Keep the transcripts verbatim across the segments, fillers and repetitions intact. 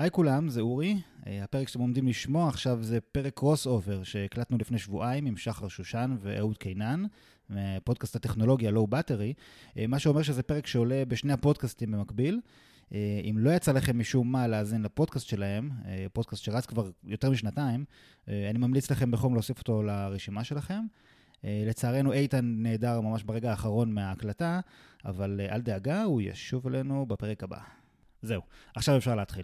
היי כולם, זה אורי. הפרק שאתם עומדים לשמוע עכשיו זה פרק קרוס אובר שהקלטנו לפני שבועיים עם שחר שושן ואידו קינן, פודקאסט הטכנולוגיה הלאו באטרי, מה שאומר שזה פרק שעולה בשני הפודקאסטים במקביל. אם לא יצא לכם משום מה להאזין לפודקאסט שלהם, פודקאסט שרץ כבר יותר משנתיים, אני ממליץ לכם בחום להוסיף אותו לרשימה שלכם. לצערנו איתן נעדר ממש ברגע האחרון מההקלטה, אבל אל דאגה, הוא ישוב אלינו בפרק הבא. זהו, עכשיו אפשר להתחיל.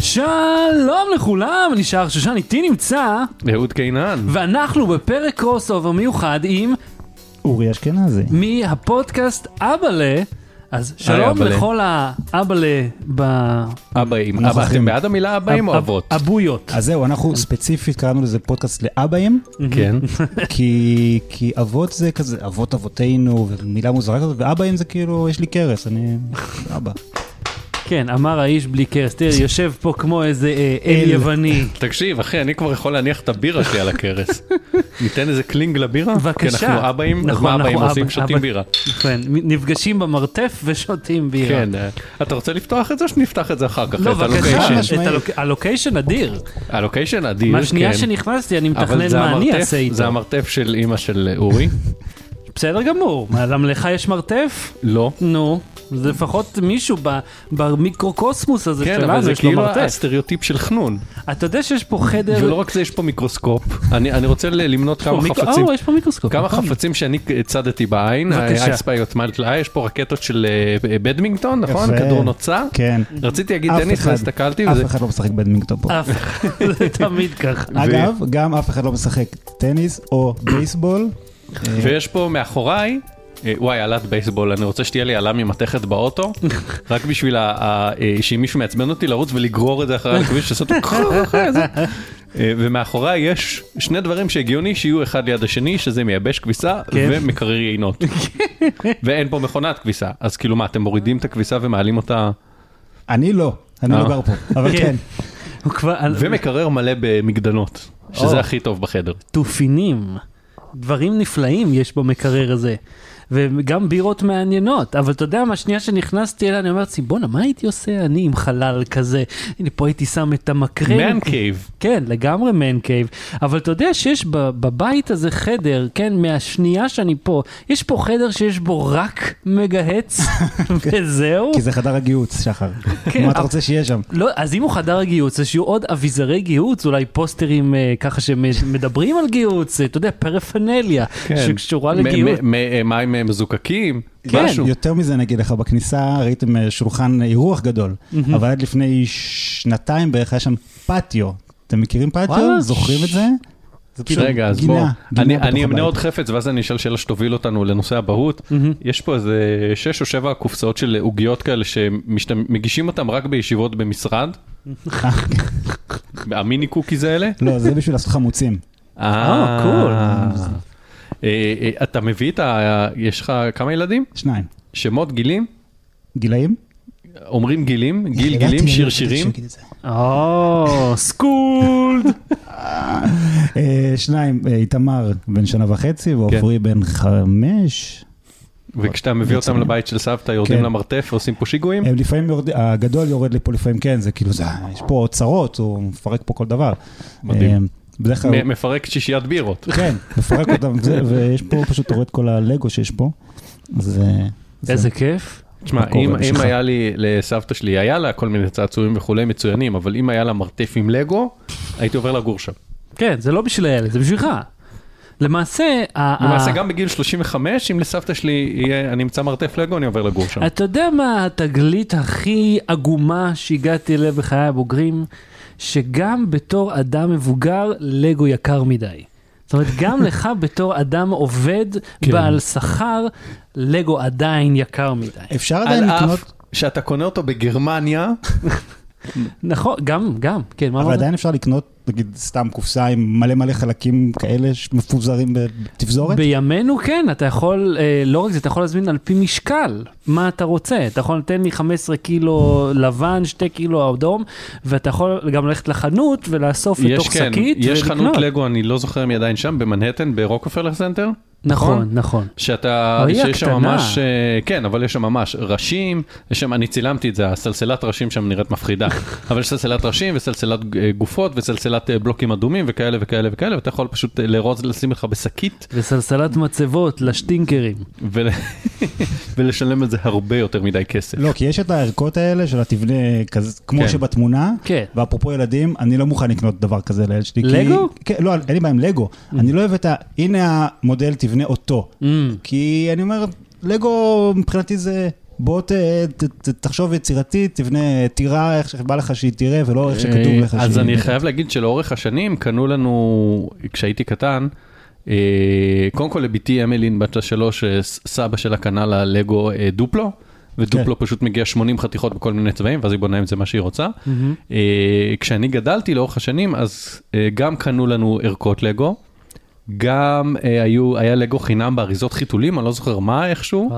שלום לכולם, אני שחר שושן, איתי נמצא אהוד קינן, ואנחנו בפרק קרוס אובר מיוחד עם אורי אשכנזה מהפודקאסט אבאלה. אז שלום לכל האבאלה באבאים. אתם בעד המילה אבאים או אבות? אבויות. אז זהו, אנחנו ספציפית קראנו לזה פודקאסט לאבאים. כן. כי אבות זה כזה, אבות אבותינו, מילה מוזרה כזאת, ואבאים זה כאילו, יש לי קרס, אני אבא. כן, אמר האיש בלי קרס, תראי, יושב פה כמו איזה אל יווני. תקשיב, אחי, אני כבר יכול להניח את הבירה שלי על הקרס. ניתן איזה קלינג לבירה? בבקשה. כי אנחנו אבאים, אז מה אבאים עושים? שותים בירה. כן, נפגשים במרתף ושותים בירה. כן, אתה רוצה לפתוח את זה או שנפתח את זה אחר כך? לא, בבקשה, הלוקיישן אדיר. הלוקיישן אדיר, כן. מהשנייה שנכנסתי, אני מתכנן מה אני אעשה איתו. זה המרתף של אמא של אורי. בסדר גמור, למלאכה יש מרתף? לא. נו, זה לפחות מישהו במיקרוקוסמוס הזה שלנו, יש לו מרתף. כן, אבל זה כאילו הסטריאוטיפ של חנון. אתה יודע שיש פה חדר... ולא רק זה, יש פה מיקרוסקופ. אני רוצה למנות כמה חפצים. או, יש פה מיקרוסקופ. כמה חפצים שאני צדתי בעין. יש פה רקטות של בדמינגטון, נכון? כדור נוצה. כן. רציתי להגיד דניס, הסתכלתי. אף אחד לא משחק בדמינגטון פה. זה תמיד כך. אגב, גם אף אחד לא משחק טניס או בייסבול. ויש פה מאחוריי, וואי, עלת בייסבול, אני רוצה שתהיה לי עלה ממתכת באוטו, רק בשביל שמישהו מעצבן אותי לרוץ ולגרור את זה אחרי הכביש, שעשו אותו ככה אחרי זה. ומאחוריי יש שני דברים שהגיוני שיהיו אחד ליד השני, שזה מייבש כביסה ומקרר יינות. ואין פה מכונת כביסה, אז כאילו מה, אתם מורידים את הכביסה ומעלים אותה? אני לא, אני לא גר פה, אבל כן. ומקרר מלא במגדנות, שזה הכי טוב בחדר. תופינים. דברים נפלאים יש במקרר הזה. וגם בירות מעניינות. אבל אתה יודע מה, שנייה שנכנסתי אליה, אני אומרת, בונה, מה הייתי עושה? אני עם חלל כזה. הנה, פה הייתי שם את המקרר. Man cave. כן, לגמרי man cave. אבל אתה יודע שיש בבית הזה חדר, כן, מהשנייה שאני פה, יש פה חדר שיש בו רק מגהץ, וזהו. כי זה חדר הגיוץ, שחר. מה אתה רוצה שיהיה שם? לא, אז אם הוא חדר הגיוץ, אז שיהיו עוד אביזרי גיוץ, אולי פוסטרים ככה שמדברים על גיוץ, אתה יודע, פרפנליה, שקשורה לגיוץ. מים מזוקקים, משהו. יותר מזה, אני אגיד לך, בכניסה ראיתם שולחן אירוח גדול, אבל עד לפני שנתיים בערך היה שם פטיו. אתם מכירים פטיו? זוכרים את זה? רגע, אז בוא. אני אמנה עוד חפץ, ואז אני אשאל שאלה שתוביל אותנו לנושא הבאות. יש פה איזה שש או שבע קופסאות של עוגיות כאלה שמגישים אותם רק בישיבות במשרד. המיני קוקי זה אלה? לא, זה בשביל לעשות חמוצים. אה, קול. אתה מביא את ה... יש לך כמה ילדים? שניים. שמות גילים? גילאים? אומרים גילים, גיל גילים, שיר שירים. או, סקולד! שניים, איתמר בן שנה וחצי, ועופרי בן חמש. וכשאתה מביא אותם לבית של סבתא, יורדים למרתף ועושים פה שיגועים? לפעמים הגדול יורד לפה, לפעמים כן, זה כאילו, יש פה אוצרות, הוא מפרק פה כל דבר. מדהים. מפרק שישיית בירות. כן, מפרק אותם, ויש פה פשוט תורד כל הלגו שיש פה. איזה כיף. תשמע, אם היה לי, לסבתא שלי, היה לה כל מיני צעצועים וכולי מצוינים, אבל אם היה לה מרתף עם לגו, הייתי עובר לגור שם. כן, זה לא בשביל הילד, זה בשבילך. למעשה... למעשה גם בגיל שלושים וחמש, אם לסבתא שלי אני אמצא מרתף לגו, אני עובר לגור שם. אתה יודע מה התגלית הכי עגומה שהגעתי אליה בחיי הבוגרים? שגם בתור אדם מבוגר, לגו יקר מדי. זאת אומרת, גם לך בתור אדם עובד, כן. בעל שכר, לגו עדיין יקר מדי. אפשר עדיין לקנות... על אף שאתה קונה אותו בגרמניה. נכון, גם, גם. כן, אבל עדיין אפשר לקנות נגיד סתם קופסה עם מלא מלא חלקים כאלה שמפוזרים בתפזורת? בימינו כן, אתה יכול, לא רק זה, אתה יכול להזמין על פי משקל מה אתה רוצה, אתה יכול לתן לי חמישה עשר קילו לבן, שני קילו אדום, ואתה יכול גם ללכת לחנות ולאסוף לתוך כן, שקית. יש ולקנות. חנות לגו, אני לא זוכר אם עדיין שם, במנהטן, ברוקופלר סנטר? נכון, נכון. שאתה, שיש שם ממש, כן, אבל יש שם ממש ראשים, יש שם, אני צילמתי את זה, הסלסלת ראשים שם נראית מפחידה, אבל יש סלסלת ראשים וסלסלת גופות וסלסלת בלוקים אדומים וכאלה וכאלה וכאלה, ואתה יכול פשוט לרוז, לשים לך בשקית. וסלסלת מצבות לשטינקרים. ולשלם על זה הרבה יותר מדי כסף. לא, כי יש את הערכות האלה של התבנה כמו שבתמונה, ואפרופו ילדים, אני לא מוכן לקנות דבר כזה לילד שלי. לגו? לא, אין לי בהם לגו. אני לא אוהב את ה... הנה המודל תבנה אותו. כי אני אומר, לגו מבחינתי זה... בוא תחשוב יצירתית, תבנה, תראה איך שבא לך שהיא תראה, ולא איך שכתוב לך שהיא... אז אני חייב להגיד שלאורך השנים קנו לנו, כשהייתי קטן, קודם כל לביתי אמלין בת השלוש, סבא שלה קנה ללגו דופלו, ודופלו פשוט מגיע שמונים חתיכות בכל מיני צבעים, ואז היא בונה עם זה מה שהיא רוצה. כשאני גדלתי לאורך השנים, אז גם קנו לנו ערכות לגו, גם היה לגו חינם באריזות חיתולים, אני לא זוכר מה איכשהו.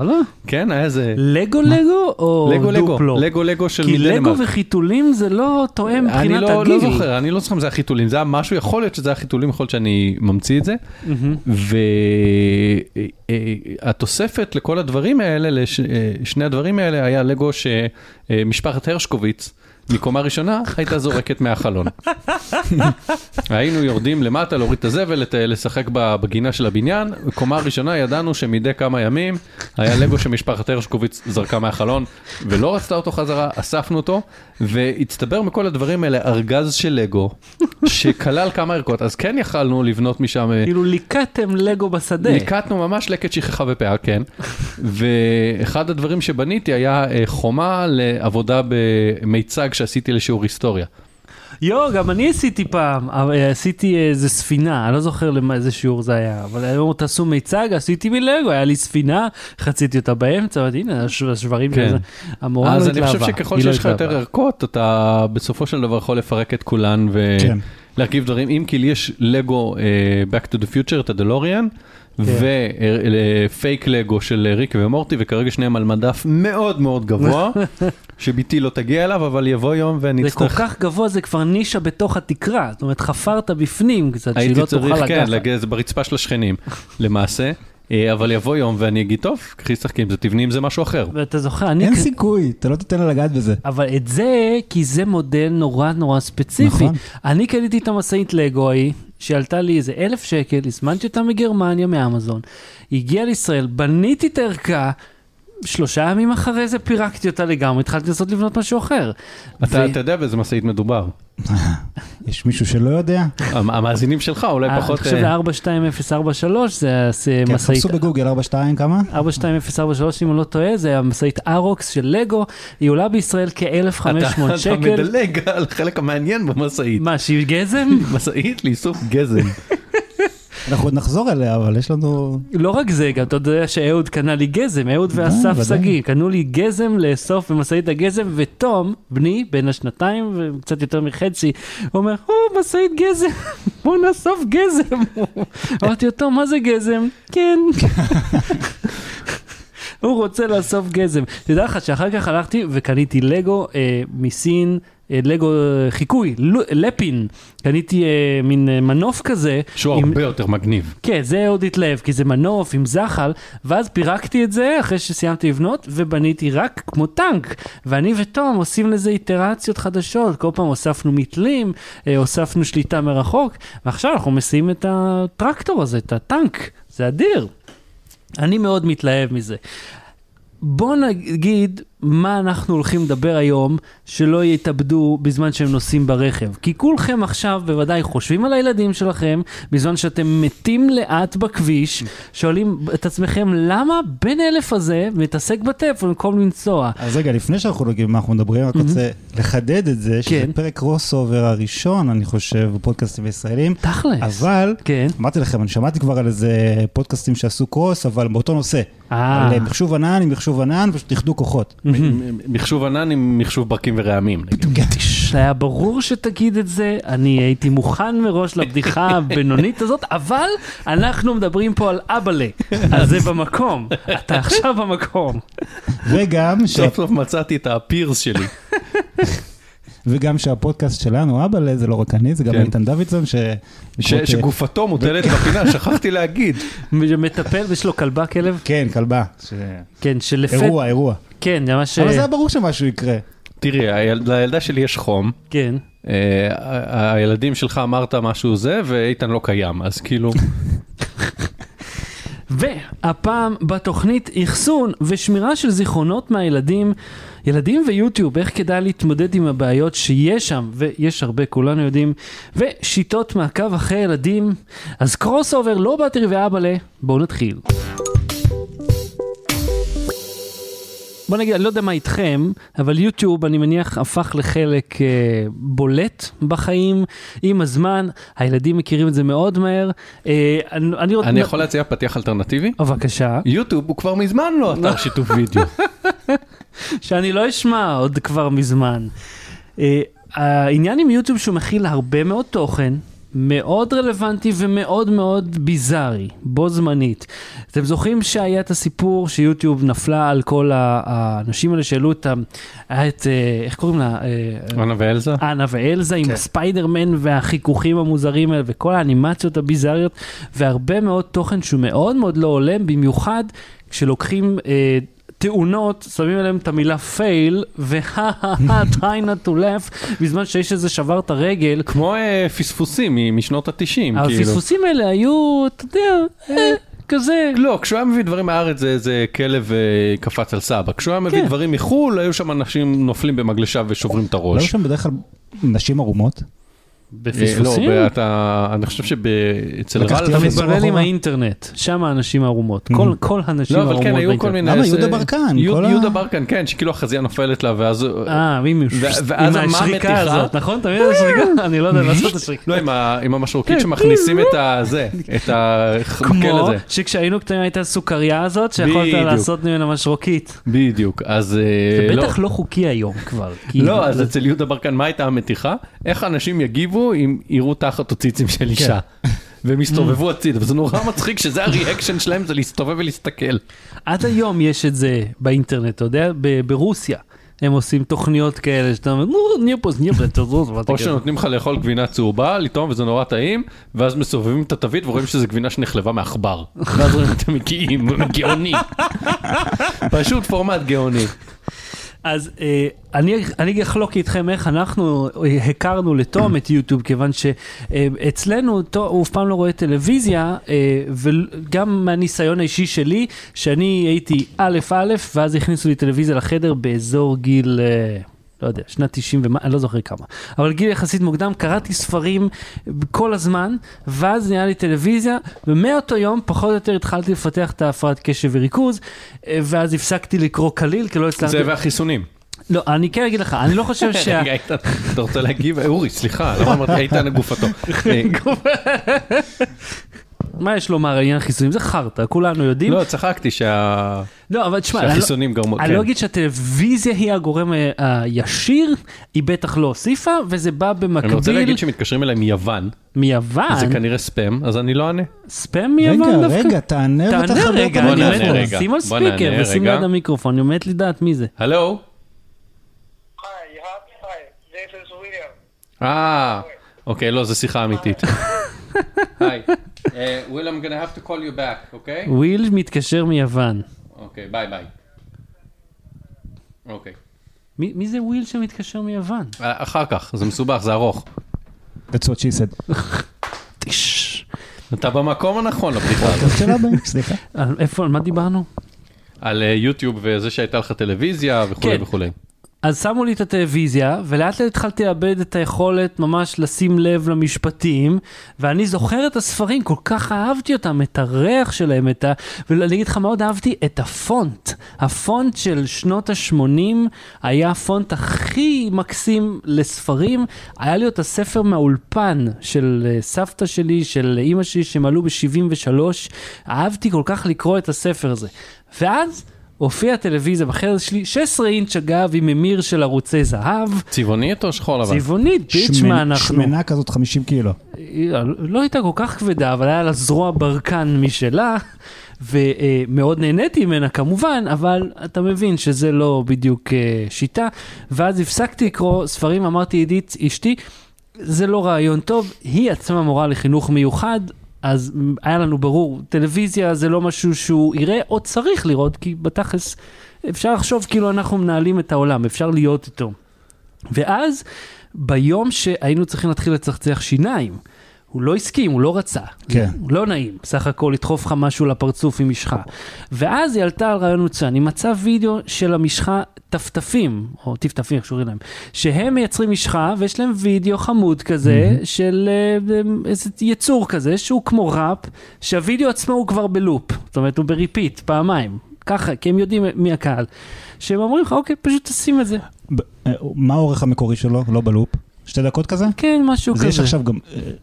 כן, היה איזה... לגו לגו או דופלו? לגו לגו של מידנמרק. כי לגו וחיתולים זה לא תואם מבחינת הגיל. אני לא זוכר, אני לא זוכר אם זה היה חיתולים. זה היה משהו, יכול להיות שזה היה חיתולים, יכול להיות שאני ממציא את זה. והתוספת לכל הדברים האלה, לשני הדברים האלה, היה לגו שמשפחת הרשקוביץ, מקומה ראשונה, הייתה זורקת מהחלון. היינו יורדים למטה, להוריד את הזבל, לשחק בגינה של הבניין. מקומה ראשונה ידענו שמדי כמה ימים, היה לגו שמשפחת הרשקוביץ זרקה מהחלון, ולא רצתה אותו חזרה, אספנו אותו, והצטבר מכל הדברים האלה, ארגז של לגו, שכלל כמה ערכות, אז כן יכלנו לבנות משם... כאילו ליקטתם לגו בשדה. ליקטנו ממש לקט שכחה ופאה, כן. ואחד הדברים שבניתי היה חומה לעבודה במיצג שעשיתי לשיעור היסטוריה. יו, גם אני עשיתי פעם, עשיתי איזה ספינה, אני לא זוכר למה איזה שיעור זה היה, אבל היום תעשו מיצג, עשיתי מלגו, היה לי ספינה, חציתי אותה באמצע, אבל הנה, השברים כן. כזה, המורה לא התלהבה. אז אני חושב שככל שיש לך לא יותר ערכות, אתה בסופו של דבר יכול לפרק את כולן ולהרכיב כן. דברים, אם כי לי יש לגו uh, Back to the Future, את הדלוריאן, ופייק לגו של ריק ומורטי, וכרגע שניהם על מדף מאוד מאוד גבוה, שביתי לא תגיע אליו, אבל יבוא יום ואני אצטרך... זה כל כך גבוה, זה כבר נישה בתוך התקרה, זאת אומרת, חפרת בפנים קצת, שהיא לא תוכל לגעת. כן, זה ברצפה של השכנים, למעשה, אבל יבוא יום ואני אגיד, טוב, קחי שחקים, תבנים זה משהו אחר. ואתה זוכר, אני... אין סיכוי, אתה לא תיתן לה לגעת בזה. אבל את זה, כי זה מודל נורא נורא ספציפי. אני קניתי את המסעית לגו ההיא, שעלתה לי איזה אלף שקל, הזמנתי אותה מגרמניה, מאמזון, הגיעה לישראל, בניתי את הערכה, שלושה ימים אחרי זה פירקתי אותה לגמרי, התחלתי לעשות לבנות משהו אחר. אתה יודע באיזה משאית מדובר? יש מישהו שלא יודע? המאזינים שלך אולי פחות... אני חושב ארבע שתיים אפס ארבע שלוש, זה משאית... חפשו בגוגל ארבע שתיים כמה? ארבע שתיים אפס ארבע שלוש, אם אני לא טועה, זה המשאית ארוקס של לגו, היא עולה בישראל כ-אלף וחמש מאות שקל. אתה מדלג על חלק המעניין במשאית. מה, שהיא גזם? משאית לאיסוף גזם. אנחנו עוד נחזור אליה, אבל יש לנו... לא רק זה, גם אתה יודע שאהוד קנה לי גזם, אהוד ואסף סגי, קנו לי גזם לאסוף במסעית הגזם, ותום, בני, בין השנתיים, וקצת יותר מחצי, הוא אומר, או, מסעית גזם, בוא נאסוף גזם. אמרתי אותו, מה זה גזם? כן. הוא רוצה לאסוף גזם. תדע לך שאחר כך הלכתי וקניתי לגו מסין, לגו חיקוי, לפין, קניתי מין מנוף כזה. שהוא הרבה יותר מגניב. כן, זה עוד התלהב, כי זה מנוף עם זחל, ואז פירקתי את זה אחרי שסיימתי לבנות, ובניתי רק כמו טנק, ואני ותום עושים לזה איטרציות חדשות, כל פעם הוספנו מתלים, הוספנו שליטה מרחוק, ועכשיו אנחנו מסיים את הטרקטור הזה, את הטנק, זה אדיר. אני מאוד מתלהב מזה. בוא נגיד מה אנחנו הולכים לדבר היום שלא יתאבדו בזמן שהם נוסעים ברכב. כי כולכם עכשיו בוודאי חושבים על הילדים שלכם בזמן שאתם מתים לאט בכביש, שואלים את עצמכם למה בן אלף הזה מתעסק בטלפון במקום לנסוע. אז רגע, לפני שאנחנו נגיד מה אנחנו מדברים, אני רוצה לחדד את זה, שזה פרק רוסובר הראשון, אני חושב, בפודקאסטים הישראלים. תכלס. אבל, אמרתי לכם, אני שמעתי כבר על איזה פודקאסטים שעשו קרוס, אבל באותו נושא. על מחשוב ענן, עם מחשוב ענן, פשוט תחדו כוחות. מחשוב ענן עם מחשוב ברקים ורעמים. היה ברור שתגיד את זה, אני הייתי מוכן מראש לבדיחה הבינונית הזאת, אבל אנחנו מדברים פה על אבאלה, אז זה במקום, אתה עכשיו במקום. וגם סוף סוף מצאתי את הפירס שלי. וגם שהפודקאסט שלנו, אבאלה, זה לא רק אני, זה גם איתן דוידסון, שגופתו מוטלת בפינה, שכחתי להגיד. מטפל, יש לו כלבה, כלב? כן, כלבה. אירוע, אירוע. כן, ממש... אבל זה היה ברור שמשהו יקרה. תראי, לילדה שלי יש חום. כן. הילדים שלך אמרת משהו זה, ואיתן לא קיים, אז כאילו... והפעם בתוכנית איחסון ושמירה של זיכרונות מהילדים, ילדים ויוטיוב, איך כדאי להתמודד עם הבעיות שיש שם, ויש הרבה, כולנו יודעים, ושיטות מעקב אחרי ילדים. אז קרוס אובר, לא באטרי ואבאלה, בואו נתחיל. בוא נגיד, אני לא יודע מה איתכם, אבל יוטיוב, אני מניח, הפך לחלק אה, בולט בחיים, עם הזמן, הילדים מכירים את זה מאוד מהר. אה, אני, אני, אני נ... יכול להציע פתיח אלטרנטיבי? בבקשה. יוטיוב הוא כבר מזמן לא אתר שיתוף וידאו. שאני לא אשמע עוד כבר מזמן. אה, העניין עם יוטיוב שהוא מכיל הרבה מאוד תוכן, מאוד רלוונטי ומאוד מאוד ביזרי, בו זמנית. אתם זוכרים שהיה את הסיפור שיוטיוב נפלה על כל האנשים האלה שאלו את, איך קוראים לה? אנה ואלזה. אנה ואלזה עם הספיידרמן והחיכוכים המוזרים האלה וכל האנימציות הביזריות, והרבה מאוד תוכן שהוא מאוד מאוד לא עולם, במיוחד כשלוקחים תאונות, שמים עליהם את המילה פייל, וההה-הה-הה-try not to laugh, בזמן שיש איזה שבר את הרגל. כמו פספוסים משנות התשעים. הפספוסים האלה היו, אתה יודע, כזה. לא, כשהוא היה מביא דברים מהארץ, זה איזה כלב קפץ על סבא. כשהוא היה מביא דברים מחול, היו שם אנשים נופלים במגלשה ושוברים את הראש. לא שם בדרך כלל נשים ערומות? בפספוסים? לא, אני חושב שאצל רל... אתה מתברל עם האינטרנט, שם האנשים הערומות, כל הנשים הערומות באינטרנט. למה, יהודה ברקן? יהודה ברקן, כן, שכאילו החזייה נופלת לה, ואז... אה, עם השריקה הזאת, נכון? תמיד השריקה? אני לא יודע לעשות את השריקה. לא, עם המשרוקית שמכניסים את זה, את החמקל הזה. כמו שכשהיינו קטנים הייתה סוכריה הזאת, שיכולת לעשות ממנה משרוקית. בדיוק, אז... זה בטח לא חוקי היום כבר. לא, אז אצל יהודה ברקן, מה הייתה המתיחה? איך אנשים יגיבו אם יראו תחת הציצים של אישה ומסתובבו הציד, וזה נורא מצחיק שזה הריאקשן שלהם, זה להסתובב ולהסתכל. עד היום יש את זה באינטרנט, אתה יודע, ברוסיה הם עושים תוכניות כאלה שאתה אומר, נו, נהיה פה, נהיה פה. או שנותנים לך לאכול גבינה צהובה, לטעום, וזה נורא טעים, ואז מסובבים את התווית ורואים שזה גבינה שנחלבה מאחבר. ואז רואים את המגיעים, גאוני. פשוט פורמט גאוני. אז אני אחלוק איתכם איך אנחנו הכרנו לתום את יוטיוב, כיוון שאצלנו הוא אף פעם לא רואה טלוויזיה, וגם מהניסיון האישי שלי, שאני הייתי א' א', ואז הכניסו לי טלוויזיה לחדר באזור גיל... לא יודע, שנת תשעים ומה, אני לא זוכר כמה. אבל גיל יחסית מוקדם, קראתי ספרים כל הזמן, ואז נהיה לי טלוויזיה, ומאותו יום פחות או יותר התחלתי לפתח את ההפרעת קשב וריכוז, ואז הפסקתי לקרוא כליל, כי לא הצלחתי... זה והחיסונים. לא, אני כן אגיד לך, אני לא חושב שה... רגע, איתן, אתה רוצה להגיב? אורי, סליחה, למה אמרתי, איתן הגופתו. מה יש לומר על עניין החיסונים? זה חרטה, כולנו יודעים. לא, צחקתי שה... לא, אבל תשמע, שהחיסונים גרמו... אני לא אגיד שהטלוויזיה היא הגורם הישיר, היא בטח לא הוסיפה, וזה בא במקביל... אני רוצה להגיד שמתקשרים אליי מיוון. מיוון? זה כנראה ספאם, אז אני לא אענה. ספאם מיוון דווקא? רגע, רגע, תענה ואתה חבר. תענה רגע, אני מת לה, שים על ספיקר ושים ליד המיקרופון, אני מת לדעת מי זה. הלו? אה, אוקיי, לא, זו שיחה אמיתית. היי. Uh, Will, I'm going to have to call you back, okay? Will מתקשר מיוון. אוקיי, ביי ביי. אוקיי. מי זה Will שמתקשר מיוון? Uh, אחר כך, זה מסובך, זה ארוך. That's what she said. תיש. אתה במקום הנכון לבדיחה. סליחה. על איפה, על מה דיברנו? על יוטיוב וזה שהייתה לך טלוויזיה וכו' וכו'. אז שמו לי את הטלוויזיה, ולאט לאט התחלתי לאבד את היכולת ממש לשים לב למשפטים, ואני זוכר את הספרים, כל כך אהבתי אותם, את הריח שלהם, את ה... ואני אגיד לך מאוד אהבתי את הפונט. הפונט של שנות ה-שמונים היה הפונט הכי מקסים לספרים. היה לי את הספר מהאולפן של סבתא שלי, של אמא שלי, שמעלו ב-שבעים ושלוש. אהבתי כל כך לקרוא את הספר הזה. ואז... הופיעה טלוויזיה בחרז שלי, שש עשרה אינץ' אגב, עם ממיר של ערוצי זהב. צבעונית או שחור לבן? צבעונית, ביץ' מה אנחנו. שמנה כזאת חמישים קילו. לא הייתה כל כך כבדה, אבל היה לה זרוע ברקן משלה, ומאוד נהניתי ממנה כמובן, אבל אתה מבין שזה לא בדיוק שיטה, ואז הפסקתי לקרוא ספרים, אמרתי עידית, אשתי, זה לא רעיון טוב, היא עצמה מורה לחינוך מיוחד, אז היה לנו ברור, טלוויזיה זה לא משהו שהוא יראה או צריך לראות, כי בתכלס אפשר לחשוב כאילו אנחנו מנהלים את העולם, אפשר להיות איתו. ואז ביום שהיינו צריכים להתחיל לצחצח שיניים, הוא לא הסכים, הוא לא רצה, כן. הוא לא נעים, בסך הכל לדחוף לך משהו לפרצוף עם משחה. ואז היא עלתה על רעיון מצוין, היא מצאה וידאו של המשחה טפטפים, או טפטפים, איך שורים להם, שהם מייצרים משחה, ויש להם וידאו חמוד כזה, mm-hmm. של איזה יצור כזה, שהוא כמו ראפ, שהוידאו עצמו הוא כבר בלופ, זאת אומרת הוא בריפיט, פעמיים, ככה, כי הם יודעים מי הקהל, שהם אומרים לך, אוקיי, פשוט תשים את זה. ב- מה האורך המקורי שלו, לא בלופ? שתי דקות כזה? כן, משהו כזה. יש עכשיו גם,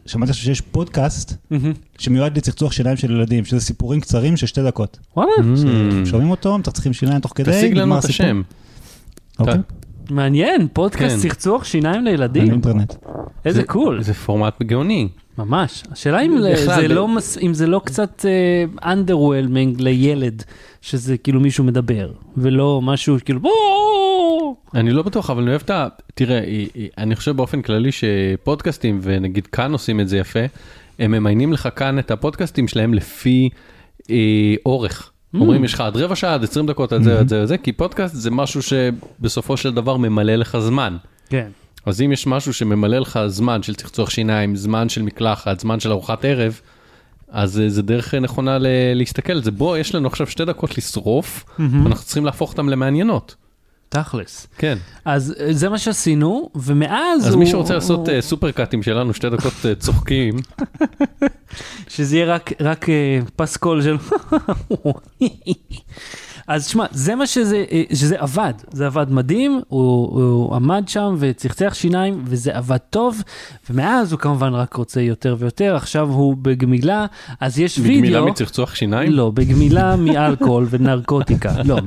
שמעתי שיש פודקאסט שמיועד לצחצוח שיניים של ילדים, שזה סיפורים קצרים של שתי דקות. וואלה. שומעים אותו, מצחצחים שיניים תוך כדי. תשיג לנו את השם. אוקיי. מעניין, פודקאסט צחצוח שיניים לילדים. על אינטרנט. איזה קול. זה פורמט גאוני. ממש. השאלה אם זה לא קצת underwhelming לילד, שזה כאילו מישהו מדבר, ולא משהו כאילו אני לא בטוח, אבל אני אוהב את ה... תראה, אני חושב באופן כללי שפודקאסטים, ונגיד כאן עושים את זה יפה, הם ממיינים לך כאן את הפודקאסטים שלהם לפי אה, אורך. Mm. אומרים, יש לך עד רבע שעה, עד עשרים דקות, עד mm-hmm. זה, עד זה, עד זה, כי פודקאסט זה משהו שבסופו של דבר ממלא לך זמן. כן. אז אם יש משהו שממלא לך זמן של צחצוח שיניים, זמן של מקלחת, זמן של ארוחת ערב, אז זה דרך נכונה ל- להסתכל. זה בוא, יש לנו עכשיו שתי דקות לשרוף, mm-hmm. ואנחנו צריכים להפוך אותם למעניינות. תכלס. כן. אז זה מה שעשינו, ומאז... אז מי שרוצה לעשות סופרקאטים שלנו, שתי דקות צוחקים. שזה יהיה רק פסקול של... אז שמע, זה מה שזה... שזה עבד. זה עבד מדהים, הוא עמד שם וצחצח שיניים, וזה עבד טוב, ומאז הוא כמובן רק רוצה יותר ויותר, עכשיו הוא בגמילה, אז יש וידאו... בגמילה מצחצוח שיניים? לא, בגמילה מאלכוהול ונרקוטיקה. לא,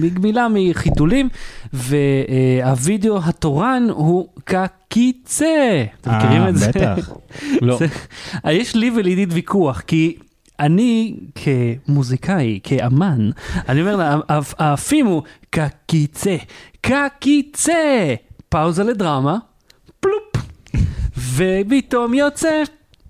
בגמילה מחיתולים, והוידאו התורן הוא כקיצה. אתם מכירים את זה? אה, בטח. לא. יש לי ולידית ויכוח, כי... אני כמוזיקאי, כאמן, אני אומר לה, האפים הוא כקיצה, כקיצה, פאוזה לדרמה, פלופ, ופתאום יוצא,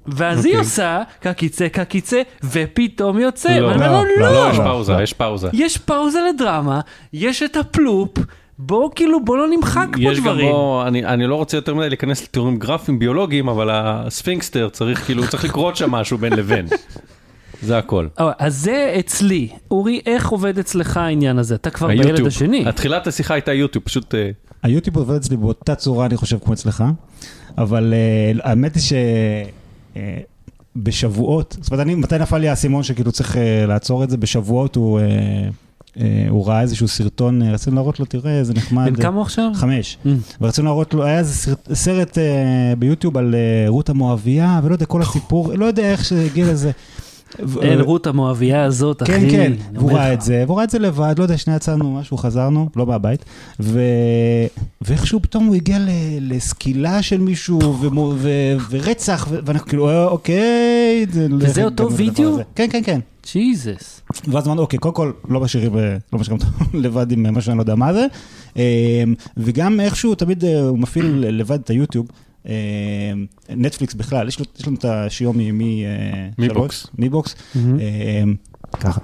ואז היא עושה כקיצה, כקיצה, ופתאום יוצא. לא, לא, לא, יש פאוזה, יש פאוזה. יש פאוזה לדרמה, יש את הפלופ, בואו כאילו, בואו לא נמחק פה דברים. אני לא רוצה יותר מדי להיכנס לתיאורים גרפיים ביולוגיים, אבל הספינקסטר צריך כאילו, צריך לקרות שם משהו בין לבין. זה הכל. אז זה אצלי. אורי, איך עובד אצלך העניין הזה? אתה כבר בילד השני. התחילת השיחה הייתה יוטיוב, פשוט... היוטיוב עובד אצלי באותה צורה, אני חושב, כמו אצלך. אבל האמת היא שבשבועות, זאת אומרת, מתי נפל לי הסימון שכאילו צריך לעצור את זה? בשבועות הוא... הוא ראה איזשהו סרטון, רצינו להראות לו, תראה, זה נחמד. בן כמה עכשיו? חמש. ורצינו להראות לו, היה איזה סרט ביוטיוב על רות המואביה, ולא יודע, כל הסיפור, לא יודע איך שהגיע לזה. אין רות המואביה הזאת, אחי. כן, כן, הוא ראה את זה, הוא ראה את זה לבד, לא יודע, שני יצאנו משהו, חזרנו, לא מהבית, ואיכשהו פתאום הוא הגיע לסקילה של מישהו, ורצח, ואנחנו כאילו, אוקיי. וזה אותו וידאו? כן, כן, כן. ג'יזס. ואז אמרנו, אוקיי, קודם כל, לא משאירים, לא משאירים לבד עם מה שאני לא יודע מה זה, וגם איכשהו תמיד הוא מפעיל לבד את היוטיוב, נטפליקס בכלל, יש לנו את השיומי מי בוקס, ככה,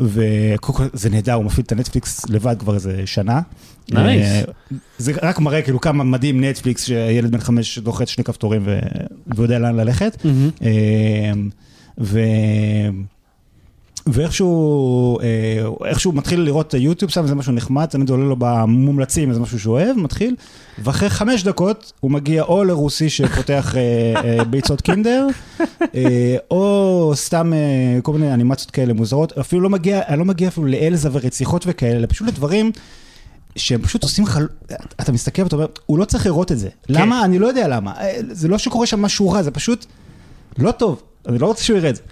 וקודם כל זה נהדר, הוא מפעיל את הנטפליקס לבד כבר איזה שנה, זה רק מראה כאילו כמה מדהים נטפליקס, שילד בן חמש דוחץ שני כפתורים ויודע לאן ללכת, ו... ואיכשהו, איכשהו מתחיל לראות יוטיוב, שם איזה משהו נחמד, אני עולה לו במומלצים, איזה משהו שהוא אוהב, מתחיל, ואחרי חמש דקות הוא מגיע או לרוסי שפותח ביצות קינדר, או סתם כל מיני אנימציות כאלה מוזרות, אפילו לא מגיע, אני לא מגיע אפילו לאלזה ורציחות וכאלה, פשוט לדברים שהם פשוט עושים חל... אתה מסתכל ואתה אומר, הוא לא צריך לראות את זה. למה? אני לא יודע למה. זה לא שקורה שם משהו רע, זה פשוט לא טוב. אני לא רוצה שהוא יראה את זה.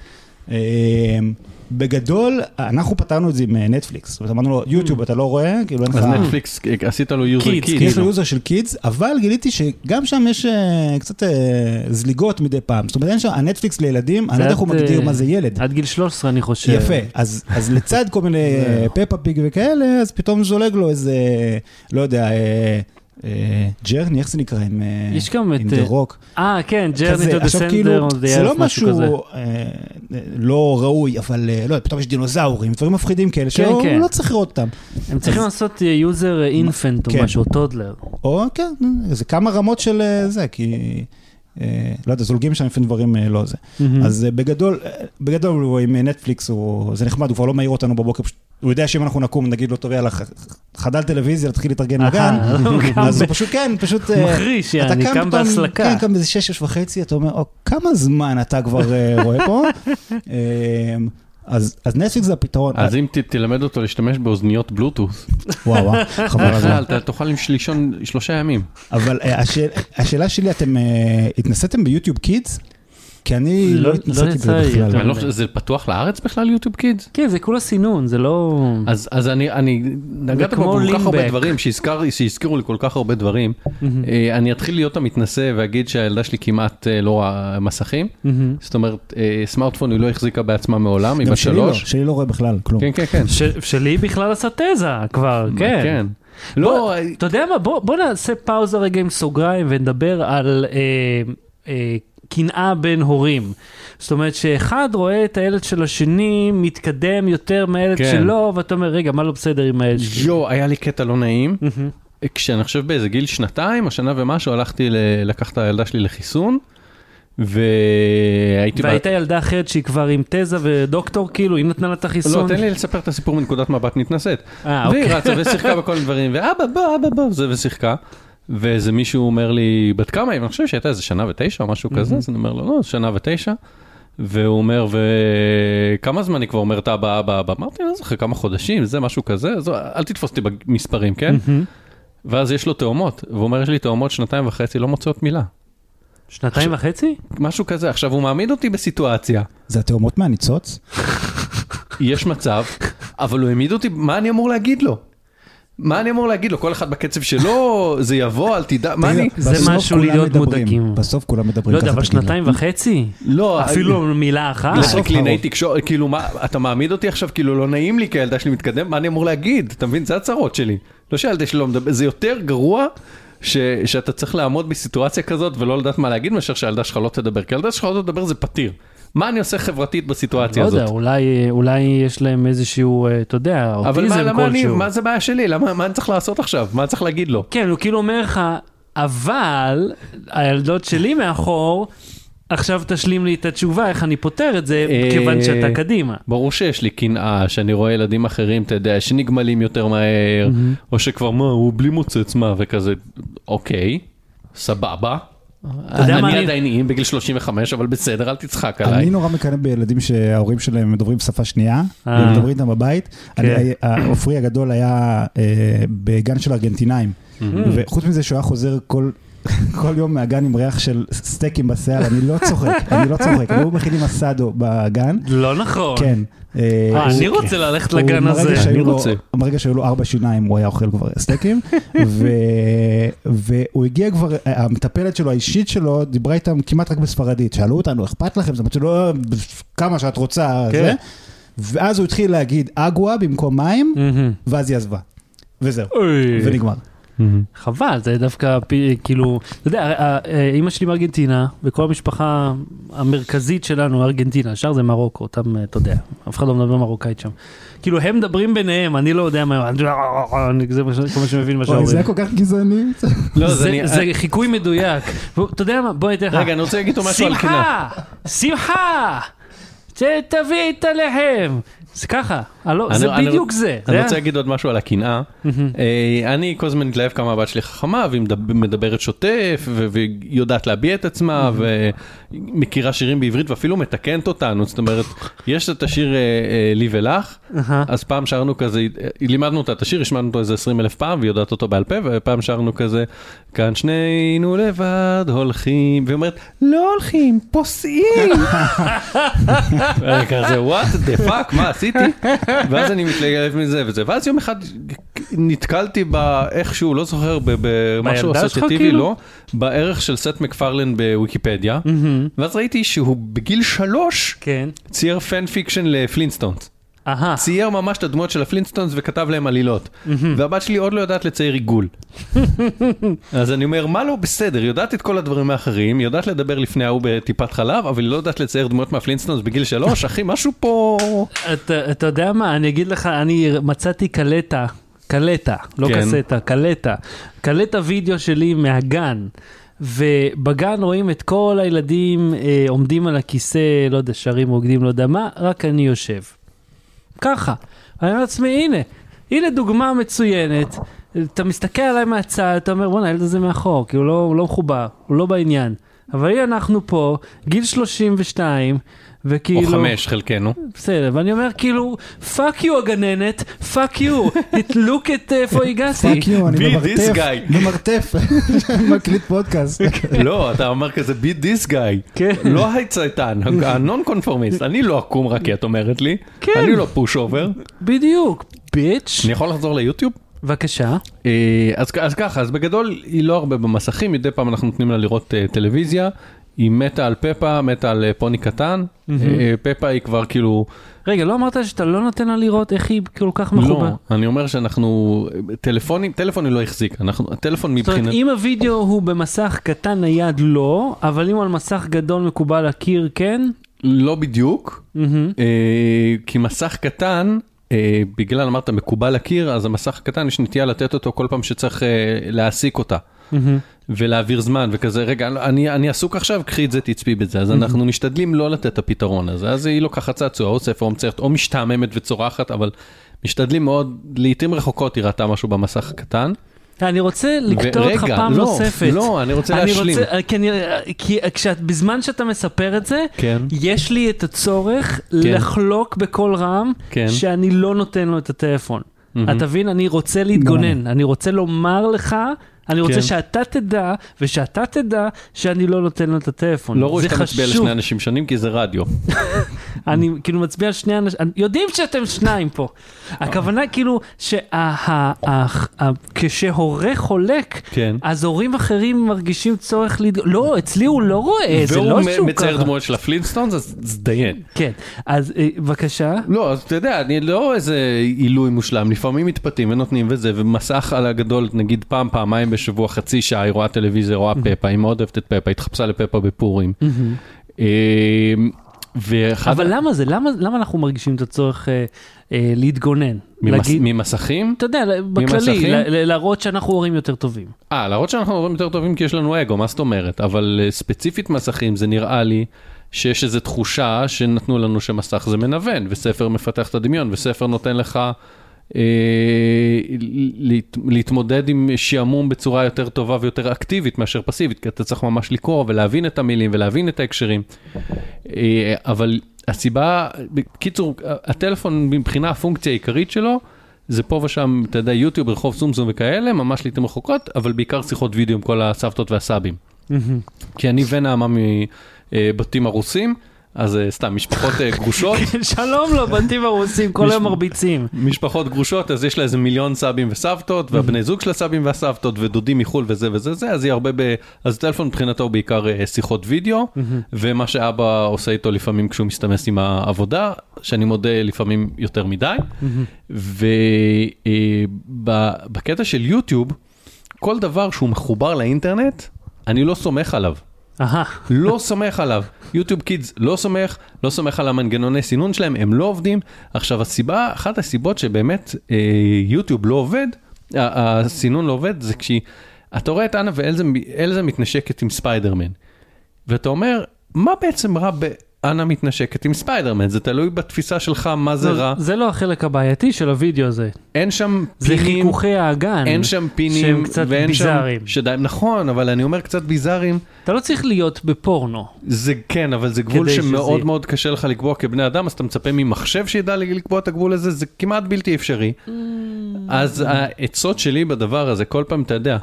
בגדול, אנחנו פתרנו את זה עם נטפליקס, זאת אומרת, אמרנו לו, יוטיוב אתה לא רואה, כאילו אין לך... אז נטפליקס, עשית לו יוזר קידס. יש לו יוזר של קידס, אבל גיליתי שגם שם יש קצת זליגות מדי פעם, זאת אומרת, אין שם, הנטפליקס לילדים, אני לא יודע איך הוא מגדיר מה זה ילד. עד גיל שלוש עשרה אני חושב. יפה, אז לצד כל מיני פפא פיג וכאלה, אז פתאום זולג לו איזה, לא יודע... ג'רני, איך זה נקרא? יש גם את... עם דרוק. אה, כן, ג'רני to the center. זה לא משהו לא ראוי, אבל לא, פתאום יש דינוזאורים, דברים מפחידים כאלה, שהוא לא צריך לראות אותם. הם צריכים לעשות יוזר אינפנט או משהו, טודלר. או, כן, זה כמה רמות של זה, כי... לא יודע, זולגים שם לפעמים דברים לא זה. אז בגדול, בגדול עם נטפליקס, זה נחמד, הוא כבר לא מעיר אותנו בבוקר, הוא יודע שאם אנחנו נקום, נגיד לו, טוב, יאללה, חדל טלוויזיה, תתחיל להתארגן לגן, אז הוא פשוט, כן, פשוט... מחריש, אני קם בהסלקה. כן, קם באיזה שש, שש וחצי, אתה אומר, כמה זמן אתה כבר רואה פה? אז נטפליקס זה הפתרון. אז אם תלמד אותו להשתמש באוזניות בלוטוס. וואו, חבר הזה. אתה תוכל עם שלישון שלושה ימים. אבל השאלה שלי, אתם התנסיתם ביוטיוב קידס? כי אני לא התנסיתי בכלל. זה פתוח לארץ בכלל יוטיוב קידס? כן, זה כולה סינון, זה לא... אז אני נגעת כמו כל כך הרבה דברים, שהזכירו לי כל כך הרבה דברים, אני אתחיל להיות המתנסה ואגיד שהילדה שלי כמעט לא רואה מסכים, זאת אומרת, סמארטפון היא לא החזיקה בעצמה מעולם, היא בשלוש. שלי לא רואה בכלל, כלום. כן, כן, כן. שלי בכלל עשה תזה כבר, כן. לא, אתה יודע מה, בוא נעשה פאוזה רגע עם סוגריים ונדבר על... קנאה בין הורים. זאת אומרת שאחד רואה את הילד של השני מתקדם יותר מהילד כן. שלו, ואתה אומר, רגע, מה לא בסדר עם הילד שלי? יו, היה לי קטע לא נעים. Mm-hmm. כשאני חושב באיזה גיל שנתיים, או שנה ומשהו, הלכתי לקחת את הילדה שלי לחיסון, והייתי... והייתה בע... ילדה אחרת שהיא כבר עם תזה ודוקטור, כאילו, היא נתנה לה את החיסון. לא, תן לי לספר את הסיפור מנקודת מבט נתנסת. והיא אוקיי. רצה ושיחקה בכל הדברים, ואבא, בוא, אבא, בוא, זה ושיחקה. ואיזה מישהו אומר לי, בת כמה? אני חושב שהייתה איזה שנה ותשע או משהו כזה, אז אני אומר לו, לא, שנה ותשע. והוא אומר, וכמה זמן אני כבר אומרת, אבא, אבא, אבא. אמרתי, לא זוכר, כמה חודשים, זה משהו כזה, אז אל תתפוס אותי במספרים, כן? ואז יש לו תאומות, והוא אומר, יש לי תאומות שנתיים וחצי, לא מוצאות מילה. שנתיים וחצי? משהו כזה, עכשיו הוא מעמיד אותי בסיטואציה. זה התאומות מהניצוץ? יש מצב, אבל הוא העמיד אותי, מה אני אמור להגיד לו? מה אני אמור להגיד לו? כל אחד בקצב שלו, זה יבוא, אל תדע, מה אני? זה משהו להיות מודקים. בסוף כולם מדברים. לא יודע, אבל שנתיים וחצי? לא. אפילו מילה אחת? לקלינאי תקשורת, כאילו, אתה מעמיד אותי עכשיו, כאילו, לא נעים לי, כי הילדה שלי מתקדם, מה אני אמור להגיד? אתה מבין? זה הצרות שלי. לא שהילדה שלי לא מדבר, זה יותר גרוע שאתה צריך לעמוד בסיטואציה כזאת, ולא לדעת מה להגיד, מאשר שהילדה שלך לא תדבר. כי הילדה שלך לא תדבר, זה פתיר. מה אני עושה חברתית בסיטואציה הזאת? לא יודע, אולי, אולי יש להם איזשהו, אתה יודע, אוטיזם כלשהו. אבל מה זה בעיה שלי? למה, מה אני צריך לעשות עכשיו? מה אני צריך להגיד לו? כן, הוא כאילו אומר לך, אבל הילדות שלי מאחור, עכשיו תשלים לי את התשובה, איך אני פותר את זה, כיוון שאתה קדימה. ברור שיש לי קנאה, שאני רואה ילדים אחרים, אתה יודע, שנגמלים יותר מהר, או שכבר מה, הוא בלי מוצץ מה, וכזה, אוקיי, סבבה. אני עדיין איים בגיל שלושים וחמש, אבל בסדר, אל תצחק עליי. אני נורא מקנא בילדים שההורים שלהם מדברים שפה שנייה, מדברים איתם בבית. האופרי הגדול היה בגן של ארגנטינאים, וחוץ מזה שהוא היה חוזר כל... כל יום מהגן עם ריח של סטייקים בשיער, אני לא צוחק, אני לא צוחק. והוא מכין עם הסאדו בגן. לא נכון. כן. אני רוצה ללכת לגן הזה, אני רוצה. מרגע שהיו לו ארבע שיניים, הוא היה אוכל כבר סטייקים, והוא הגיע כבר, המטפלת שלו, האישית שלו, דיברה איתם כמעט רק בספרדית. שאלו אותנו, אכפת לכם? זאת אומרת שלא, כמה שאת רוצה, זה. ואז הוא התחיל להגיד, אגווה במקום מים, ואז היא עזבה. וזהו, ונגמר. חבל, זה דווקא כאילו, אתה יודע, אמא שלי מארגנטינה, וכל המשפחה המרכזית שלנו, ארגנטינה, השאר זה מרוקו, אותם, אתה יודע, אף אחד לא מדבר מרוקאית שם. כאילו, הם מדברים ביניהם, אני לא יודע מה, זה כל מה שמבין מה שאומרים. זה כל כך גזעני. זה חיקוי מדויק. אתה יודע מה, בואי תלך. רגע, אני רוצה להגיד אותו משהו על קנאה. שמחה! שמחה! תביא את הלחם! זה ככה. זה בדיוק זה. אני רוצה להגיד עוד משהו על הקנאה. אני כל זמן מתלהב כמה הבת שלי חכמה, והיא מדברת שוטף, והיא יודעת להביע את עצמה, ומכירה שירים בעברית, ואפילו מתקנת אותנו. זאת אומרת, יש את השיר לי ולך, אז פעם שרנו כזה, לימדנו אותה את השיר, השמענו אותו איזה עשרים אלף פעם, והיא יודעת אותו בעל פה, ופעם שרנו כזה, כאן שנינו לבד הולכים, והיא אומרת, לא הולכים, פוסעים. כזה, what the fuck, מה עשיתי? ואז אני מתלהב מזה וזה, ואז יום אחד נתקלתי באיכשהו, לא זוכר, במשהו אסוציאטיבי, לא, בערך של סט מקפרלן בוויקיפדיה, ואז ראיתי שהוא בגיל שלוש צייר פן פיקשן לפלינסטונס. צייר ממש את הדמות של הפלינסטונס וכתב להם עלילות. והבת שלי עוד לא יודעת לצייר עיגול. אז אני אומר, מה לא בסדר? יודעת את כל הדברים האחרים, יודעת לדבר לפני ההוא בטיפת חלב, אבל היא לא יודעת לצייר דמות מהפלינסטונס בגיל שלוש, אחי, משהו פה... אתה יודע מה? אני אגיד לך, אני מצאתי קלטה, קלטה, לא קסטה, קלטה, קלטה וידאו שלי מהגן. ובגן רואים את כל הילדים עומדים על הכיסא, לא יודע, שרים, רוקדים, לא יודע מה, רק אני יושב. ככה, אני אומר לעצמי, הנה, הנה דוגמה מצוינת, אתה מסתכל עליי מהצד, אתה אומר, בוא נהל את זה מאחור, כי הוא לא, הוא לא מחובר, הוא לא בעניין, אבל הנה אנחנו פה, גיל שלושים ושתיים, וכאילו... או חמש חלקנו. בסדר, ואני אומר כאילו, פאק יו הגננת, פאק יו, תלוק את איפה הגעתי. פאק יו, אני במרתף, במרתף, מקליט פודקאסט. לא, אתה אומר כזה, בי דיס גאי. לא היצייתן, הנון קונפורמיסט, אני לא אקום רק כי את אומרת לי, אני לא פוש אובר. בדיוק, ביץ'. אני יכול לחזור ליוטיוב? בבקשה. אז ככה, אז בגדול היא לא הרבה במסכים, מדי פעם אנחנו נותנים לה לראות טלוויזיה, היא מתה על פפא, מתה על פוני קטן, פפא היא כבר כאילו... רגע, לא אמרת שאתה לא נותן לה לראות איך היא כל כך מחובה? לא, אני אומר שאנחנו... טלפונים, טלפון היא לא החזיק, הטלפון מבחינת... זאת אומרת, אם הווידאו הוא במסך קטן נייד לא, אבל אם הוא על מסך גדול מקובל הקיר כן? לא בדיוק, כי מסך קטן... בגלל אמרת מקובל הקיר, אז המסך הקטן יש נטייה לתת אותו כל פעם שצריך להעסיק אותה, ולהעביר זמן, וכזה, רגע, אני עסוק עכשיו, קחי את זה, תצפי בזה, אז אנחנו משתדלים לא לתת את הפתרון הזה, אז היא לוקחת צעצוע, או ספר, או מציירת, או משתעממת וצורחת, אבל משתדלים מאוד, לעתים רחוקות היא ראתה משהו במסך הקטן. אני רוצה לקטור אותך פעם נוספת. לא, אני רוצה להשלים. כי בזמן שאתה מספר את זה, יש לי את הצורך לחלוק בכל רעם, שאני לא נותן לו את הטלפון. אתה מבין? אני רוצה להתגונן. אני רוצה לומר לך, אני רוצה שאתה תדע, ושאתה תדע שאני לא נותן לו את הטלפון. לא רואה שאתה מצביע לשני אנשים שונים, כי זה רדיו. אני כאילו מצביע לשני אנשים, יודעים שאתם שניים פה. הכוונה כאילו, כשהורה חולק, אז הורים אחרים מרגישים צורך, לא, אצלי הוא לא רואה, זה לא שהוא ככה. והוא מצייר דמות של הפלינסטונס, אז זדיין. כן, אז בבקשה. לא, אז אתה יודע, אני לא רואה איזה עילוי מושלם, לפעמים מתפתים ונותנים וזה, ומסך על הגדול, נגיד פעם, פעמיים בשבוע, חצי שעה, היא רואה טלוויזיה, רואה פפא, היא מאוד אוהבת את פפא, התחפשה לפפא בפורים. אבל למה זה? למה אנחנו מרגישים את הצורך להתגונן? ממסכים? אתה יודע, בכללי, להראות שאנחנו הורים יותר טובים. אה, להראות שאנחנו הורים יותר טובים כי יש לנו אגו, מה זאת אומרת? אבל ספציפית מסכים, זה נראה לי שיש איזו תחושה שנתנו לנו שמסך זה מנוון, וספר מפתח את הדמיון, וספר נותן לך להתמודד עם שעמום בצורה יותר טובה ויותר אקטיבית מאשר פסיבית, כי אתה צריך ממש לקרוא ולהבין את המילים ולהבין את ההקשרים. אבל הסיבה, בקיצור, הטלפון מבחינה הפונקציה העיקרית שלו, זה פה ושם, אתה יודע, יוטיוב, רחוב סומסום וכאלה, ממש לעתים רחוקות, אבל בעיקר שיחות וידאו עם כל הסבתות והסאבים. כי אני ונעמה מבתים הרוסים, אז סתם, משפחות גרושות. שלום לו, בתים הרוסים, כל היום מרביצים. משפחות גרושות, אז יש לה איזה מיליון סבים וסבתות, והבני זוג של הסבים והסבתות, ודודים מחול וזה וזה זה, אז היא הרבה ב... אז הטלפון מבחינתו בעיקר שיחות וידאו, ומה שאבא עושה איתו לפעמים כשהוא מסתמס עם העבודה, שאני מודה לפעמים יותר מדי, ובקטע של יוטיוב, כל דבר שהוא מחובר לאינטרנט, אני לא סומך עליו. לא סומך עליו. יוטיוב קידס לא סומך, לא סומך על המנגנוני סינון שלהם, הם לא עובדים. עכשיו הסיבה, אחת הסיבות שבאמת יוטיוב לא עובד, הסינון לא עובד, זה כשאתה רואה את אנה ואלזה מתנשקת עם ספיידרמן, ואתה אומר, מה בעצם רע אנה מתנשקת עם ספיידרמן, זה תלוי בתפיסה שלך מה זה רע. זה לא החלק הבעייתי של הווידאו הזה. אין שם פינים. זה חיכוכי האגן. אין שם פינים. שהם קצת ביזאריים. נכון, אבל אני אומר קצת ביזאריים. אתה לא צריך להיות בפורנו. זה כן, אבל זה גבול שמאוד מאוד קשה לך לקבוע כבני אדם, אז אתה מצפה ממחשב שידע לקבוע את הגבול הזה, זה כמעט בלתי אפשרי. אז העצות שלי בדבר הזה, כל פעם אתה יודע,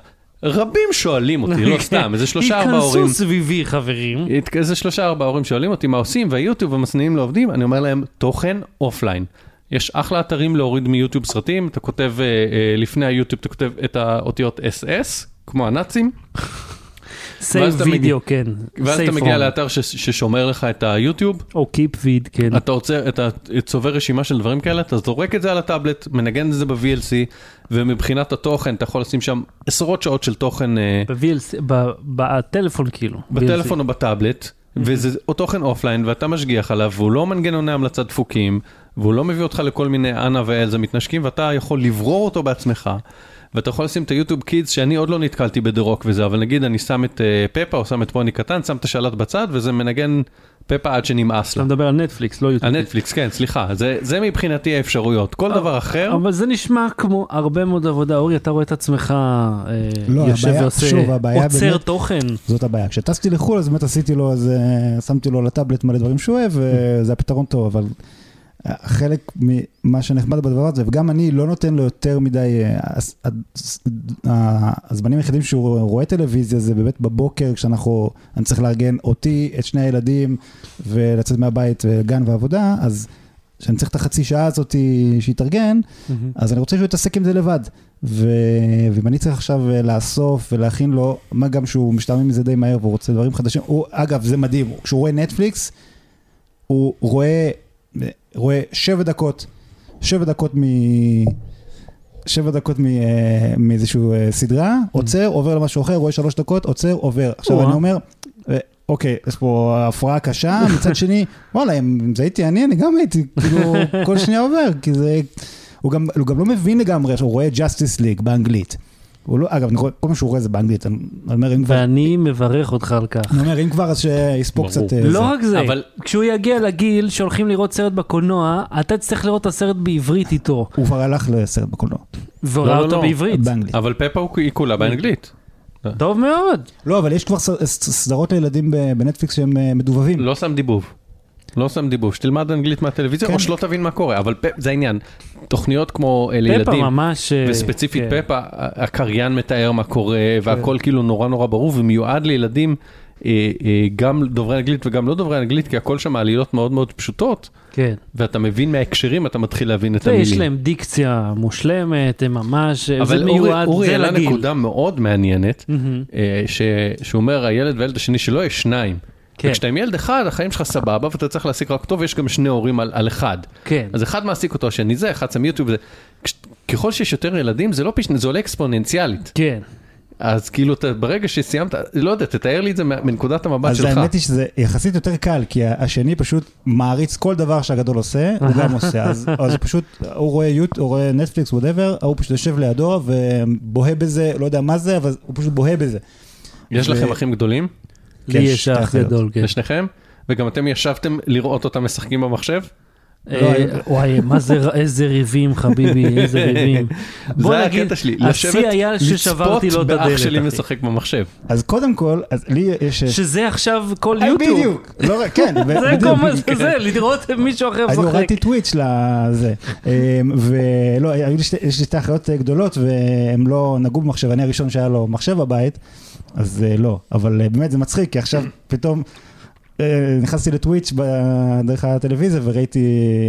רבים שואלים אותי, לא סתם, איזה שלושה ארבע הורים. התכנסו סביבי, חברים. איזה שלושה ארבע הורים שואלים אותי מה עושים, והיוטיוב המסניים לא עובדים, אני אומר להם, תוכן אופליין. יש אחלה אתרים להוריד מיוטיוב סרטים, אתה כותב, לפני היוטיוב אתה כותב את האותיות אס אס, כמו הנאצים. סייב וידאו, כן. ואז אתה מגיע לאתר ששומר לך את היוטיוב. או קיפ ויד, כן. אתה צובר רשימה של דברים כאלה, אתה זורק את זה על הטאבלט, מנגן את זה ב-וי אל סי, ומבחינת התוכן, אתה יכול לשים שם עשרות שעות של תוכן. בטלפון כאילו. בטלפון או בטאבלט, וזה תוכן אופליין, ואתה משגיח עליו, והוא לא מנגנוני המלצה דפוקים, והוא לא מביא אותך לכל מיני אנה ואלזה מתנשקים, ואתה יכול לברור אותו בעצמך. ואתה יכול לשים את היוטיוב קידס, שאני עוד לא נתקלתי בדרוק וזה, אבל נגיד אני שם את פפא, או שם את פוני קטן, שם את השלט בצד, וזה מנגן פפא עד שנמאס לה. אתה מדבר על נטפליקס, לא יוטיוב. על נטפליקס, כן, סליחה. זה מבחינתי האפשרויות. כל דבר אחר... אבל זה נשמע כמו הרבה מאוד עבודה. אורי, אתה רואה את עצמך יושב ועושה, עוצר תוכן. זאת הבעיה. כשטסתי לחול, אז באמת עשיתי לו, אז שמתי לו לטאבלט מלא דברים שהוא אוהב, וזה הפתרון טוב, אבל... חלק ממה שנחמד בדבר הזה, וגם אני לא נותן לו יותר מדי, הזמנים היחידים שהוא רואה טלוויזיה, זה באמת בבוקר, כשאנחנו, אני צריך לארגן אותי, את שני הילדים, ולצאת מהבית, גן ועבודה, אז כשאני צריך את החצי שעה הזאת שיתארגן, אז אני רוצה שהוא יתעסק עם זה לבד, ואם אני צריך עכשיו לאסוף ולהכין לו, מה גם שהוא משתעמם מזה די מהר, והוא רוצה דברים חדשים, אגב, זה מדהים, כשהוא רואה נטפליקס, הוא רואה רואה שבע דקות, שבע דקות מ... שבע דקות מ... מאיזשהו סדרה, עוצר, עובר למשהו אחר, רואה שלוש דקות, עוצר, עובר. עכשיו אני אומר, אוקיי, יש פה הפרעה קשה, מצד שני, וואלה, אם זה הייתי אני, אני גם הייתי, כאילו, כל שנייה עובר, כי זה... הוא גם, הוא גם לא מבין לגמרי, הוא רואה Justice League באנגלית. לא, אגב, כל מה שהוא רואה זה באנגלית, אני אומר, אם כבר... ואני מברך אותך על כך. אני אומר, אם כבר, אז שיספוק קצת... לא רק זה, אבל... כשהוא יגיע לגיל שהולכים לראות סרט בקולנוע, אתה תצטרך לראות את הסרט בעברית איתו. הוא כבר הלך לסרט בקולנוע. וראה לא, אותו לא. בעברית. באנגלית. אבל פפא הוא כולה באנגלית. טוב מאוד. לא, אבל יש כבר סדרות לילדים בנטפליקס שהם מדובבים. לא שם דיבוב. לא שם דיבוב, שתלמד אנגלית מהטלוויזיה, או שלא תבין מה קורה, אבל זה העניין. תוכניות כמו לילדים, וספציפית פפא, הקריין מתאר מה קורה, והכל כאילו נורא נורא ברור, ומיועד לילדים, גם דוברי אנגלית וגם לא דוברי אנגלית, כי הכל שם העלילות מאוד מאוד פשוטות, ואתה מבין מההקשרים, אתה מתחיל להבין את המילים. יש להם דיקציה מושלמת, הם ממש, זה מיועד, זה לגיל. אבל אורי, נקודה מאוד מעניינת, שאומר, הילד והילד השני שלו יש שניים. וכשאתה עם ילד אחד, החיים שלך סבבה, ואתה צריך להעסיק רק טוב, יש גם שני הורים על, על אחד. כן. אז אחד מעסיק אותו, השני זה, אחד שם יוטיוב, זה. כש, ככל שיש יותר ילדים, זה לא פשנה, זה עולה אקספוננציאלית. כן. אז כאילו, אתה, ברגע שסיימת, לא יודע, תתאר לי את זה מנקודת המבט שלך. אז האמת היא שזה יחסית יותר קל, כי השני פשוט מעריץ כל דבר שהגדול עושה, הוא גם עושה. אז, אז פשוט, הוא רואה יוט, הוא רואה נטפליקס, whatever, הוא פשוט יושב לידו ובוהה בזה, לא יודע מה זה, אבל הוא פשוט בוהה בזה. יש ו... לכם אחים גדולים? לי יש אח גדול, כן. לשניכם? וגם אתם ישבתם לראות אותם משחקים במחשב? וואי, מה זה, איזה ריבים, חביבי, איזה ריבים. זה הקטע שלי, לשבת, לצפות באח שלי משחק במחשב. אז קודם כל, לי יש... שזה עכשיו כל יוטיוב. בדיוק, לא רק, כן. זה כל מה שזה, לראות מישהו אחר משחק. אני הורדתי טוויץ' לזה. ולא, יש לי שתי אחיות גדולות, והם לא נגעו במחשב, אני הראשון שהיה לו מחשב בבית, אז לא, אבל באמת זה מצחיק, כי עכשיו פתאום נכנסתי לטוויץ' דרך הטלוויזיה וראיתי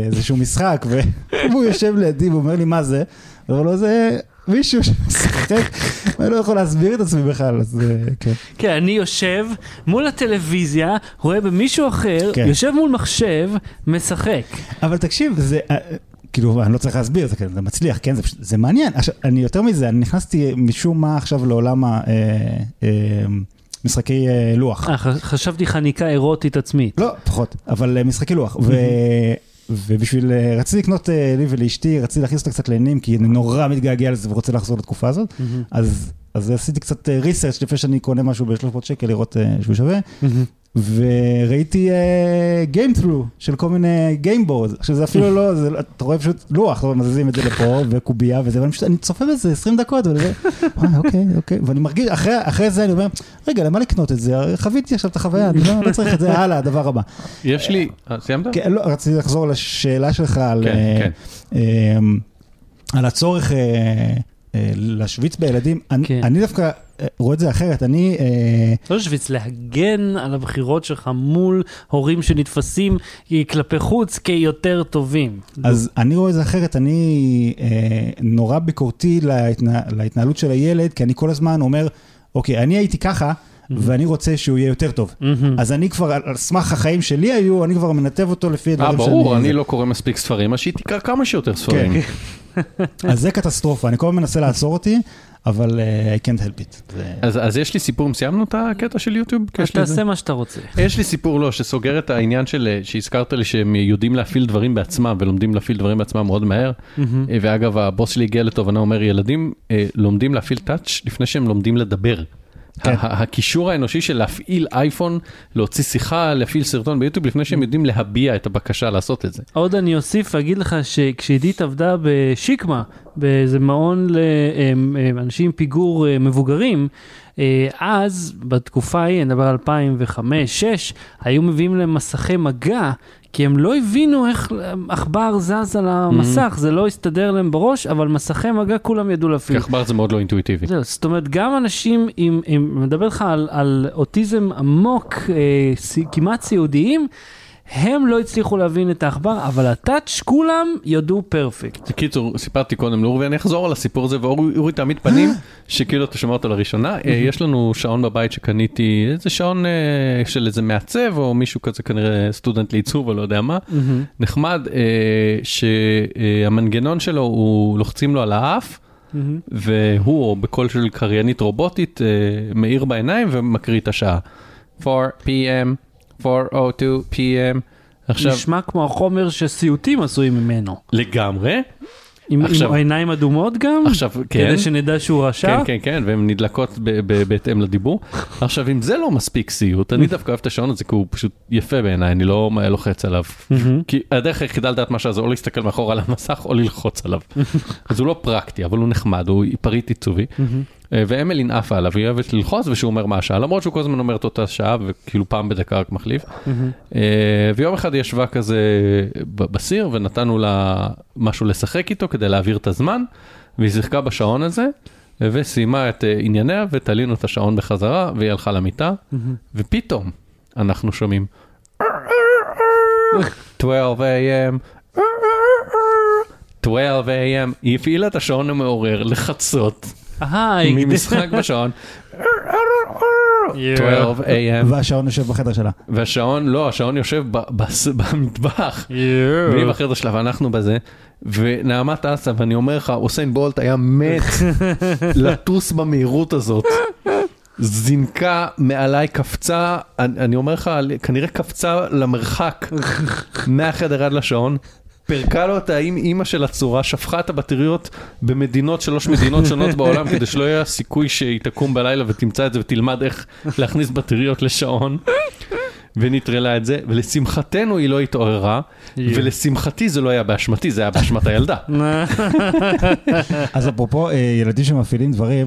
איזשהו משחק, והוא יושב לידי ואומר לי מה זה, אבל לא זה מישהו שמשחק, אני לא יכול להסביר את עצמי בכלל, אז כן. כן, אני יושב מול הטלוויזיה, רואה במישהו אחר, יושב מול מחשב, משחק. אבל תקשיב, זה... כאילו, אני לא צריך להסביר, זה, זה מצליח, כן, זה, זה מעניין. עכשיו, אני יותר מזה, אני נכנסתי משום מה עכשיו לעולם ה, אה, אה, משחקי אה, לוח. אה, חשבתי חניקה אירוטית עצמית. לא, פחות, אבל אה, משחקי לוח. ו, ובשביל, אה, רציתי לקנות אה, לי ולאשתי, רציתי להכניס אותה קצת לעניינים, כי אני נורא מתגעגע על זה ורוצה לחזור לתקופה הזאת. אז אז עשיתי קצת ריסרצ' לפני שאני קונה משהו ב-שלוש מאות שקל לראות שהוא שווה, וראיתי Game Through של כל מיני Gameboards, עכשיו זה אפילו לא, אתה רואה פשוט לוח, מזזים את זה לפה וקובייה וזה, ואני צופה בזה עשרים דקות, אוקיי, אוקיי, ואני מרגיש, אחרי זה אני אומר, רגע, למה לקנות את זה? חוויתי עכשיו את החוויה, אני לא צריך את זה, הלאה, הדבר הבא. יש לי, סיימת? לא, רציתי לחזור לשאלה שלך על הצורך לשוויץ בילדים, אני דווקא רואה את זה אחרת, אני... לא לשוויץ, להגן על הבחירות שלך מול הורים שנתפסים כלפי חוץ כיותר טובים. אז אני רואה את זה אחרת, אני נורא ביקורתי להתנהלות של הילד, כי אני כל הזמן אומר, אוקיי, אני הייתי ככה, ואני רוצה שהוא יהיה יותר טוב. אז אני כבר, על סמך החיים שלי היו, אני כבר מנתב אותו לפי הדברים שאני... ברור, אני לא קורא מספיק ספרים, אז שהיא תקרא כמה שיותר ספרים. אז זה קטסטרופה, אני כל הזמן מנסה לעצור אותי, אבל I can't help it. אז יש לי סיפור, סיימנו את הקטע של יוטיוב? תעשה מה שאתה רוצה. יש לי סיפור, לא, שסוגר את העניין שהזכרת לי, שהם יודעים להפעיל דברים בעצמם, ולומדים להפעיל דברים בעצמם מאוד מהר, ואגב, הבוס שלי הגיע לתובנה, אומר, ילדים לומדים להפעיל טאץ' לפני שהם לומדים לדבר. הקישור האנושי של להפעיל אייפון, להוציא שיחה, להפעיל סרטון ביוטיוב, לפני שהם יודעים להביע את הבקשה לעשות את זה. עוד אני אוסיף ואגיד לך שכשעידית עבדה בשיקמה, באיזה מעון לאנשים עם פיגור מבוגרים, אז בתקופה היא, נדבר אלפיים וחמש שש, היו מביאים להם מסכי מגע, כי הם לא הבינו איך עכבר זז על המסך, זה לא הסתדר להם בראש, אבל מסכי מגע כולם ידעו להפעיל. כי עכבר זה מאוד לא אינטואיטיבי. זאת אומרת, גם אנשים, אם מדבר לך על אוטיזם עמוק, כמעט ציודיים, הם לא הצליחו להבין את העכבר, אבל הטאץ' כולם ידעו פרפקט. בקיצור, סיפרתי קודם לאורי, ואני אחזור על הסיפור הזה, ואורי תעמיד פנים, שכאילו אתה שמע אותו לראשונה, יש לנו שעון בבית שקניתי, איזה שעון של איזה מעצב, או מישהו כזה כנראה סטודנט לעיצוב, או לא יודע מה, נחמד, שהמנגנון שלו, הוא לוחצים לו על האף, והוא, או בקול של קריינית רובוטית, מאיר בעיניים ומקריא את השעה. ארבע פי אם ארבע או שתיים פי אם נשמע כמו החומר שסיוטים עשויים ממנו. לגמרי. עם העיניים אדומות גם? עכשיו, כן. כדי שנדע שהוא רשע? כן, כן, כן, והן נדלקות בהתאם לדיבור. עכשיו, אם זה לא מספיק סיוט, אני דווקא אוהב את השעון הזה, כי הוא פשוט יפה בעיניי, אני לא לוחץ עליו. כי הדרך היחידה לדעת מה שזה, או להסתכל מאחור על המסך, או ללחוץ עליו. אז הוא לא פרקטי, אבל הוא נחמד, הוא פריט עיצובי. ואמלין עפה עליו, היא אוהבת ללחוץ, ושהוא אומר מה השעה, למרות שהוא כל הזמן אומר את אותה שעה, וכאילו פעם בדקה רק מחליף. ויום אחד היא ישבה כזה בסיר, ונתנו לה משהו לשחק איתו, כדי להעביר את הזמן, והיא זרקה בשעון הזה, וסיימה את ענייניה, ותלינו את השעון בחזרה, והיא הלכה למיטה, ופתאום אנחנו שומעים, twelve a m, twelve a m, היא הפעילה את השעון המעורר לחצות, ממשחק בשעון twelve a m והשעון יושב בחדר שלה והשעון לא, השעון יושב במטבח והיא בחדר שלה ואנחנו בזה ונעמת אסה ואני אומר לך אוסיין בולט היה מת לטוס במהירות הזאת זינקה מעליי קפצה אני אומר לך כנראה קפצה למרחק מהחדר עד לשעון פרקה לו אותה עם אימא של הצורה, שפכה את הבטריות במדינות שלוש מדינות שונות בעולם, כדי שלא יהיה סיכוי שהיא תקום בלילה ותמצא את זה ותלמד איך להכניס בטריות לשעון, ונטרלה את זה, ולשמחתנו היא לא התעוררה, ולשמחתי זה לא היה באשמתי, זה היה באשמת הילדה. אז אפרופו, ילדים שמפעילים דברים,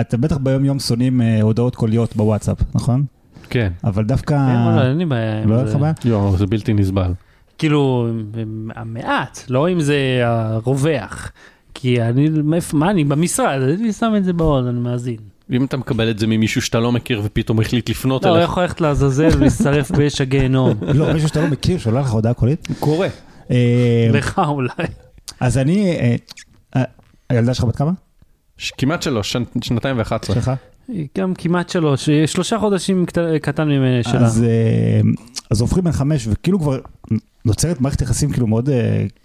אתם בטח ביום יום שונים הודעות קוליות בוואטסאפ, נכון? כן. אבל דווקא... אין לי בעיה. לא איך הבא? לא, זה בלתי נסבל. כאילו, המעט, לא אם זה הרווח, כי אני, מה אני במשרד, אני שם את זה בעוד, אני מאזין. אם אתה מקבל את זה ממישהו שאתה לא מכיר ופתאום החליט לפנות אליך. לא, יכול ללכת לעזאזל ולהצטרף באש הגיהנום. לא, מישהו שאתה לא מכיר, שולח לך הודעה קולית? קורה. לך אולי. אז אני, הילדה שלך בת כמה? כמעט שלוש, שנתיים ואחת עשרה. שלך? גם כמעט שלוש, שלושה חודשים קטן ממני שלה. אז הופכים בין חמש, וכאילו כבר נוצרת מערכת יחסים כאילו מאוד,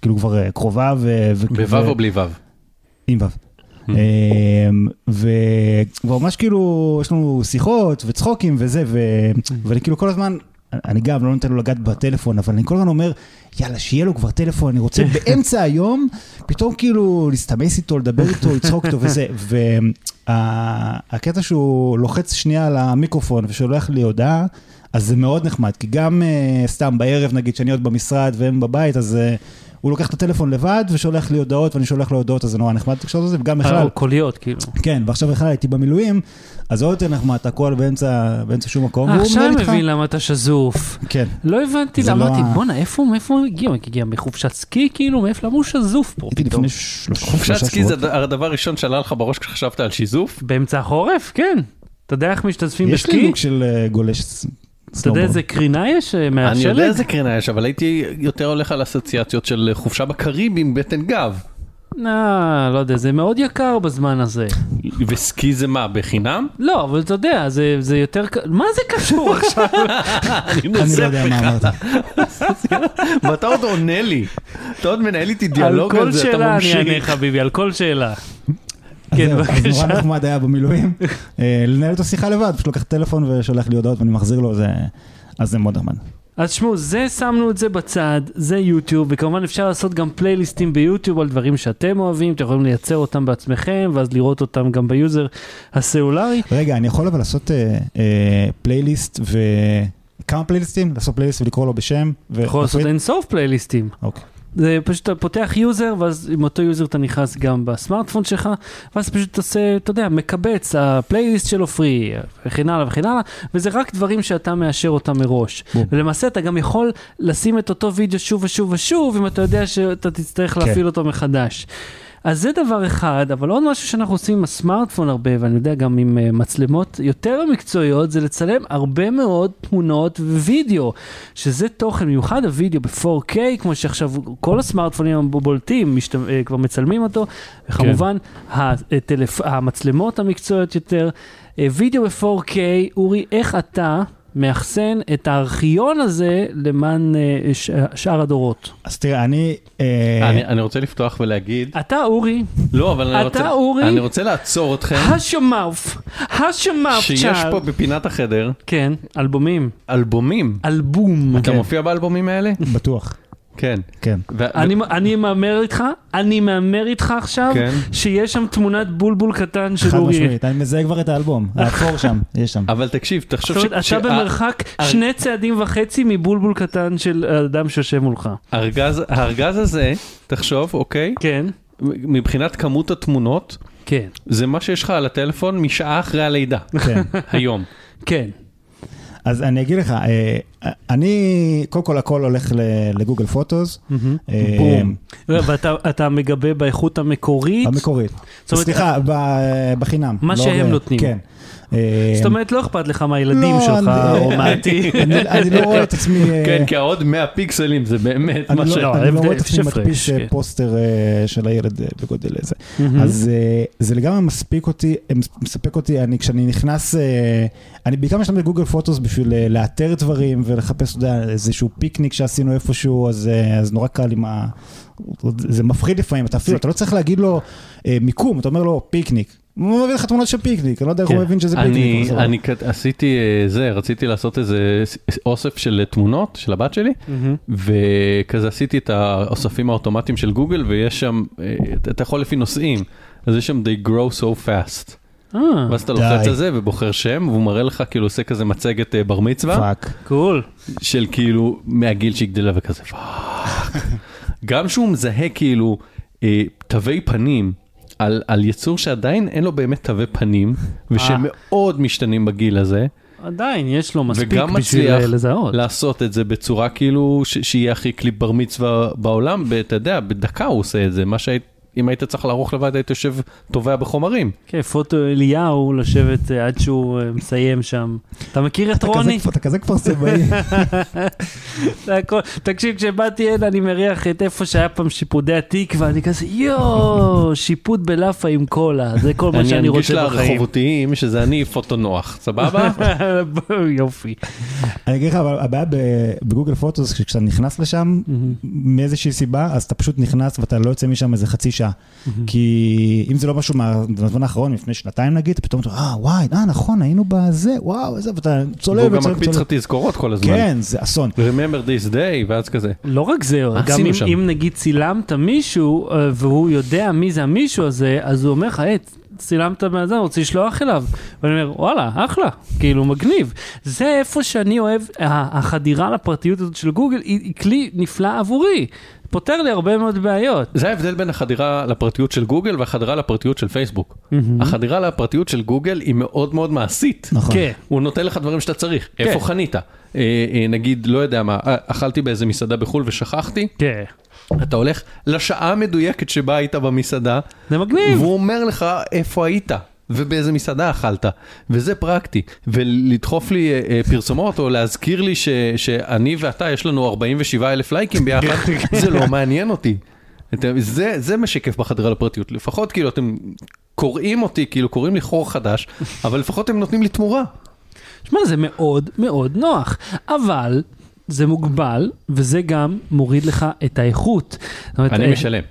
כאילו כבר קרובה. בוו או בלי וו? עם וו. וכבר ממש כאילו, יש לנו שיחות וצחוקים וזה, ואני כאילו כל הזמן, אני גם לא נותן לו לגעת בטלפון, אבל אני כל הזמן אומר, יאללה, שיהיה לו כבר טלפון, אני רוצה באמצע היום, פתאום כאילו להסתמס איתו, לדבר איתו, לצחוק איתו וזה, ו... הקטע שהוא לוחץ שנייה על המיקרופון ושולח לי הודעה, אז זה מאוד נחמד, כי גם סתם בערב נגיד שאני עוד במשרד והם בבית, אז הוא לוקח את הטלפון לבד ושולח לי הודעות, ואני שולח לו הודעות, אז זה נורא נחמד תקשור את זה, וגם בכלל... קוליות, כאילו. כן, ועכשיו בכלל הייתי במילואים, אז זה עוד יותר נחמד, הכל באמצע שום מקום. עכשיו מבין למה אתה שזוף. כן. לא הבנתי, אמרתי, בונה, איפה הוא הגיע? הגיע מחופשת סקי, כאילו, מאיפה למה הוא שזוף פה? הייתי לפני שלושה שבועות. חופשת סקי זה הדבר הראשון שעלה לך בראש כשחשבת על שיזוף? באמצע החורף, כן. אתה יודע איך משתזפים בסקי? יש לי לוק של גולש אתה יודע איזה קרינה יש מהשלג? אני יודע איזה קרינה יש, אבל הייתי יותר הולך על אסוציאציות של חופשה בקריבים בטן גב. נה, לא יודע, זה מאוד יקר בזמן הזה. וסקי זה מה, בחינם? לא, אבל אתה יודע, זה יותר... מה זה קשור עכשיו? אני לא יודע מה אמרת. ואתה עוד עונה לי. אתה עוד מנהל איתי דיאלוג על זה, אתה ממשיך. על כל שאלה אני אענה, חביבי, על כל שאלה. אז נורא נחמד היה במילואים לנהל את השיחה לבד, פשוט לוקח טלפון ושולח לי הודעות ואני מחזיר לו, אז זה מאוד נחמד. אז שמעו, זה שמנו את זה בצד, זה יוטיוב, וכמובן אפשר לעשות גם פלייליסטים ביוטיוב על דברים שאתם אוהבים, אתם יכולים לייצר אותם בעצמכם ואז לראות אותם גם ביוזר הסלולרי. רגע, אני יכול אבל לעשות פלייליסט וכמה פלייליסטים? לעשות פלייליסט ולקרוא לו בשם? אתה יכול לעשות אינסוף פלייליסטים. אוקיי. זה פשוט פותח יוזר, ואז עם אותו יוזר אתה נכנס גם בסמארטפון שלך, ואז פשוט עושה, אתה יודע, מקבץ, הפלייליסט שלו פרי, וכן הלאה וכן הלאה, וזה רק דברים שאתה מאשר אותם מראש. ולמעשה אתה גם יכול לשים את אותו וידאו שוב ושוב ושוב, אם אתה יודע שאתה תצטרך להפעיל אותו מחדש. אז זה דבר אחד, אבל עוד משהו שאנחנו עושים עם הסמארטפון הרבה, ואני יודע גם עם מצלמות יותר מקצועיות, זה לצלם הרבה מאוד תמונות ווידאו, שזה תוכן מיוחד, הוידאו ב-פור קיי, כמו שעכשיו כל הסמארטפונים הבולטים כבר מצלמים אותו, וכמובן המצלמות המקצועיות יותר, וידאו ב-פור קיי, אורי, איך אתה מאחסן את הארכיון הזה למען שאר הדורות? אז תראה, אני... אני רוצה לפתוח ולהגיד... אתה אורי. לא, אבל אני רוצה... אתה אורי. אני רוצה לעצור אתכם. השמף. השמף. שיש פה בפינת החדר. כן, אלבומים. אלבומים. אלבום. אתה מופיע באלבומים האלה? בטוח. כן. כן. אני מאמר איתך, אני מאמר איתך עכשיו, שיש שם תמונת בולבול קטן של אורי. חד משמעית, אני מזהה כבר את האלבום, האפור שם, יש שם. אבל תקשיב, תחשוב ש... אתה במרחק שני צעדים וחצי מבולבול קטן של אדם שיושב מולך. הארגז הזה, תחשוב, אוקיי? כן. מבחינת כמות התמונות, כן. זה מה שיש לך על הטלפון משעה אחרי הלידה. כן. היום. כן. אז אני אגיד לך, אני קודם כל הכל הולך לגוגל פוטוס. בום. ואתה מגבה באיכות המקורית? המקורית. סליחה, בחינם. מה שהם נותנים. כן. זאת אומרת, לא אכפת לך מהילדים שלך, או מעתי. אני לא רואה את עצמי... כן, כי עוד מאה פיקסלים, זה באמת מה ש... אני לא רואה את עצמי מדפיש פוסטר של הילד בגודל הזה. אז זה לגמרי מספיק אותי, מספק אותי, כשאני נכנס... אני בעיקר משתמש בגוגל פוטוס בשביל לאתר דברים, ולחפש, אתה יודע, איזשהו פיקניק שעשינו איפשהו, אז נורא קל עם ה... זה מפחיד לפעמים, אתה אפילו, אתה לא צריך להגיד לו מיקום, אתה אומר לו פיקניק. הוא מביא לך תמונות של פיקניק, אני לא יודע איך הוא מבין שזה פיקניק. אני עשיתי זה, רציתי לעשות איזה אוסף של תמונות של הבת שלי, וכזה עשיתי את האוספים האוטומטיים של גוגל, ויש שם, אתה יכול לפי נושאים, אז יש שם they grow so fast. ואז אתה לוחץ על זה ובוחר שם, והוא מראה לך כאילו עושה כזה מצגת בר מצווה. פאק. קול. של כאילו מהגיל שהגדלה וכזה פאק. גם שהוא מזהה כאילו תווי פנים, על, על יצור שעדיין אין לו באמת תווי פנים, ושמאוד משתנים בגיל הזה. עדיין, יש לו מספיק בשביל לזהות. וגם מצליח לעשות את זה בצורה כאילו, ש- שיהיה הכי קליפ בר מצווה בעולם, ואתה יודע, בדקה הוא עושה את זה, מה שהיית, אם היית צריך לערוך לבד, היית יושב טובע בחומרים. כן, פוטו אליהו לשבת עד שהוא מסיים שם. אתה מכיר את רוני? אתה כזה כבר סבאי. תקשיב, כשבאתי אין, אני מריח את איפה שהיה פעם שיפודי התיק, ואני כזה, יואו, שיפוד בלאפה עם קולה, זה כל מה שאני רוצה בחיים. אני אנגיש לרחובותיים שזה אני פוטו נוח, סבבה? יופי. אני אגיד לך, אבל הבעיה בגוגל פוטוס, כשאתה נכנס לשם, מאיזושהי סיבה, אז אתה פשוט נכנס ואתה לא יוצא משם איזה חצי שעה. כי אם זה לא משהו מהזמן האחרון, לפני שנתיים נגיד, פתאום אתה אומר, אה, וואי, אה, נכון, היינו בזה, וואו, איזה, ואתה צולב. והוא גם מקפיץ לך תזכורות כל הזמן. כן, זה אסון. Remember this day, ואז כזה. לא רק זה, גם אם נגיד צילמת מישהו, והוא יודע מי זה המישהו הזה, אז הוא אומר לך, אה, צילמת מהזה, רוצה לשלוח אליו. ואני אומר, וואלה, אחלה, כאילו מגניב. זה איפה שאני אוהב, החדירה לפרטיות הזאת של גוגל, היא כלי נפלא עבורי. פותר לי הרבה מאוד בעיות. זה ההבדל בין החדירה לפרטיות של גוגל והחדירה לפרטיות של פייסבוק. החדירה לפרטיות של גוגל היא מאוד מאוד מעשית. נכון. הוא נותן לך דברים שאתה צריך. איפה חנית? נגיד, לא יודע מה, אכלתי באיזה מסעדה בחול ושכחתי. כן. אתה הולך לשעה מדויקת שבה היית במסעדה. זה מגניב. והוא אומר לך איפה היית. ובאיזה מסעדה אכלת, וזה פרקטי, ולדחוף לי פרסומות, או להזכיר לי שאני ואתה, יש לנו ארבעים ושבעה אלף לייקים ביחד, זה לא מעניין אותי. זה משקף בחדרה לפרטיות, לפחות כאילו אתם קוראים אותי, כאילו קוראים לי חור חדש, אבל לפחות הם נותנים לי תמורה. שמע, זה מאוד מאוד נוח, אבל זה מוגבל, וזה גם מוריד לך את האיכות. אני משלם.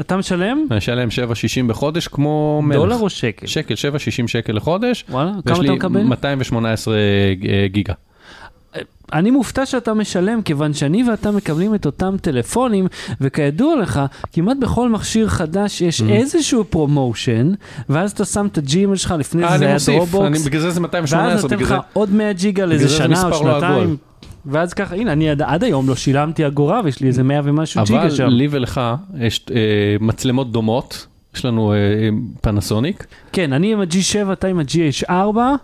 אתה משלם? משלם שבע שישים בחודש, כמו מלך. דולר או שקל? שקל, שבע שישים שקל לחודש. וואלה, כמה אתה מקבל? מאתיים ושמונה עשרה גיגה. אני מופתע שאתה משלם, כיוון שאני ואתה מקבלים את אותם טלפונים, וכידוע לך, כמעט בכל מכשיר חדש יש איזשהו פרומושן, ואז אתה שם את הג'ימל שלך לפני זה, זה היה דרובוקס. בגלל זה זה מאתיים ושמונה עשרה. ואז נותן לך עוד מאה ג'יגה לאיזה שנה או שנתיים. ואז ככה, הנה, אני עד, עד היום לא שילמתי אגורה, ויש לי איזה מאה ומשהו ג'יגה שם. אבל לי ולך יש אה, מצלמות דומות, יש לנו אה, פנסוניק. כן, אני עם ה-ג'י שבע, אתה עם ה-ג'י אייץ' ארבע,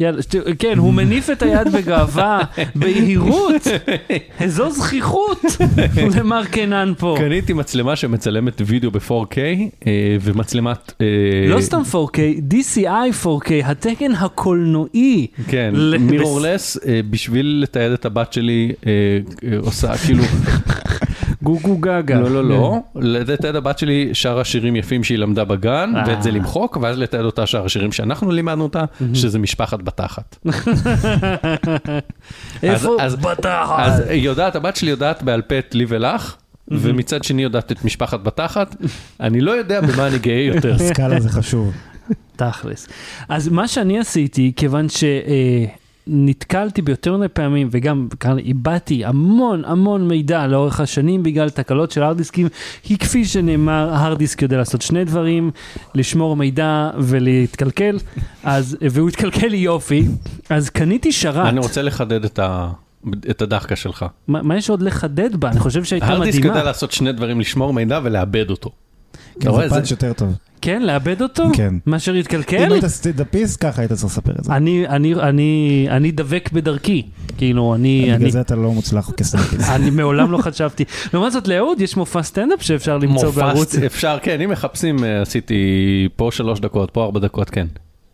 יאללה, שת, כן, הוא מניף את היד בגאווה, בהירות, איזו זכיחות, למר קנן פה. קניתי מצלמה שמצלמת וידאו ב-פור קיי, אה, ומצלמת... אה, לא סתם פור קיי, די סי איי פור קיי, התקן הקולנועי. כן, ל- מירורלס, בס... אה, בשביל לתעד את הבת שלי, אה, אה, עושה כאילו... גוגו גגה. לא, לא, לא. לתעד הבת שלי שאר השירים יפים שהיא למדה בגן, ואת זה למחוק, ואז לתעד אותה שאר השירים שאנחנו לימדנו אותה, שזה משפחת בתחת. איפה בתחת? אז יודעת, הבת שלי יודעת בעל פה את לי ולך, ומצד שני יודעת את משפחת בתחת. אני לא יודע במה אני גאה יותר. סקאלה זה חשוב. תכלס. אז מה שאני עשיתי, כיוון ש... נתקלתי ביותר מני פעמים, וגם כאן איבדתי המון המון מידע לאורך השנים, בגלל תקלות של הרדיסקים, כי כפי שנאמר, הרדיסק יודע לעשות שני דברים, לשמור מידע ולהתקלקל, אז, והוא התקלקל יופי, אז קניתי שרת. אני רוצה לחדד את ה... את הדחקה שלך. מה, מה יש עוד לחדד בה? אני חושב שהייתה מדהימה. הרדיסק יודע לעשות שני דברים, לשמור מידע ולאבד אותו. כן, זה פאנץ' יותר טוב. כן, לאבד אותו? כן. מאשר יתקלקל? אם היית דפיס, ככה היית צריך לספר את זה. אני, אני, אני, אני דבק בדרכי. כאילו, אני... בגלל זה אתה לא מוצלח כסנטיס. אני מעולם לא חשבתי. לעומת זאת, לאהוד, יש מופע סטנדאפ שאפשר למצוא בערוץ. אפשר, כן, אם מחפשים, עשיתי פה שלוש דקות, פה ארבע דקות, כן.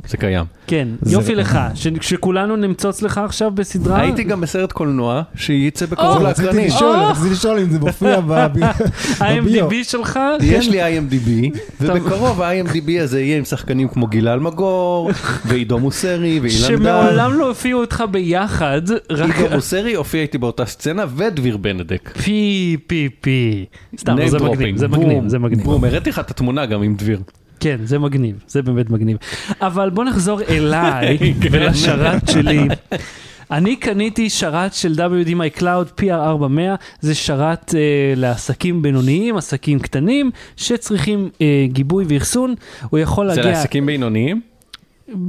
זה קיים. כן, יופי לך, שכולנו נמצוץ לך עכשיו בסדרה. הייתי גם בסרט קולנוע, שייצא בקרוב להקרנים. רציתי לשאול אם זה מופיע בביו. ה-איי אם די בי שלך? יש לי איי אם די בי, ובקרוב ה-איי אם די בי הזה יהיה עם שחקנים כמו גלעד מגור, ועידו מוסירי, ואילן דן. שמעולם לא הופיעו אותך ביחד. עידו מוסירי הופיע איתי באותה סצנה, ודביר בנדק. פי, פי, פי. סתם, זה מגניב, זה מגניב, זה מגניב. בום, הראיתי לך את התמונה גם עם דביר. כן, זה מגניב, זה באמת מגניב. אבל בוא נחזור אליי ולשרת שלי. אני קניתי שרת של דאבליו די מיי קלאוד פי אר ארבע מאות, זה שרת אה, לעסקים בינוניים, עסקים קטנים, שצריכים אה, גיבוי ואחסון. הוא יכול להגיע... זה לעסקים בינוניים?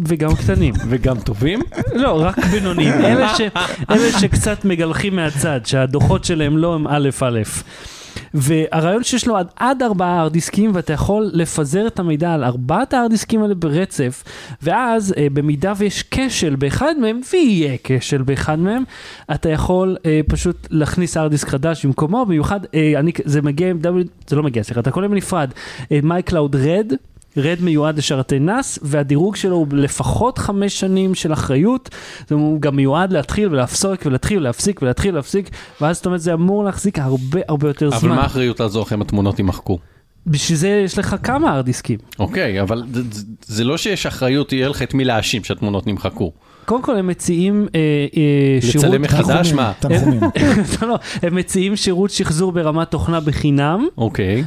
וגם קטנים. וגם טובים? לא, רק בינוניים. אלה, ש... אלה שקצת מגלחים מהצד, שהדוחות שלהם לא הם א' א'. והרעיון שיש לו עד, עד ארבעה הרדיסקים, ואתה יכול לפזר את המידע על ארבעת ההרדיסקים האלה ברצף, ואז אה, במידה ויש כשל באחד מהם, ויהיה כשל באחד מהם, אתה יכול אה, פשוט להכניס הרדיסק חדש במקומו, במיוחד, אה, אני, זה מגיע עם דאבל, זה לא מגיע, סליחה, אתה קונה בנפרד, אה, MyCloud Red, רד מיועד לשרתי נס, והדירוג שלו הוא לפחות חמש שנים של אחריות, הוא גם מיועד להתחיל ולהפסוק, ולהתחיל ולהפסיק, ולהתחיל ולהפסיק, ואז זאת אומרת, זה אמור להחזיק הרבה הרבה יותר זמן. אבל מה האחריות הזו, אחרי התמונות יימחקו? בשביל זה יש לך כמה הרדיסקים. אוקיי, אבל זה לא שיש אחריות, יהיה לך את מי להאשים שהתמונות נמחקו. קודם כל הם מציעים שירות... לצלם מחדש, מה? תנחומים. לא, הם מציעים שירות שחזור ברמת תוכנה בחינם. אוקיי.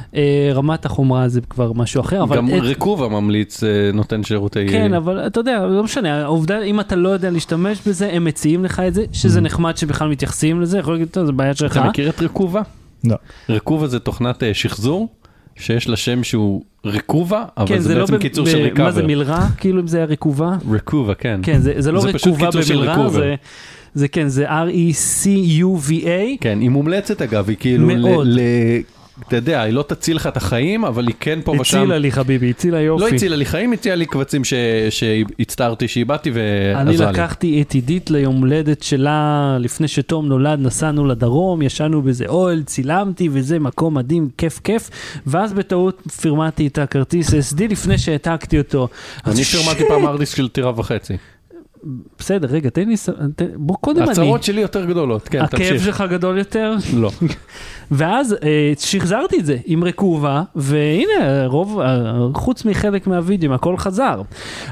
רמת החומרה זה כבר משהו אחר. גם ריקובה ממליץ נותן שירותי... כן, אבל אתה יודע, לא משנה, העובדה, אם אתה לא יודע להשתמש בזה, הם מציעים לך את זה, שזה נחמד שבכלל מתייחסים לזה, יכול להגיד, זה בעיה שלך. אתה מכיר את ריקובה? לא. ריקובה זה תוכנת שחזור? שיש לה שם שהוא ריקובה, אבל זה בעצם קיצור של ריקאבר. מה זה מלרע? כאילו אם זה היה ריקובה? ריקובה, כן. כן, זה לא ריקובה במלרע, זה... זה כן, זה R-E-C-U-V-A. כן, היא מומלצת אגב, היא כאילו, אתה יודע, היא לא תציל לך את החיים, אבל היא כן פה ושם. הצילה לי חביבי, הצילה יופי. לא הצילה לי חיים, הצילה לי קבצים שהצטערתי, שהבאתי ועזרה לי. אני לקחתי את עידית ליום הולדת שלה, לפני שתום נולד, נסענו לדרום, ישנו בזה אוהל, צילמתי וזה מקום מדהים, כיף כיף, ואז בטעות פירמתי את הכרטיס אס די לפני שהעתקתי אותו. אני פירמתי פעם הרדיסק של תירה וחצי. בסדר, רגע, תן לי, בוא קודם אני. הצרות שלי יותר גדולות, כן, תמשיך. הכאב שלך גדול יותר? לא. ואז שחזרתי את זה עם ריקובה, והנה, רוב, חוץ מחלק מהווידאים, הכל חזר.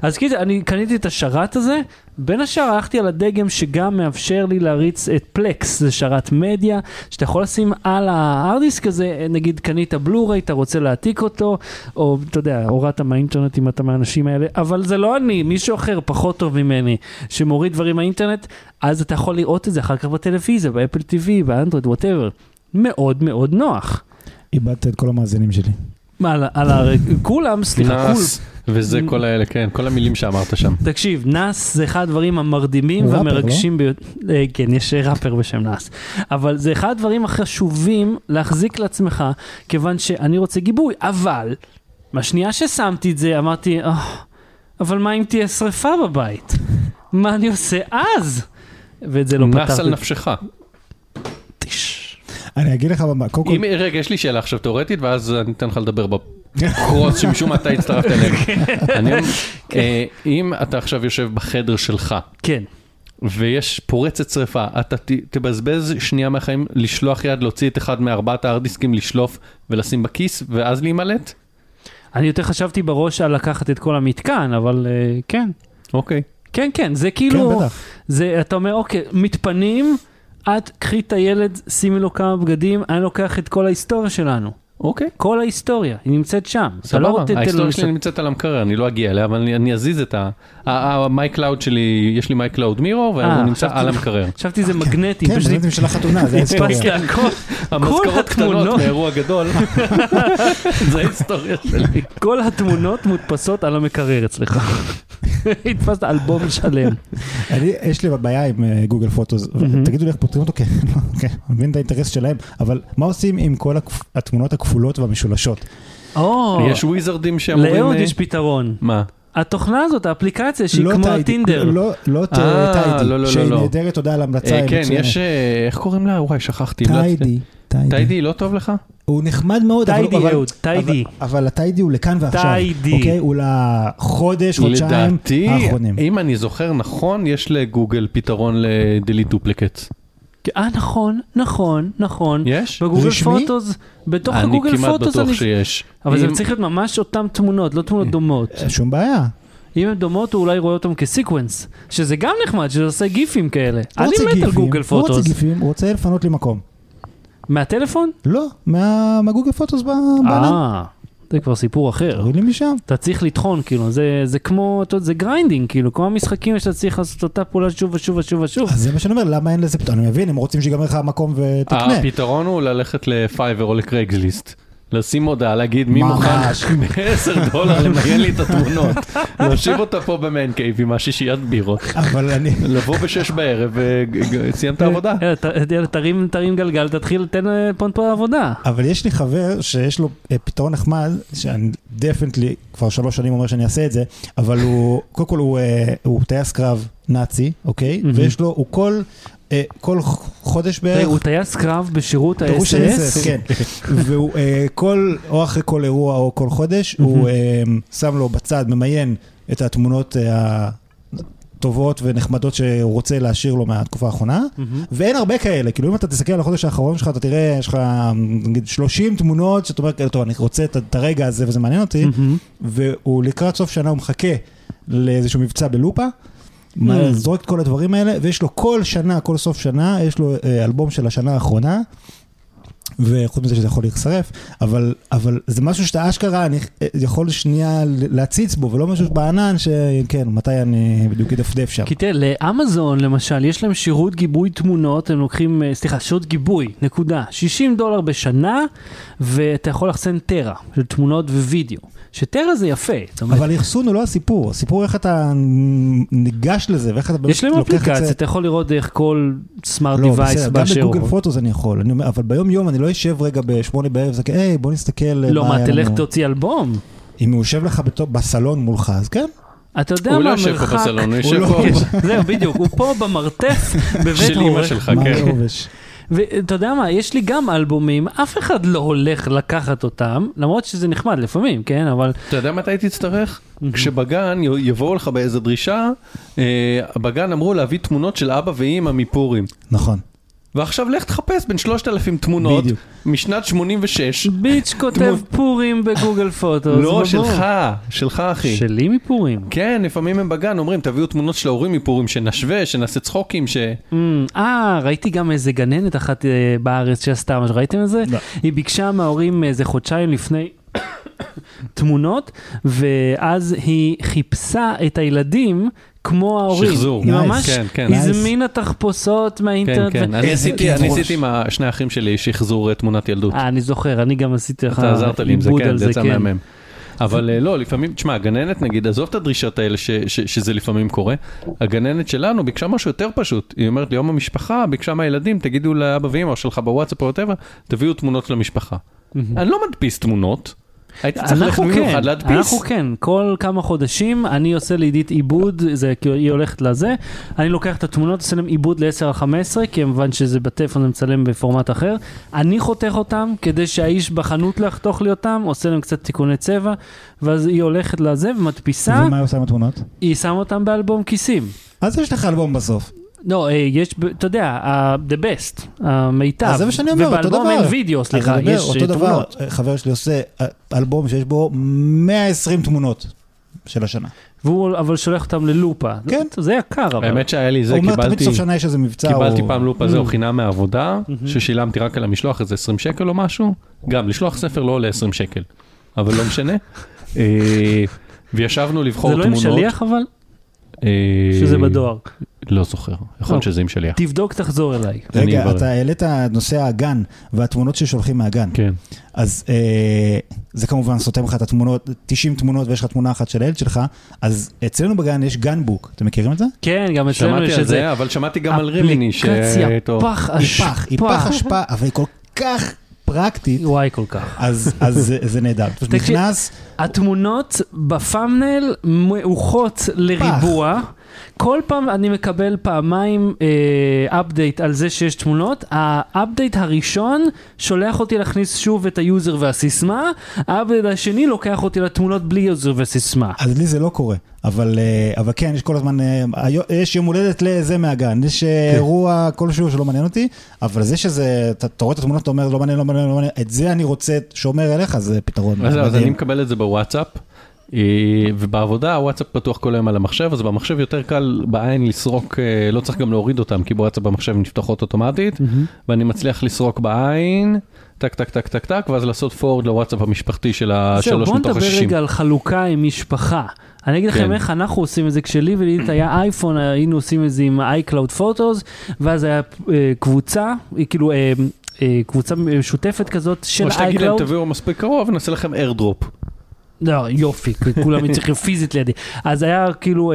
אז כאילו, אני קניתי את השרת הזה, בין השאר הלכתי על הדגם שגם מאפשר לי להריץ את פלקס, זה שרת מדיה, שאתה יכול לשים על הארדיסק הזה, נגיד קנית בלוריי, אתה רוצה להעתיק אותו, או אתה יודע, הורדת מהאינטרנט אם אתה מהאנשים האלה, אבל זה לא אני, מישהו אחר פחות טוב ממני, שמוריד דברים מהאינטרנט, אז אתה יכול לראות את זה אחר כך בטלוויזיה, באפל טיווי, באנדרואיד, whatever. מאוד מאוד נוח. איבדת את כל המאזינים שלי. מה, על כולם, סליחה, כולם. וזה כל האלה, כן, כל המילים שאמרת שם. תקשיב, נס זה אחד הדברים המרדימים והמרגשים ביותר. כן, יש ראפר בשם נס. אבל זה אחד הדברים החשובים להחזיק לעצמך, כיוון שאני רוצה גיבוי, אבל, בשנייה ששמתי את זה, אמרתי, אבל מה אם תהיה שריפה בבית? מה אני עושה אז? ואת זה לא פתח. נס על נפשך. אני אגיד לך, רגע, יש לי שאלה עכשיו תיאורטית, ואז אני אתן לך לדבר בפרק. קרוץ שמשום אתה הצטרפת אליהם. אם אתה עכשיו יושב בחדר שלך, ויש פורצת שריפה, אתה תבזבז שנייה מהחיים לשלוח יד, להוציא את אחד מארבעת הארדיסקים, לשלוף ולשים בכיס, ואז להימלט? אני יותר חשבתי בראש על לקחת את כל המתקן, אבל כן. אוקיי. כן, כן, זה כאילו, אתה אומר, אוקיי, מתפנים, את קחי את הילד, שימי לו כמה בגדים, אני לוקח את כל ההיסטוריה שלנו. אוקיי. כל ההיסטוריה, היא נמצאת שם. סבבה, ההיסטוריה שלי נמצאת על המקרר, אני לא אגיע אליה, אבל אני אזיז את ה-MyCloud שלי, יש לי MyCloud Mirror, והוא נמצא על המקרר. חשבתי זה מגנטי. כן, מגנטים של החתונה, זה ההיסטוריה. המזכרות קטנות מאירוע גדול, זה ההיסטוריה שלי. כל התמונות מודפסות על המקרר אצלך. הדפסת אלבום שלם. יש לי בעיה עם גוגל פוטוס, תגידו לי איך פותרים אותו, כן, מבין את האינטרס שלהם, אבל מה עושים עם כל התמונות כפולות ומשולשות. יש וויזרדים שאמורים... לאהוד יש פתרון. מה? התוכנה הזאת, האפליקציה שהיא כמו הטינדר. לא טיידי, שהיא נהדרת, הודעה על המלצה. כן, יש... איך קוראים לה? וואי, שכחתי. טיידי. טיידי לא טוב לך? הוא נחמד מאוד, אבל הטיידי הוא לכאן ועכשיו. טיידי. הוא לחודש, חודשיים האחרונים. אם אני זוכר נכון, יש לגוגל פתרון לדליט דופליקטס. אה, נכון, נכון, נכון. יש? בגוגל פוטוס, בתוך הגוגל פוטוס. אני כמעט בטוח שיש. אבל זה צריך להיות ממש אותן תמונות, לא תמונות דומות. שום בעיה. אם הן דומות, הוא אולי רואה אותן כסיקוונס, שזה גם נחמד, שזה עושה גיפים כאלה. אני מת על גוגל פוטוס. הוא רוצה גיפים, הוא רוצה לפנות לי מקום. מהטלפון? לא, מהגוגל פוטוס בענן. אה, זה כבר סיפור אחר. תראי לי משם. אתה צריך לטחון, כאילו, זה כמו, זה גריינדינג, כאילו, כמו המשחקים שאתה צריך לעשות אותה פעולה שוב ושוב ושוב ושוב. אז זה מה שאני אומר, למה אין לזה פתרון? אני מבין, הם רוצים שיגמר לך המקום ותקנה. הפתרון הוא ללכת לפייבר או לקרייגסליסט. לשים הודעה, להגיד מי מוכן בעשר דולר למגן לי את התמונות. להושיב אותה פה במיין קייב עם השישיית בירות. אבל אני... לבוא בשש בערב וסיימת העבודה. תרים גלגל, תתחיל, תן פה עבודה. אבל יש לי חבר שיש לו פתרון נחמד, שאני דפנטלי כבר שלוש שנים אומר שאני אעשה את זה, אבל הוא, קודם כל הוא טייס קרב נאצי, אוקיי? ויש לו, הוא כל... כל חודש בערך הוא טייס קרב בשירות ה-אס אס, והוא כל או אחרי כל אירוע או כל חודש הוא שם לו בצד, ממיין את התמונות הטובות ונחמדות שהוא רוצה להשאיר לו מהתקופה האחרונה, ואין הרבה כאלה, כאילו אם אתה תסתכל על החודש האחרון שלך, אתה תראה יש לך שלושים תמונות שאתה אומר, טוב, אני רוצה את הרגע הזה וזה מעניין אותי, והוא לקראת סוף שנה הוא מחכה לאיזשהו מבצע בלופה, זורק את כל הדברים האלה, ויש לו כל שנה, כל סוף שנה, יש לו אלבום של השנה האחרונה, וחוץ מזה שזה יכול להישרף, אבל אבל זה משהו שאתה אשכרה, אני יכול שנייה להציץ בו, ולא משהו בענן שכן, מתי אני בדיוק ידפדף שם. כי תראה, לאמזון למשל, יש להם שירות גיבוי תמונות, הם לוקחים, סליחה, שירות גיבוי, נקודה, שישים דולר בשנה, ואתה יכול לחסן טרה, של תמונות ווידאו. שטרה זה יפה. אבל יחסון הוא לא הסיפור, הסיפור איך אתה ניגש לזה, ואיך אתה... יש להם אפליקציה, אתה יכול לראות איך כל סמארט דיווייס באשר. גם בגוגל פוטוס אני יכול, אבל ביום יום אני לא יושב רגע בשמונה בערב, זה כאילו, היי, בוא נסתכל... לא, מה, תלך תוציא אלבום. אם הוא יושב לך בסלון מולך, אז כן? אתה יודע מה המרחק... הוא לא יושב פה בסלון, הוא יושב פה. זהו, בדיוק, הוא פה במרתף, בבית הורש. ואתה יודע מה, יש לי גם אלבומים, אף אחד לא הולך לקחת אותם, למרות שזה נחמד לפעמים, כן, אבל... אתה יודע מתי תצטרך? כשבגן יבואו לך באיזו דרישה, בגן אמרו להביא תמונות של אבא ואמא מפורים. נכון. ועכשיו לך תחפש בין שלושת אלפים תמונות, משנת שמונים ושש. ביץ' כותב פורים בגוגל פוטוס. לא, שלך, שלך אחי. שלי מפורים. כן, לפעמים הם בגן אומרים, תביאו תמונות של ההורים מפורים, שנשווה, שנעשה צחוקים, ש... אה, ראיתי גם איזה גננת אחת בארץ שעשתה, ראיתם את זה? היא ביקשה מההורים איזה חודשיים לפני... תמונות, ואז היא חיפשה את הילדים כמו ההורים. שחזור. ממש הזמינה תחפושות מהאינטרנט. כן, כן. אני עשיתי עם שני האחים שלי שחזור תמונת ילדות. אני זוכר, אני גם עשיתי לך... אתה עזרת לי עם זה, כן, זה יצא מהמם. אבל לא, לפעמים, תשמע, הגננת נגיד, עזוב את הדרישות האלה שזה לפעמים קורה, הגננת שלנו ביקשה משהו יותר פשוט, היא אומרת ליום המשפחה, ביקשה מהילדים, תגידו לאבא ואמא או שלך בוואטסאפ או יותר, תביאו תמונות למשפחה. אני לא מדפיס תמונות, הייתי צריך לחמיד אחד להדפיס. אנחנו כן, כל כמה חודשים אני עושה לידית עיבוד, היא הולכת לזה, אני לוקח את התמונות, עושה להם עיבוד ל-עשר עד חמש עשרה, כי כמובן שזה בטלפון, אני מצלם בפורמט אחר, אני חותך אותם, כדי שהאיש בחנות לחתוך לי אותם, עושה להם קצת תיקוני צבע, ואז היא הולכת לזה ומדפיסה. ומה היא עושה עם התמונות? היא שמה אותם באלבום כיסים. אז יש לך אלבום בסוף. לא, יש, אתה יודע, the best, המיטב. אז זה מה שאני אומר, אותו דבר. ובאלבום אין וידאו, סליחה, יש תמונות. חבר שלי עושה אלבום שיש בו מאה ועשרים תמונות של השנה. והוא אבל שולח אותם ללופה. כן. זה יקר, אבל. האמת שהיה לי זה, קיבלתי... הוא אומר, תמיד סוף שנה יש איזה מבצע. קיבלתי פעם לופה, זהו חינם מהעבודה, ששילמתי רק על המשלוח, איזה עשרים שקל או משהו. גם, לשלוח ספר לא עולה עשרים שקל. אבל לא משנה. וישבנו לבחור תמונות. זה לא עם שליח, אבל? שזה בדואר. לא זוכר, יכול להיות שזה עם שליח. תבדוק, תחזור אליי. רגע, אתה העלית נושא האגן, והתמונות ששולחים מהאגן. כן. אז זה כמובן סותם לך את התמונות, תשעים תמונות, ויש לך תמונה אחת של הילד שלך, אז אצלנו בגן יש גנבוק. אתם מכירים את זה? כן, גם אצלנו יש את זה. שמעתי על זה, אבל שמעתי גם על רימיני. אפליקציה, פח אשפה. היא פח אשפה, אבל היא כל כך... פרקטית. וואי, כל כך. אז, אז זה נהדר. נכנס... התמונות בפאמנל מאוחות לריבוע. כל פעם אני מקבל פעמיים אפדייט על זה שיש תמונות. האפדייט הראשון שולח אותי להכניס שוב את היוזר והסיסמה. האפדייט השני לוקח אותי לתמונות בלי יוזר וסיסמה. אז לי זה לא קורה. אבל, אבל כן, יש כל הזמן, יש יום הולדת לזה מהגן, יש אירוע כלשהו שלא מעניין אותי, אבל זה שזה, אתה רואה את התמונות, אתה אומר, לא מעניין, לא מעניין, לא מעניין, את זה אני רוצה שומר אליך, זה פתרון. אז אני מקבל את זה בוואטסאפ, ובעבודה הוואטסאפ פתוח כל היום על המחשב, אז במחשב יותר קל בעין לסרוק, לא צריך גם להוריד אותם, כי בוואטסאפ במחשב נפתחות אוטומטית, ואני מצליח לסרוק בעין, טק, טק, טק, טק, טק, ואז לעשות פורד לוואטסאפ המשפחתי של השלוש מתוך השישים. בוא נדבר רגע על חלוקה עם משפחה. אני אגיד לכם איך אנחנו עושים את זה, כשלי ולידית היה אייפון, היינו עושים את זה עם iCloud Photos, ואז היה קבוצה, כאילו קבוצה משותפת כזאת של iCloud. או שתגיד להם תביאו מספיק קרוב, ונעשה לכם AirDrop. לא, יופי, כולם צריכים פיזית לידי. אז היה כאילו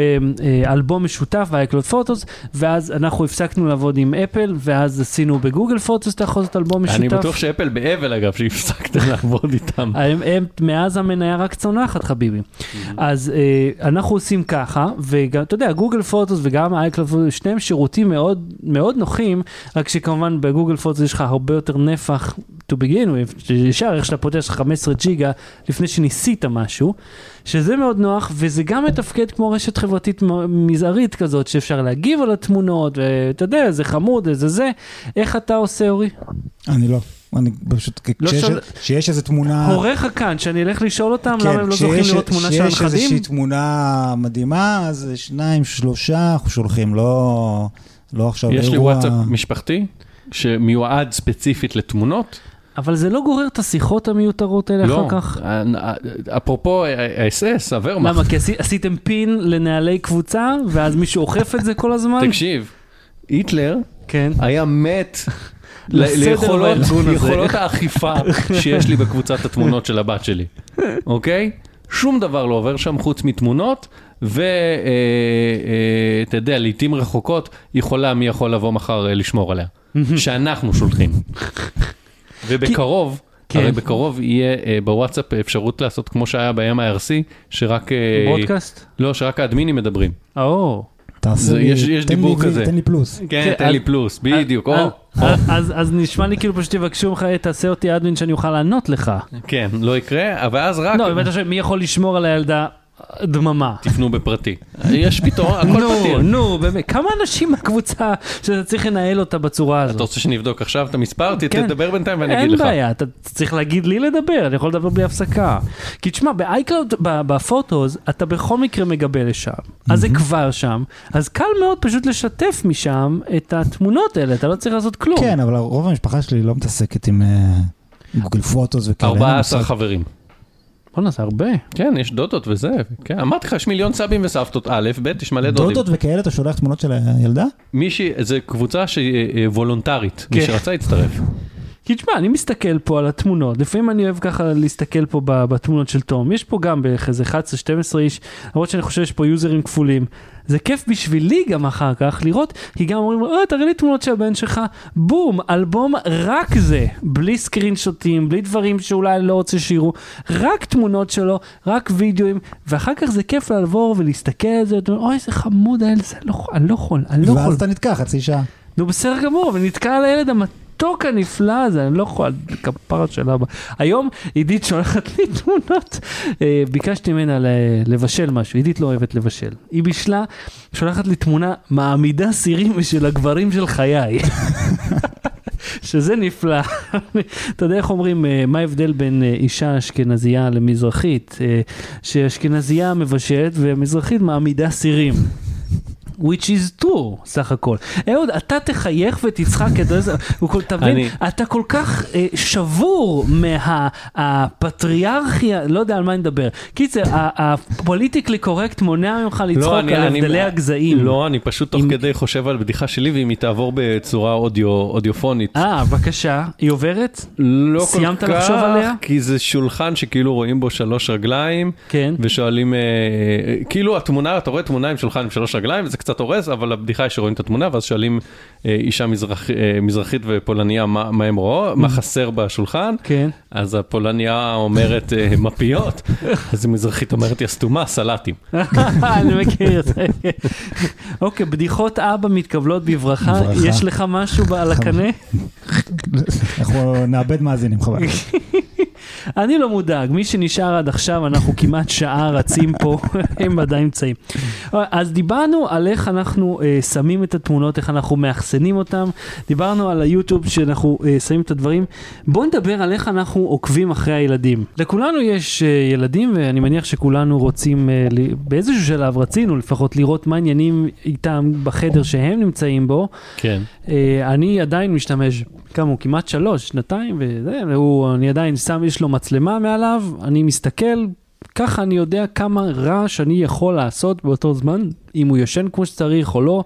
אלבום משותף ב-iCloud Photos, ואז אנחנו הפסקנו לעבוד עם אפל, ואז עשינו בגוגל פוטוס, אתה יכול לעשות אלבום משותף. אני בטוח שאפל באבל, אגב, שהפסקתם לעבוד איתם. מאז המניה רק צונחת, חביבי. אז אנחנו עושים ככה, וגם, אתה יודע, גוגל פוטוס וגם iCloud, שניהם שירותים מאוד מאוד נוחים, רק שכמובן בגוגל פוטוס יש לך הרבה יותר נפח, to begin with, ישר, איך שאתה פותח חמישה עשר ג'יגה, לפני שניסית משהו, שזה מאוד נוח, וזה גם מתפקד כמו רשת חברתית מזערית כזאת, שאפשר להגיב על התמונות, ואתה יודע, זה חמוד, זה זה. איך אתה עושה, אורי? אני לא. אני פשוט, כשיש איזו תמונה... הורך כאן, שאני אלך לשאול אותם, למה הם לא זוכים לראות תמונה של הנכדים? כשיש איזושהי תמונה מדהימה, אז שניים, שלושה, אנחנו שולחים, לא עכשיו... יש לי וואטסאפ משפחתי, שמיועד ספציפית לתמונות, אבל זה לא גורר את השיחות המיותרות האלה אחר כך? לא, אפרופו ה-אס אס, הוורמאכט. למה, כי עשיתם פין לנהלי קבוצה, ואז מישהו אוכף את זה כל הזמן? תקשיב, היטלר היה מת ליכולות האכיפה שיש לי בקבוצת התמונות של הבת שלי. אוקיי? שום דבר לא עובר שם חוץ מתמונות, ואתה יודע, לעתים רחוקות יכולה, מי יכול לבוא מחר לשמור עליה. שאנחנו שולחים. ובקרוב, הרי בקרוב יהיה בוואטסאפ אפשרות לעשות כמו שהיה ב-אם איי אר סי, שרק... בודקאסט? לא, שרק האדמינים מדברים. או... יש דיבור כזה. תן לי פלוס. כן, תן לי פלוס, בדיוק. אז נשמע לי כאילו פשוט תבקשו לך, תעשה אותי אדמין שאני אוכל לענות לך. כן, לא יקרה, אבל אז רק... לא, אם אתה שואל, מי יכול לשמור על הילדה דממה? תפנו בפרטי. יש פתאום, הכל פרטי. נו, נו, באמת. כמה אנשים בקבוצה שאתה צריך לנהל אותה בצורה הזאת? אתה רוצה שנבדוק עכשיו את המספר? תדבר בינתיים ואני אגיד לך. אין בעיה, אתה צריך להגיד לי לדבר, אני יכול לדבר בלי הפסקה. כי תשמע, ב-iCloud, בפוטוס, אתה בכל מקרה מגבה לשם. אז זה כבר שם. אז קל מאוד פשוט לשתף משם את התמונות האלה, אתה לא צריך לעשות כלום. כן, אבל רוב המשפחה שלי לא מתעסקת עם גוגל פוטוס וכאלה. ארבעה עשר חברים. בוא נעשה הרבה. כן, יש דודות וזה. אמרתי לך, יש מיליון סבים וסבתות א', ב', יש מלא דודים. דודות וכאלה, אתה שולח תמונות של הילדה? מישהי, זו קבוצה וולונטרית, מי שרצה יצטרף. כי תשמע, אני מסתכל פה על התמונות, לפעמים אני אוהב ככה להסתכל פה בתמונות של תום, יש פה גם באיזה אחת עשרה שתים עשרה איש, למרות שאני חושב שיש פה יוזרים כפולים, זה כיף בשבילי גם אחר כך לראות, כי גם אומרים, אה, תראה לי תמונות של הבן שלך, בום, אלבום רק זה, בלי סקרינשוטים, בלי דברים שאולי אני לא רוצה שיראו, רק תמונות שלו, רק וידאוים, ואחר כך זה כיף לעבור ולהסתכל על זה, אוי, זה חמוד, אני לא חול, אני לא חול. ואז אתה נתקע חצי שעה. נו, בסדר גמור, ונתקע על הילד המת... תוק הנפלא הזה, אני לא יכולה כפרת של אבא. היום עידית שולחת לי תמונות, ביקשתי ממנה לבשל משהו, עידית לא אוהבת לבשל. היא בשלה, שולחת לי תמונה מעמידה סירים של הגברים של חיי. שזה נפלא. אתה יודע איך אומרים, מה ההבדל בין אישה אשכנזייה למזרחית, שאשכנזייה מבשלת ומזרחית מעמידה סירים. which is true, סך הכל. אהוד, אתה תחייך ותצחק, אתה כל כך שבור מהפטריארכיה, לא יודע על מה נדבר. קיצר, הפוליטיקלי קורקט מונע ממך לצחוק על הבדלי הגזעים. לא, אני פשוט תוך כדי חושב על בדיחה שלי, ואם היא תעבור בצורה אודיופונית. אה, בבקשה, היא עוברת? לא כל כך, כי זה שולחן שכאילו רואים בו שלוש רגליים, ושואלים, כאילו התמונה, אתה רואה תמונה עם שולחן עם שלוש רגליים, וזה קצת הורס, אבל הבדיחה היא שרואים את התמונה, ואז שואלים אישה מזרחית ופולניה מה הם רואים, מה חסר בשולחן, אז הפולניה אומרת מפיות, אז המזרחית אומרת יסתומה, סלטים. אני מכיר. אוקיי, בדיחות אבא מתקבלות בברכה, יש לך משהו על הקנה? אנחנו נאבד מאזינים, חבל. אני לא מודאג, מי שנשאר עד עכשיו, אנחנו כמעט שעה רצים פה, הם עדיין צעים. אז דיברנו על איך אנחנו שמים את התמונות, איך אנחנו מאחסנים אותם, דיברנו על היוטיוב שאנחנו שמים את הדברים, בואו נדבר על איך אנחנו עוקבים אחרי הילדים. לכולנו יש ילדים, ואני מניח שכולנו רוצים, באיזשהו שלב רצינו לפחות לראות מה עניינים איתם בחדר שהם נמצאים בו. כן. אני עדיין משתמש, כמה הוא כמעט שלוש, שנתיים, ואני עדיין שם, יש לו מצלמה מעליו, אני מסתכל, ככה אני יודע כמה רעש אני יכול לעשות באותו זמן, אם הוא ישן כמו שצריך או לא,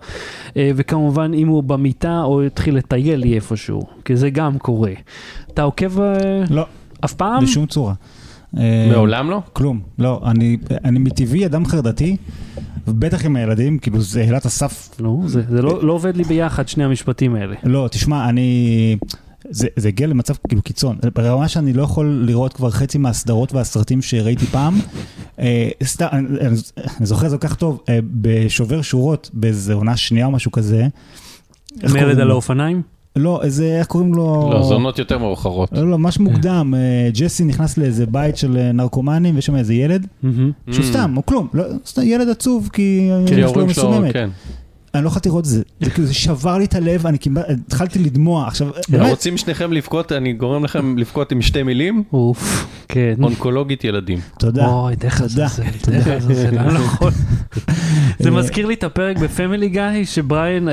וכמובן אם הוא במיטה או התחיל לטייל לי איפשהו, כי זה גם קורה. אתה עוקב לא, אף פעם? בשום צורה. מעולם לא? כלום, לא, אני, אני מטבעי אדם חרדתי, ובטח עם הילדים, כאילו זה הילת הסף. לא, זה, זה לא, לא עובד לי ביחד שני המשפטים האלה. לא, תשמע, אני... זה, זה הגיע למצב כאילו קיצון. ברמה שאני לא יכול לראות כבר חצי מהסדרות והסרטים שראיתי פעם. אה, סתם, אני, אני זוכר זה כך טוב, אה, בשובר שורות, באיזו עונה שנייה או משהו כזה. מרד על האופניים? לא, איזה, איך קוראים לו? לא, זונות יותר מאוחרות. לא, לא, ממש מוקדם. ג'סי נכנס לאיזה בית של נרקומנים, ויש שם איזה ילד, שהוא סתם, או כלום. לא, סתם, ילד עצוב, כי יש לו מסוממת. כן. אני לא יכולתי לראות, זה שבר לי את הלב, אני כמעט, התחלתי לדמוע, עכשיו, באמת. רוצים שניכם לבכות, אני גורם לכם לבכות עם שתי מילים? אוף, כן. אונקולוגית ילדים. תודה. אוי, דרך הזזל, דרך הזזל, אני לא יכול. זה מזכיר לי את הפרק בפמילי גאי, שבריין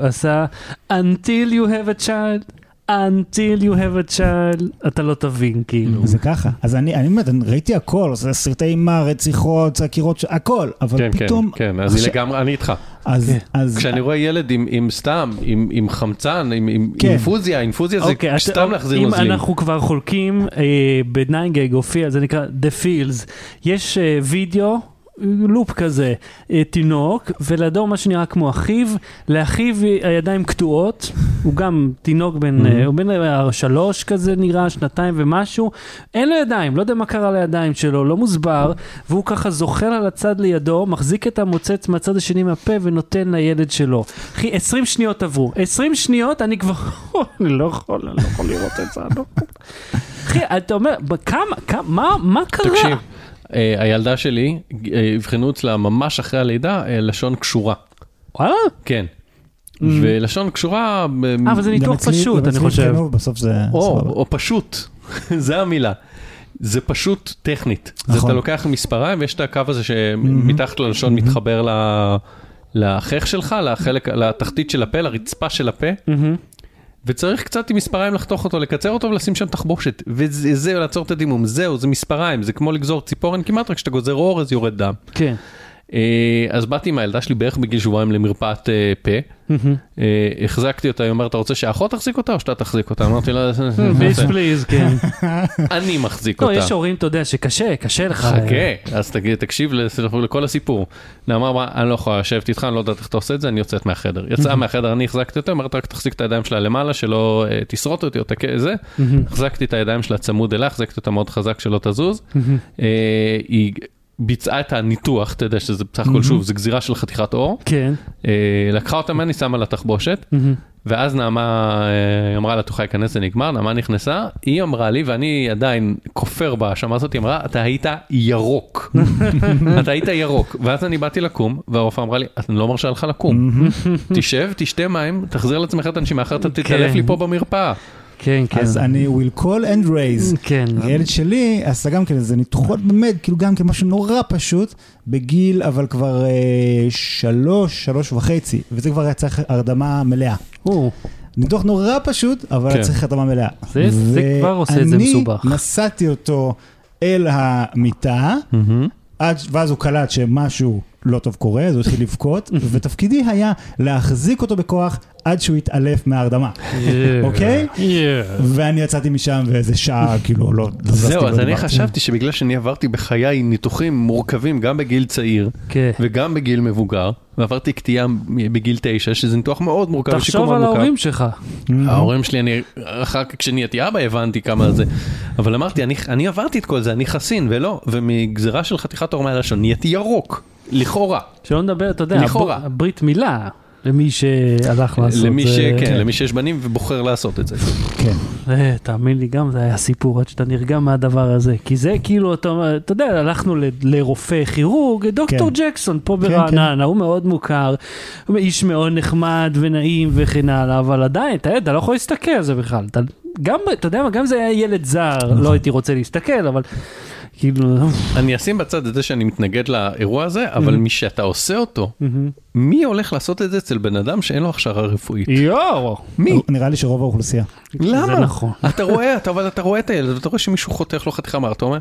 עשה, until you have a child, until you have a child, אתה לא תבין, כאילו. זה ככה. אז אני, אני באמת, ראיתי הכל, סרטי אימה, רציחות, צעקירות, הכל, אבל פתאום... כן, כן, אז היא לגמרי, אני איתך. כשאני רואה ילד עם סתם, עם חמצן, עם אינפוזיה, אינפוזיה זה סתם להחזיר נוזלים. אם אנחנו כבר חולקים בניינגג, הופיע, זה נקרא The Fields, יש וידאו, לופ כזה, תינוק, ולדור מה שנראה כמו אחיו, לאחיו הידיים קטועות, הוא גם תינוק בין, הוא בין שלוש כזה נראה, שנתיים ומשהו, אין לו ידיים, לא יודע מה קרה לידיים שלו, לא מוסבר, והוא ככה זוחל על הצד לידו, מחזיק את המוצץ מהצד השני מהפה, ונותן לילד שלו. אחי, עשרים שניות עברו, עשרים שניות, אני כבר, אני לא יכול, אני לא יכול לראות את זה, אחי, אתה אומר, מה קרה? תקשיב. הילדה שלי, הבחנו אצלה ממש אחרי הלידה, לשון קשורה. וואלה? כן. ולשון קשורה... אבל זה ניתוח פשוט, אני חושב. או פשוט, זה המילה. זה פשוט טכנית. זה אתה לוקח מספריים, ויש את הקו הזה שמתחת ללשון מתחבר לחך שלך, לתחתית של הפה, לרצפה של הפה. וצריך קצת עם מספריים לחתוך אותו, לקצר אותו ולשים שם תחבושת, וזהו, לעצור את הדימום, זהו, זה מספריים, זה כמו לגזור ציפורן כמעט, רק שאתה גוזר אורז, יורד דם. כן. אז באתי עם הילדה שלי בערך בגיל שבועיים למרפאת פה, החזקתי אותה, היא אומרת, אתה רוצה שהאחות תחזיק אותה או שאתה תחזיק אותה? אמרתי לה, please, please, כן. אני מחזיק אותה. לא, יש הורים, אתה יודע, שקשה, קשה לך. חכה, אז תקשיב לכל הסיפור. נאמר, אמרה, אני לא יכולה, יושבת איתך, אני לא יודעת איך אתה עושה את זה, אני יוצאת מהחדר. יצאה מהחדר, אני החזקתי אותה, אמרת, רק תחזיק את הידיים שלה למעלה, שלא תשרוט אותי, אותה כזה. החזקתי את הידיים שלה צמוד אליי, החזקתי אותה מאוד חזק שלא תזוז. היא ביצעה את הניתוח, אתה יודע שזה בסך הכל שוב, זה גזירה של חתיכת אור. כן. לקחה אותה מני, שמה לה תחבושת, ואז נעמה אמרה לה, תוכל להיכנס, זה נגמר, נעמה נכנסה, היא אמרה לי, ואני עדיין כופר בהשמה הזאת, היא אמרה, אתה היית ירוק. אתה היית ירוק. ואז אני באתי לקום, והרופאה אמרה לי, אני לא מרשה לך לקום. תשב, תשתה מים, תחזיר לעצמך את הנשימה, אחרת תתעלף לי פה במרפאה. כן, כן. אז אני will call and raise. כן. הילד שלי, אז גם כן, זה ניתוחות באמת, כאילו גם כמשהו נורא פשוט, בגיל, אבל כבר שלוש, שלוש וחצי, וזה כבר היה צריך הרדמה מלאה. ניתוח נורא פשוט, אבל היה צריך הרדמה מלאה. זה כבר עושה את זה מסובך. ואני נסעתי אותו אל המיטה, ואז הוא קלט שמשהו לא טוב קורה, אז הוא התחיל לבכות, ותפקידי היה להחזיק אותו בכוח, עד שהוא יתעלף מההרדמה, אוקיי? ואני יצאתי משם ואיזה שעה, כאילו, לא... זהו, אז אני חשבתי שבגלל שאני עברתי בחיי ניתוחים מורכבים, גם בגיל צעיר, וגם בגיל מבוגר, ועברתי קטיעה בגיל תשע, שזה ניתוח מאוד מורכב. תחשוב על ההורים שלך. ההורים שלי, אני, אחר כך כשנהייתי אבא, הבנתי כמה זה. אבל אמרתי, אני עברתי את כל זה, אני חסין, ולא, ומגזירה של חתיכת אור מהלשון, נהייתי ירוק, לכאורה. שלא נדבר, אתה יודע, ברית מילה. למי שהלך לעשות את זה. כן, למי שיש בנים ובוחר לעשות את זה. כן. תאמין לי גם, זה היה סיפור, עד שאתה נרגע מהדבר הזה. כי זה כאילו, אתה יודע, הלכנו לרופא חירוג, דוקטור ג'קסון, פה ברעננה, הוא מאוד מוכר, איש מאוד נחמד ונעים וכן הלאה, אבל עדיין, אתה לא יכול להסתכל על זה בכלל. אתה יודע מה, גם זה היה ילד זר, לא הייתי רוצה להסתכל, אבל... אני אשים בצד את זה שאני מתנגד לאירוע הזה, אבל מי שאתה עושה אותו, מי הולך לעשות את זה אצל בן אדם שאין לו הכשרה רפואית? יואו! מי? נראה לי שרוב האוכלוסייה. למה? אתה רואה, אתה רואה את הילד, אתה רואה שמישהו חותך לו חתיכה מהר, אתה אומר,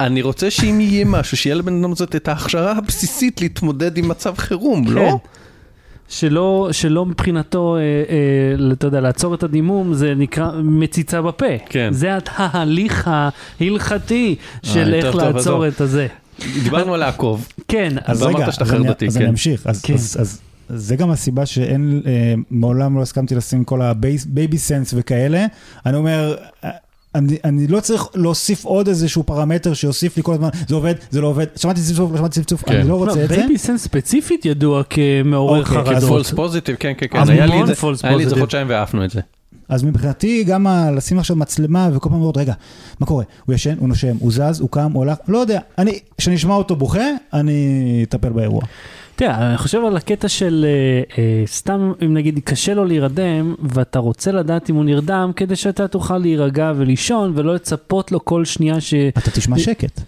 אני רוצה שאם יהיה משהו, שיהיה לבן אדם זאת את ההכשרה הבסיסית להתמודד עם מצב חירום, לא? שלא, שלא מבחינתו, אה, אה, אתה יודע, לעצור את הדימום, זה נקרא מציצה בפה. כן. זה התהליך ההלכתי של אה, איך טוב, לעצור טוב, את הזה. דיברנו על העקוב. כן. אז רגע, אז, דתי, אז כן. אני אמשיך. אז, כן. אז, אז, אז זה גם הסיבה שאין, אה, מעולם לא הסכמתי לשים כל הבייבי סנס וכאלה. אני אומר... אני, אני לא צריך להוסיף עוד איזשהו פרמטר שיוסיף לי כל הזמן, זה עובד, זה לא עובד, שמעתי ציפצוף, שמעתי ציפצוף, כן. אני לא רוצה לא, את זה. בייבי סנס ספציפית ידוע כמעורר אוקיי, חרדות. כפולס פוזיטיב, כן, כן, כן. היה לי, זה, היה לי את זה חודשיים ואהפנו את זה. אז מבחינתי גם לשים עכשיו מצלמה וכל פעם עוד, רגע, מה קורה? הוא ישן, הוא נושם, הוא זז, הוא קם, הוא הולך, לא יודע. אני, כשנשמע אותו בוכה, אני אטפל באירוע. תראה, אני חושב על הקטע של סתם, אם נגיד, קשה לו להירדם, ואתה רוצה לדעת אם הוא נרדם, כדי שאתה תוכל להירגע ולישון, ולא לצפות לו כל שנייה ש... אתה תשמע שקט.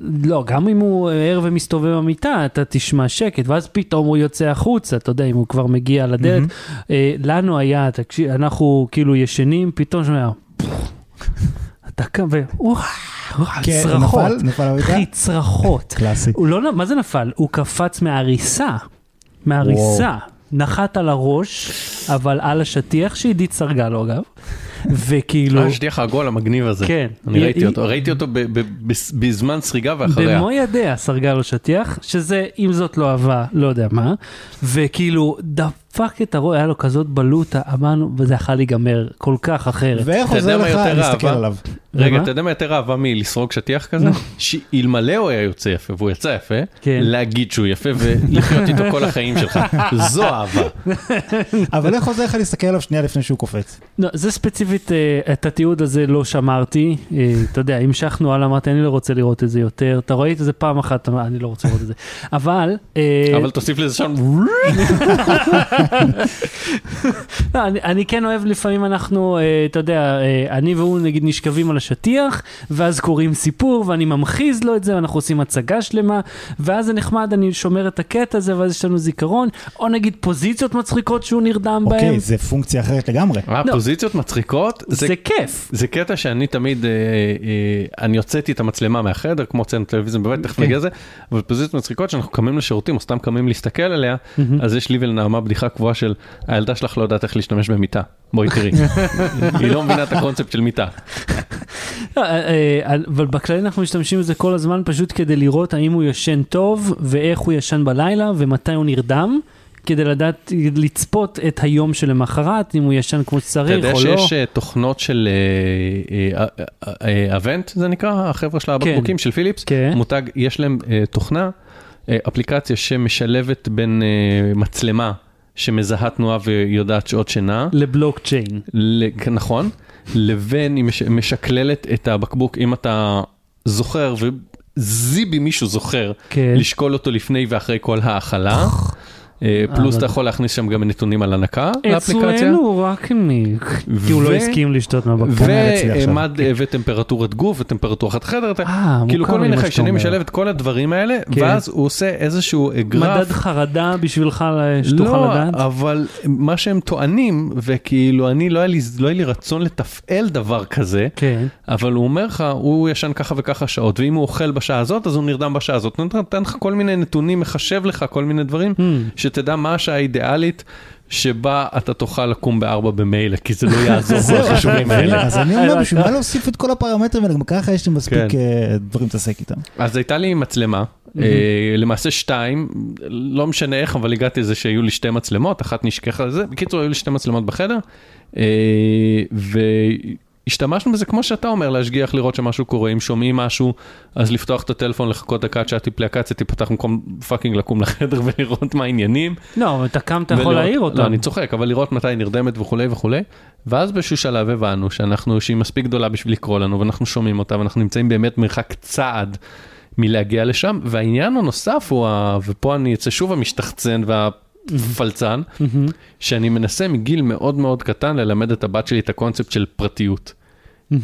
לא, גם אם הוא ער ומסתובב במיטה, אתה תשמע שקט, ואז פתאום הוא יוצא החוצה, אתה יודע, אם הוא כבר מגיע לדלת, mm-hmm. אה, לנו היה, תקשיב, אנחנו כאילו ישנים, פתאום שומע, אתה קם ו... צרחות, אחי, צרחות. קלאסי. מה זה נפל? הוא קפץ מהריסה, מהריסה, נחת על הראש, אבל על השטיח שעידית סרגה לו, אגב. וכאילו... השטיח העגול המגניב הזה. כן. אני ראיתי אותו, ראיתי אותו בזמן סריגה ואחריה. במו ידיה סרגה לו שטיח, שזה, אם זאת לא אהבה, לא יודע מה, וכאילו, דפק את הראש, היה לו כזאת בלוטה, אמרנו, וזה יכול להיגמר כל כך אחרת. וחוזר לך, נסתכל עליו. רגע, אתה יודע מה יותר אהבה מלסרוג שטיח כזה? שאלמלא הוא היה יוצא יפה, והוא יצא יפה, להגיד שהוא יפה ולחיות איתו כל החיים שלך. זו אהבה. אבל איך חוזר לך להסתכל עליו שנייה לפני שהוא קופץ? זה ספציפית, את התיעוד הזה לא שמרתי. אתה יודע, המשכנו על אמרתי, אני לא רוצה לראות את זה יותר. אתה רואה את זה פעם אחת, אני לא רוצה לראות את זה. אבל... אבל תוסיף לזה שם... אני כן אוהב, לפעמים אנחנו, אתה יודע, אני והוא נגיד נשכבים על השטיח, ואז קוראים סיפור, ואני ממחיז לו את זה, ואנחנו עושים הצגה שלמה, ואז זה נחמד, אני שומר את הקטע הזה, ואז יש לנו זיכרון, או נגיד פוזיציות מצחיקות שהוא נרדם בהם. אוקיי, זה פונקציה אחרת לגמרי. פוזיציות מצחיקות, זה כיף. זה קטע שאני תמיד, אני הוצאתי את המצלמה מהחדר, כמו ציינת טלוויזיה בבית, תכף נגיע לזה, אבל פוזיציות מצחיקות שאנחנו קמים לשירותים, או סתם קמים להסתכל עליה, אז יש לי ולנעמה בדיחה קבועה של, הילדה שלך לא יודעת איך להשתמש במיטה. בואי תראי. היא לא מבינה את הקונספט של מיטה. אבל בכלל אנחנו משתמשים בזה כל הזמן פשוט כדי לראות האם הוא ישן טוב ואיך הוא ישן בלילה ומתי הוא נרדם, כדי לדעת לצפות את היום שלמחרת, אם הוא ישן כמו שצריך או לא. אתה יודע שיש תוכנות של אבנט, זה נקרא, החבר'ה של הבקבוקים של פיליפס, מותג, יש להם תוכנה, אפליקציה שמשלבת בין מצלמה, שמזהה תנועה ויודעת שעות שינה. לבלוקצ'יין. נכון. לבין היא משקללת את הבקבוק, אם אתה זוכר, וזיבי מישהו זוכר, לשקול אותו לפני ואחרי כל האכלה. פלוס אתה יכול להכניס שם גם נתונים על הנקה לאפליקציה. אצלנו רק מי, כי הוא לא הסכים לשתות מהבקבוק. וטמפרטורת גוף, וטמפרטורת חדר, כאילו כל מיני חיישנים משלב את כל הדברים האלה, ואז הוא עושה איזשהו גרף. מדד חרדה בשבילך שתוכל לדעת? לא, אבל מה שהם טוענים, וכאילו אני לא היה לי רצון לתפעל דבר כזה, אבל הוא אומר לך, הוא ישן ככה וככה שעות, ואם הוא אוכל בשעה הזאת, אז הוא נרדם בשעה הזאת. נתן לך כל מיני נתונים, מחשב לך כל מיני דברים שתדע מה השעה האידיאלית שבה אתה תוכל לקום בארבע במיילה, כי זה לא יעזור לחשובים האלה. אז אני אומר, בשביל מה להוסיף את כל הפרמטרים, וגם ככה יש לי מספיק דברים תעסק איתם. אז הייתה לי מצלמה, למעשה שתיים, לא משנה איך, אבל הגעתי לזה שהיו לי שתי מצלמות, אחת נשכחה לזה, בקיצור, היו לי שתי מצלמות בחדר, ו... השתמשנו בזה, כמו שאתה אומר, להשגיח, לראות שמשהו קורה, אם שומעים משהו, אז לפתוח את הטלפון, לחכות דקה, שהאפליקציה תיפתח במקום פאקינג לקום לחדר, ולראות מה העניינים. לא, אבל אתה קם, אתה יכול להעיר אותם. לא, אני צוחק, אבל לראות מתי נרדמת וכו' וכו'. ואז באיזשהו שלב הבנו, שאנחנו, שהיא מספיק גדולה בשביל לקרוא לנו, ואנחנו שומעים אותה, ואנחנו נמצאים באמת מרחק צעד מלהגיע לשם, והעניין הנוסף הוא, ופה אני אצא שוב המשתחצן וה... פלצן, שאני מנסה מגיל מאוד מאוד קטן ללמד את הבת שלי את הקונספט של פרטיות.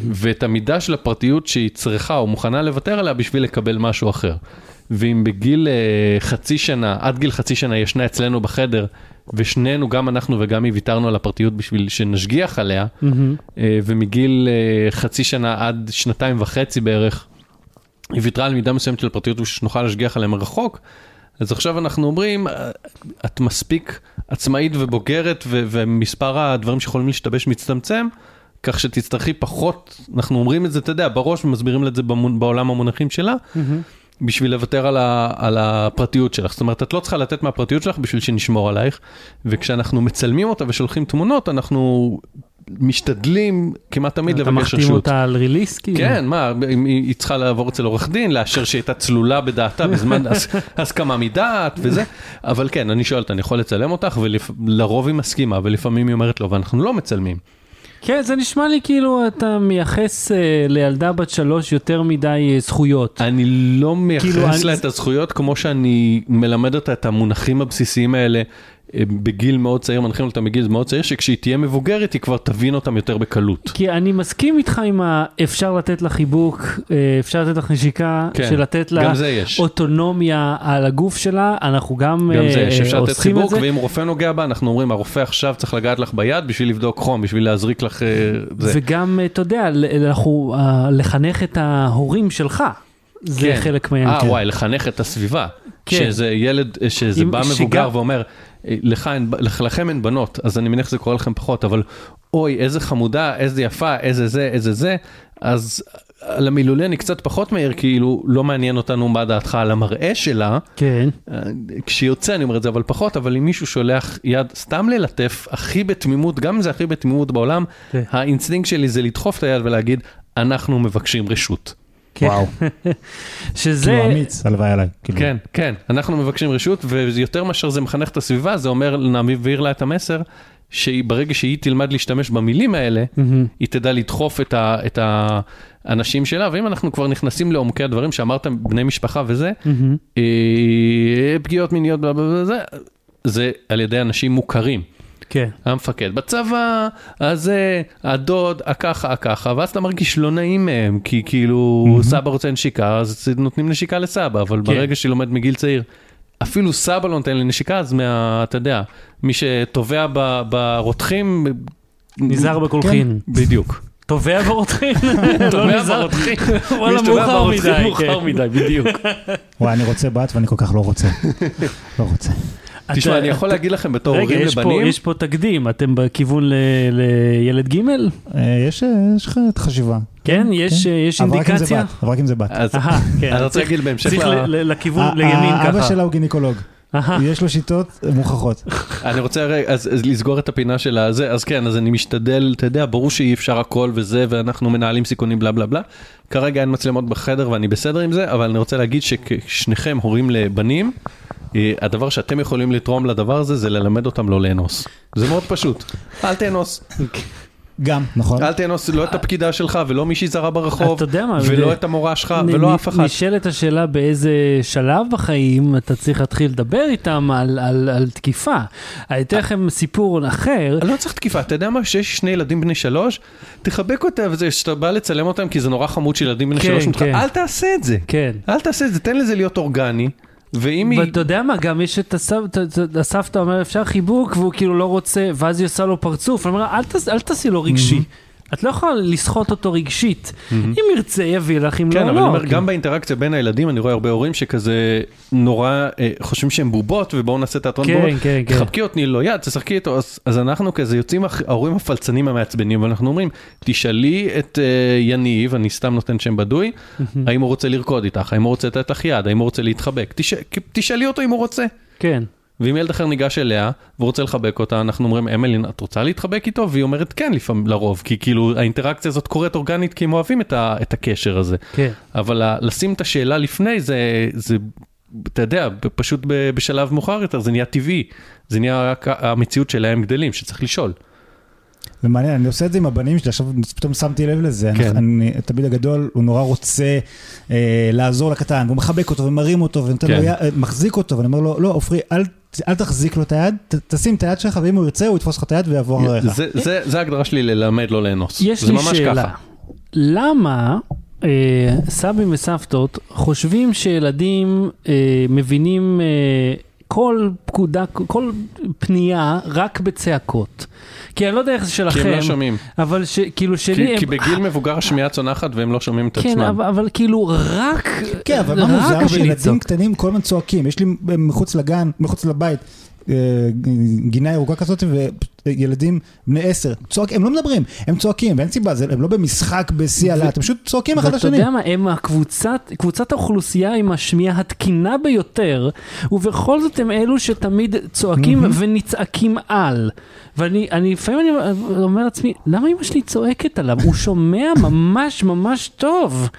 ואת המידה של הפרטיות שהיא צריכה או מוכנה לוותר עליה בשביל לקבל משהו אחר. ואם בגיל חצי שנה, עד גיל חצי שנה ישנה אצלנו בחדר, ושנינו, גם אנחנו וגם היא, ויתרנו על הפרטיות בשביל שנשגיח עליה, ומגיל חצי שנה עד שנתיים וחצי בערך, היא ויתרה על מידה מסוימת של הפרטיות ושנוכל להשגיח עליה מרחוק, אז עכשיו אנחנו אומרים, את מספיק עצמאית ובוגרת, ו- ומספר הדברים שיכולים להשתבש מצטמצם, כך שתצטרכי פחות, אנחנו אומרים את זה, אתה יודע, בראש, ומסבירים את זה בעולם המונחים שלה, mm-hmm. בשביל לוותר על, ה- על הפרטיות שלך. זאת אומרת, את לא צריכה לתת מהפרטיות שלך, בשביל שנשמור עלייך, וכשאנחנו מצלמים אותה ושולחים תמונות, אנחנו... משתדלים כמעט תמיד לבקש רשות. אתה מחתים אותה על ריליסקי? כן, מה, היא צריכה לעבור אצל עורך דין, לאשר שהייתה צלולה בדעתה בזמן הסכמה מדעת וזה, אבל כן, אני שואלת, אני יכול לצלם אותך, ולרוב היא מסכימה, ולפעמים היא אומרת לו, ואנחנו לא מצלמים. כן, זה נשמע לי כאילו אתה מייחס לילדה בת שלוש יותר מדי זכויות. אני לא מייחס לה את הזכויות, כמו שאני מלמד אותה את המונחים הבסיסיים האלה, בגיל מאוד צעיר, מנחים אותם בגיל מאוד צעיר, שכשהיא תהיה מבוגרת, היא כבר תבין אותם יותר בקלות. כי אני מסכים איתך עם האפשר לתת לה חיבוק, אפשר לתת לך נשיקה, שלתת לה אוטונומיה על הגוף שלה, אנחנו גם עושים את זה. ואם רופא נוגע בה, אנחנו אומרים, הרופא עכשיו צריך לגעת לך ביד, בשביל לבדוק חום, בשביל להזריק לך זה. וגם, אתה יודע, לחנך את ההורים שלך, זה חלק מהם. אה, וואי, לחנך את הסביבה. שזה ילד, שזה בא מבוגר ואומר, לכם אין בנות, אז אני מניח שזה קורה לכם פחות, אבל אוי, איזה חמודה, איזה יפה, איזה זה, איזה זה, אז למילולי אני קצת פחות מהיר, כאילו לא מעניין אותנו מה דעתך על המראה שלה, כשיוצא אני אומר את זה, אבל פחות, אבל אם מישהו שולח יד סתם ללטף, הכי בתמימות, גם אם זה הכי בתמימות בעולם, האינסטינקט שלי זה לדחוף את היד ולהגיד, אנחנו מבקשים רשות. וואו. שזה... כאילו אמיץ, הלוואי עליי. כן, כן. אנחנו מבקשים רשות, ויותר מאשר זה מחנך את הסביבה, זה אומר, נעביר לה את המסר, שברגע שהיא תלמד להשתמש במילים האלה, היא תדע לדחוף את האנשים שלה, ואם אנחנו כבר נכנסים לעומקי הדברים, שאמרתם בני משפחה וזה, פגיעות מיניות, זה על ידי אנשים מוכרים. כן. המפקד בצבא, אז הדוד, הככה, הככה, ואז אתה מרגיש לא נעים מהם, כי כאילו סבא רוצה נשיקה, אז נותנים נשיקה לסבא, אבל ברגע שלומד מגיל צעיר, אפילו סבא לא נותן לנשיקה, אז מה, אתה יודע, מי שטובע ברותחים... נזהר בקולחין. בדיוק. טובע ברותחים? טובע ברותחים. וואלה, מאוחר מדי. מאוחר מדי, בדיוק. וואי, אני רוצה בת ואני כל כך לא רוצה. לא רוצה. תשמע, אני יכול להגיד לכם בתור הורים לבנים... יש פה תקדים, אתם בכיוון לילד ג'? יש לך את חשיבה. כן, יש אינדיקציה? אבל רק אם זה בת. אז רוצה להגיד בהמשך... צריך לכיוון לימין ככה. אבא שלה הוא גינקולוג. יש לו שיטות מוכחות. אני רוצה לסגור את הפינה שלה. אז כן, אז אני משתדל, אתה יודע, ברור שאי אפשר הכל וזה, ואנחנו מנהלים סיכונים בלה בלה בלה. כרגע אין מצלמות בחדר ואני בסדר עם זה, אבל אני רוצה להגיד ששניכם הורים לבנים, הדבר שאתם יכולים לתרום לדבר הזה, זה ללמד אותם לא לאנוס. זה מאוד פשוט. אל תאנוס. גם, נכון. אל תאנוס, לא את הפקידה שלך, ולא מישהי זרה ברחוב, ולא את המורה שלך, ולא אף אחד. נשאלת השאלה באיזה שלב בחיים אתה צריך להתחיל לדבר איתם על תקיפה. הייתי לכם סיפור אחר. לא צריך תקיפה. אתה יודע מה? שיש שני ילדים בני שלוש, תחבק אותם, וזה שאתה בא לצלם אותם, כי זה נורא חמוד של ילדים בני שלוש. אל תעשה את זה. אל תעשה את זה. תן לזה להיות אורגני. ואתה יודע מה, גם יש את הסבתא אומר אפשר חיבוק והוא כאילו לא רוצה, ואז היא עושה לו פרצוף, אני אומר אל תעשי לו רגשי, את לא יכולה לסחוט אותו רגשית, אם ירצה יביא לך, אם לא, לא. גם באינטראקציה בין הילדים אני רואה הרבה הורים שכזה נורא חושבים שהם בובות ובואו נעשה תיאטרון בובות, תחבקי אותי לו יד, תשחקי איתו, אז אנחנו כזה יוצאים ההורים הפלצנים המעצבנים, ואנחנו אומרים תשאלי את יניב, אני סתם נותן שם בדוי, האם הוא רוצה לרקוד איתך, האם הוא רוצה לתת לך יד, האם הוא רוצה להתחבק, תשאלי אותו אם הוא רוצה. כן. ואם ילד אחר ניגש אליה, ורוצה לחבק אותה, אנחנו אומרים, אמלין, את רוצה להתחבק איתו? והיא אומרת, כן, לפעמים, לרוב, כי כאילו, האינטראקציה הזאת קורית אורגנית, כי הם אוהבים את, ה, את הקשר הזה. כן. אבל לשים את השאלה לפני, זה, זה, אתה יודע, פשוט בשלב מאוחר יותר, זה נהיה טבעי, זה נהיה המציאות שלהם גדלים, שצריך לשאול. זה מעניין, אני עושה את זה עם הבנים שלי, עכשיו פתאום שמתי לב לזה, התביד הגדול, הוא נורא רוצה לעזור לקטן, והוא מחבק אותו ומרים אותו, ומחזיק אותו, ואני אומר לו, לא, אופרי, אל תחזיק לו את היד, תשים את היד שלך, ואם הוא ירצה, הוא יתפוס לך את היד ויעבור עליך. זה ההגדרה שלי ללמד לא לאנוס. יש לי שאלה, למה סבים וסבתות חושבים שילדים מבינים כל פקודה, כל פנייה רק בצעקות? כי אני לא יודע איך זה שלכם. כי הם לא שומעים. אבל ש, כאילו שלי... כי, הם... כי בגיל מבוגר שמיעה צונחת והם לא שומעים את עצמם. כן, אבל, אבל כאילו רק... כן, אבל מה מוזר שילדים קטנים כל הזמן צועקים. יש לי מחוץ לגן, מחוץ לבית, גינה ירוקה כזאת וילדים בני עשר צועק, הם לא מדברים, הם צועקים ואין סיבה, הם לא במשחק בסיילה, אתם פשוט צועקים אחד לשני. ואתה יודע מה, הם הקבוצת, קבוצת האוכלוסייה עם השמיעה התקינה ביותר, ובכל זאת הם אלו שתמיד צועקים ונצעקים על. ואני אני, לפעמים אני אומר לעצמי, למה אמא שלי צועקת עליו? הוא שומע ממש ממש טוב.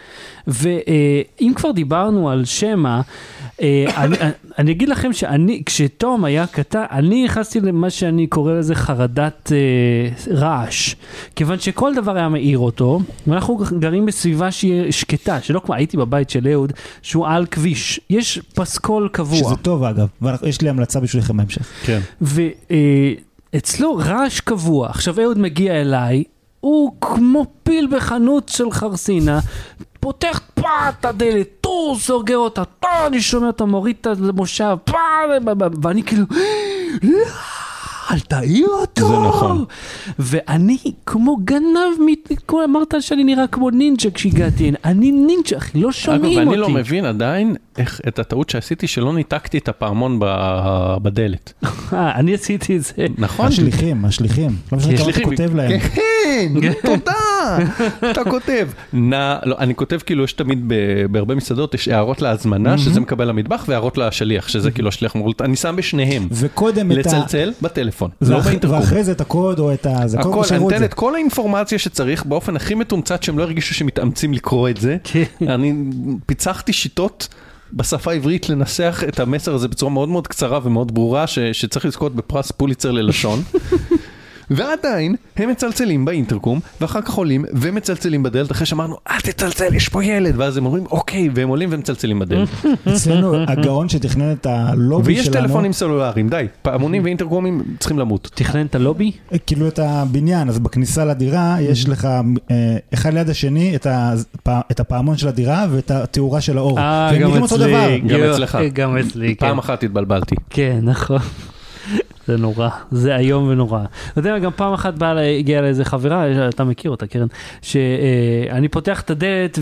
ואם כבר דיברנו על שמה, אני, אני אגיד לכם שאני, כשתום היה קטן, אני נכנסתי למה שאני קורא לזה חרדת אה, רעש, כיוון שכל דבר היה מאיר אותו, ואנחנו גרים בסביבה שהיא שקטה, שלא כמו הייתי בבית של אהוד, שהוא על כביש, יש פסקול קבוע. שזה טוב אגב, ויש לי המלצה בשבילכם בהמשך. כן. ואצלו אה, רעש קבוע, עכשיו אהוד מגיע אליי, הוא כמו פיל בחנות של חרסינה, פותח את הדלת, טור, סוגר אותה, אני שומע אותה, מוריד את המושב, ואני כאילו, לא, אל תעיר אותו. זה נכון. ואני כמו גנב, כמו אמרת שאני נראה כמו נינג'ה כשהגעתי, אני נינג'ה, אחי, לא שומעים אותי. אגב, ואני לא מבין עדיין את הטעות שעשיתי, שלא ניתקתי את הפעמון בדלת. אני עשיתי את זה. נכון. השליחים, השליחים. לא משנה כמה אתה כותב להם. כן, תודה. אתה כותב. אני כותב כאילו, יש תמיד בהרבה מסעדות, יש הערות להזמנה, שזה מקבל למטבח, והערות לשליח, שזה כאילו השליח מורלת. אני שם בשניהם. וקודם את ה... לצלצל בטלפון. ואחרי זה את הקוד או את ה... הכל, אני אתן את כל האינפורמציה שצריך, באופן הכי מתומצת, שהם לא הרגישו שמתאמצים לקרוא את זה. אני פיצחתי שיטות בשפה העברית לנסח את המסר הזה בצורה מאוד מאוד קצרה ומאוד ברורה, שצריך לזכות בפרס פוליצר ללשון. ועדיין הם מצלצלים באינטרקום, ואחר כך עולים ומצלצלים בדלת, אחרי שאמרנו, אל תצלצל, יש פה ילד, ואז הם אומרים, אוקיי, והם עולים ומצלצלים בדלת. אצלנו הגאון שתכנן את הלובי שלנו... ויש טלפונים סלולריים, די, פעמונים ואינטרקומים צריכים למות. תכנן את הלובי? כאילו את הבניין, אז בכניסה לדירה יש לך אחד ליד השני את הפעמון של הדירה ואת התאורה של האור. אה, גם אצלי, גם אצלי. פעם אחת התבלבלתי. כן, נכון. זה נורא, זה היום ונורא. אתה יודע, גם פעם אחת באה, הגיעה לאיזה חברה, אתה מכיר אותה, קרן, שאני פותח את הדלת,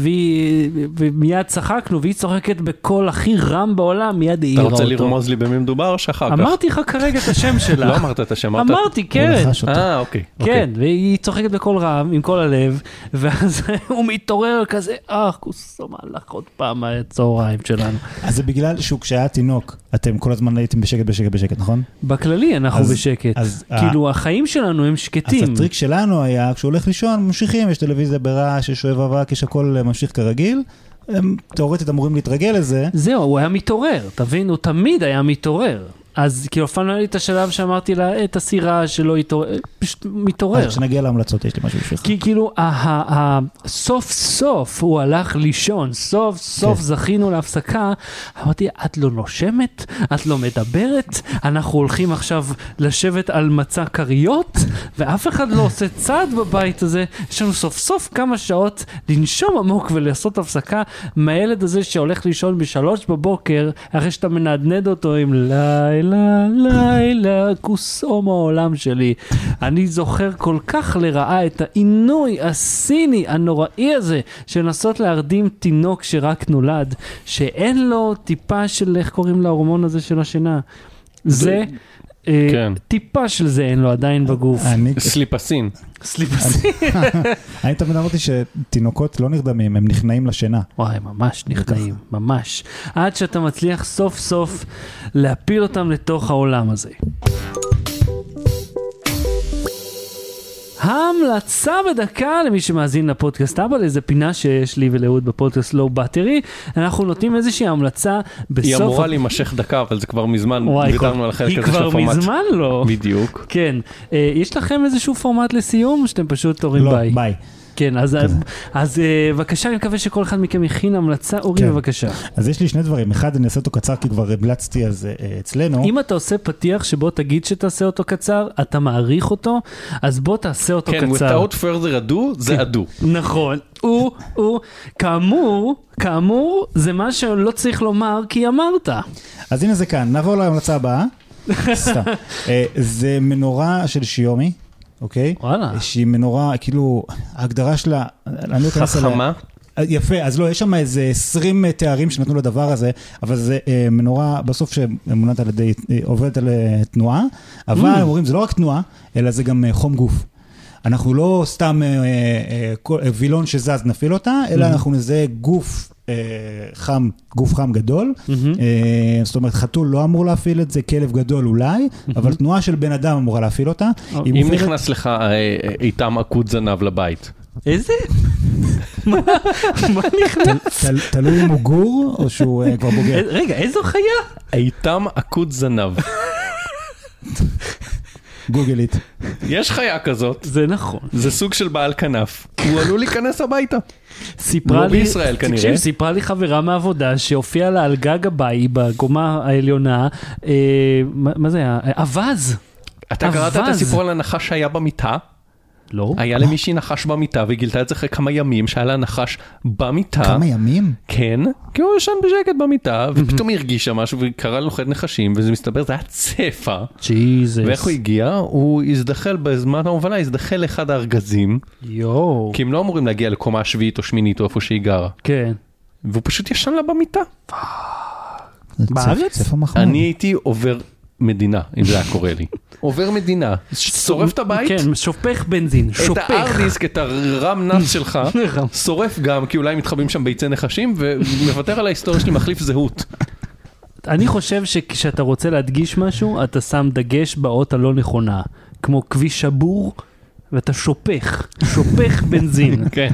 ומיד צחקנו, והיא צוחקת בקול הכי רם בעולם, מיד העירה אותו. אתה רוצה לרמוז לי במי מדובר, שחר כך? אמרתי לך כרגע את השם שלה. לא אמרת את השם, אמרת. אמרתי, קרן. אה, אוקיי. כן, והיא צוחקת בקול רם, עם כל הלב, ואז הוא מתעורר כזה, אה, כוסו מהלך עוד פעם, הצהריים שלנו. אז זה בגלל שהוא כשהיה תינוק, אתם כל הזמן הייתם בשקט, בשקט, בשקט, נכון? בכללי אנחנו בשקט. כאילו, החיים שלנו הם שקטים. אז הטריק שלנו היה, כשהוא הולך לישון, ממשיכים, יש טלוויזיה ברעש, יש שואב אבק, יש הכל ממשיך כרגיל, הם תיאורטית אמורים להתרגל לזה. זהו, הוא היה מתעורר, תבין, הוא תמיד היה מתעורר. אז כאילו, פעם היה לי את השלב שאמרתי לה, את הסירה שלא התעורר, פשוט מתעורר. אז כשנגיע להמלצות, יש לי משהו בשביל. כי כאילו, סוף סוף הוא הלך לישון, סוף סוף זכינו להפסקה, אמרתי, את לא נושמת, את לא מדברת, אנחנו הולכים עכשיו לשבת על מצע קריות, ואף אחד לא עושה צעד בבית הזה, יש לנו סוף סוף כמה שעות לנשום עמוק ולעשות הפסקה, מהילד הזה שהולך לישון בשלוש בבוקר, אחרי שאתה מנדנד אותו עם לילה, לילה, כוסום העולם שלי. אני זוכר כל כך לרעה את העינוי הסיני הנוראי הזה שנסות להרדים תינוק שרק נולד, שאין לו טיפה של, איך קוראים להורמון הזה של השינה? זה טיפה של זה אין לו עדיין בגוף. סליפסין. סליפסין. אני תמיד אמרתי שתינוקות לא נרדמים, הם נכנעים לשינה. וואי, ממש נכנעים, ממש. עד שאתה מצליח סוף סוף להפיל אותם לתוך העולם הזה. ההמלצה בדקה, למי שמאזין לפודקאסט אבאלה, זה פינה שיש לי ולאהוד בפודקאסט לאו באטרי, אנחנו נותנים איזושהי המלצה בסוף... היא אמורה להימשך דקה, אבל זה כבר מזמן, ויתרנו על החלק הזה של הפורמט. היא כבר מזמן לא. בדיוק. כן, יש לכם איזשהו פורמט לסיום, שאתם פשוט תורים ביי. לא, ביי. כן, אז בבקשה, אני מקווה שכל אחד מכם הכין המלצה, אורי בבקשה. אז יש לי שני דברים, אחד אני אעשה אותו קצר כי כבר הבלצתי אז אצלנו. אם אתה עושה פתיח שבו תגיד שתעשה אותו קצר, אתה מעריך אותו, אז בוא תעשה אותו קצר. כן, without further ado, זה ado. נכון. הוא, הוא, כאמור, כאמור, זה מה שלא צריך לומר כי אמרת. אז הנה זה כאן, נעבור להמלצה הבאה. סתם. זה מנורה של שיומי. אוקיי? וואלה. שהיא מנורה, כאילו, ההגדרה שלה, אני לא כנס עליה. חכמה. יפה, אז לא, יש שם איזה עשרים תארים שנתנו לדבר הזה, אבל זה אה, מנורה, בסוף שמונת על ידי, עובדת על תנועה, אבל mm. אומרים, זה לא רק תנועה, אלא זה גם חום גוף. אנחנו לא סתם אה, אה, כל, אה, וילון שזז נפיל אותה, אלא mm. אנחנו נזה גוף אה, חם, גוף חם גדול. Mm-hmm. אה, זאת אומרת, חתול לא אמור להפעיל את זה, כלב גדול אולי, mm-hmm. אבל תנועה של בן אדם אמורה להפעיל אותה. אם מופרת... נכנס לך אה, אה, איתם עקוד זנב לבית... איזה? מה נכנס? תלוי אם הוא גור או שהוא כבר בוגר? רגע, איזו חיה? איתם עקוד זנב. גוגלית. יש חיה כזאת. זה נכון. זה סוג של בעל כנף. הוא עלול להיכנס הביתה. סיפרה לי, בישראל, כנראה. סיפרה לי חברה מהעבודה שהופיעה לה על גג הבית בקומה העליונה. מה זה היה? אבז. אתה קראת את הסיפור על הנחש שהיה במיטה? לא. היה למישהי נחש במיטה, וגילתה את זה אחרי כמה ימים, שהיה לה נחש במיטה. כמה ימים? כן, כי הוא ישן בשקט במיטה, ופתאום היא הרגישה משהו, וקרא לוחד נחשים, וזה מסתבר, זה היה צפע. ג'יזס. ואיך הוא הגיע? הוא הזדחל, בזמן ההובלה, הזדחל אחד הארגזים. יואו. כי הם לא אמורים להגיע לקומה השביעית או שמינית, או איפה שהיא גרה. כן. והוא פשוט ישן לה במיטה. בארץ? אני הייתי עובר מדינה, אם זה היה קורה לי. עובר מדינה, שורף את הבית. כן, שופך בנזין, שופך. את הארדיסק, את הרם נס שלך, שורף גם, כי אולי מתחבאים שם ביצי נחשים, ומוותר על ההיסטוריה שלי, מחליף זהות. אני חושב שכשאתה רוצה להדגיש משהו, אתה שם דגש באות הלא נכונה, כמו כביש שבור, ואתה שופך, שופך בנזין. כן.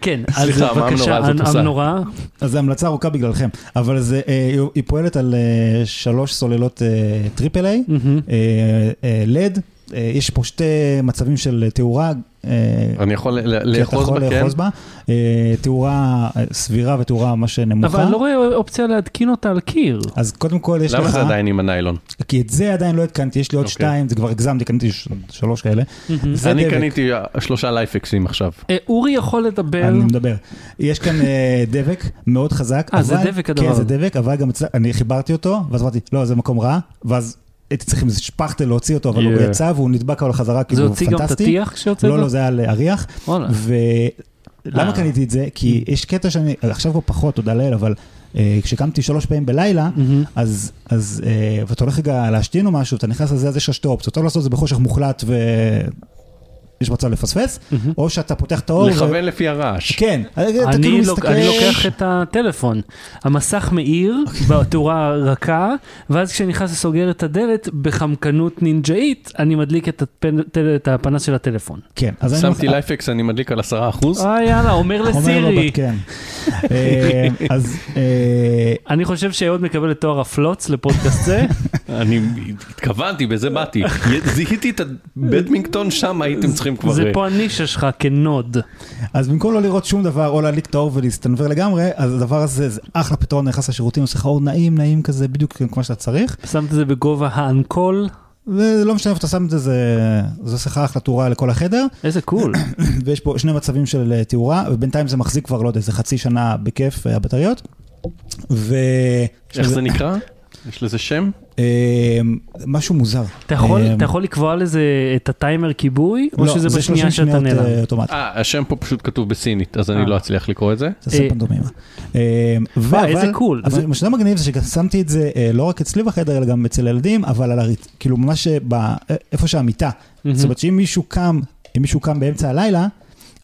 כן, אז בבקשה, עם נורא. אז זה המלצה ארוכה בגללכם, אבל היא פועלת על שלוש סוללות טריפל איי, לד, יש פה שתי מצבים של תאורה. אני יכול לאחוז בה, תאורה סבירה ותאורה מה שנמוכה. אבל לא רואה אופציה להתקין אותה על קיר. אז קודם כל יש לך... למה זה עדיין עם הניילון? כי את זה עדיין לא התקנתי, יש לי עוד שתיים, זה כבר הגזמתי, קניתי שלוש כאלה. אני קניתי שלושה לייפקסים עכשיו. אורי יכול לדבר. אני מדבר. יש כאן דבק מאוד חזק. אה, זה דבק הדבר. כן, זה דבק, אבל גם אני חיברתי אותו, ואז אמרתי, לא, זה מקום רע, ואז... הייתי צריכים איזה שפחטה להוציא אותו, אבל הוא יצא, והוא נדבק על החזרה, כאילו הוא פנטסטי. זה הוציא גם תתיח כשיוצא? לא, לא, זה היה לאריח. ולמה קניתי את זה? כי יש קטע שאני, עכשיו כבר פחות, עוד הליל, אבל כשקמתי שלוש פעמים בלילה, אז אתה הולך רגע להשתין או משהו, אתה נכנס לזה, אז יש שתי אופציות. טוב לעשות זה בחושך מוחלט ו... יש מצב לפספס, או שאתה פותח את האור... לכוון לפי הרעש. כן. אני לוקח את הטלפון. המסך מאיר, בתאורה רכה, ואז כשנכנס לסוגר את הדלת, בחמקנות נינג'אית, אני מדליק את הפנס של הטלפון. כן. שמתי לייפקס, אני מדליק על עשרה אחוז. אה, יאללה, אומר לסירי. אני חושב שעוד מקבל את תואר הפלוץ לפודקאסט זה. אני התכוונתי, בזה באתי. זיהיתי את הבדמינגטון שם, הייתם צריכים. זה פה הנישה שלך כנוד. אז במקום לא לראות שום דבר, או להדליק את האור ולהסתנבר לגמרי, אז הדבר הזה, זה אחלה פתרון, נכנס לשירותים, עושה לך אור נעים, נעים כזה, בדיוק כמו שאתה צריך. שמת את זה בגובה האנקול? זה לא משנה, אתה שם את זה, זה עושה לך אחלה תאורה לכל החדר. איזה קול. ויש פה שני מצבים של תאורה, ובינתיים זה מחזיק כבר, לא יודע, זה חצי שנה בכיף, הבטריות. איך זה נקרא? יש לזה שם? משהו מוזר. אתה יכול לקבוע לזה את הטיימר כיבוי, או שזה בשנייה שאתה נעלם? אה, השם פה פשוט כתוב בסינית, אז אני לא אצליח לקרוא את זה. זה פנדומימה. איזה קול. אבל מה שזה מגניב זה ששמתי את זה לא רק אצלי בחדר, אלא גם אצל הילדים, אבל כאילו ממש איפה שהמיטה. זאת אומרת שאם מישהו קם באמצע הלילה,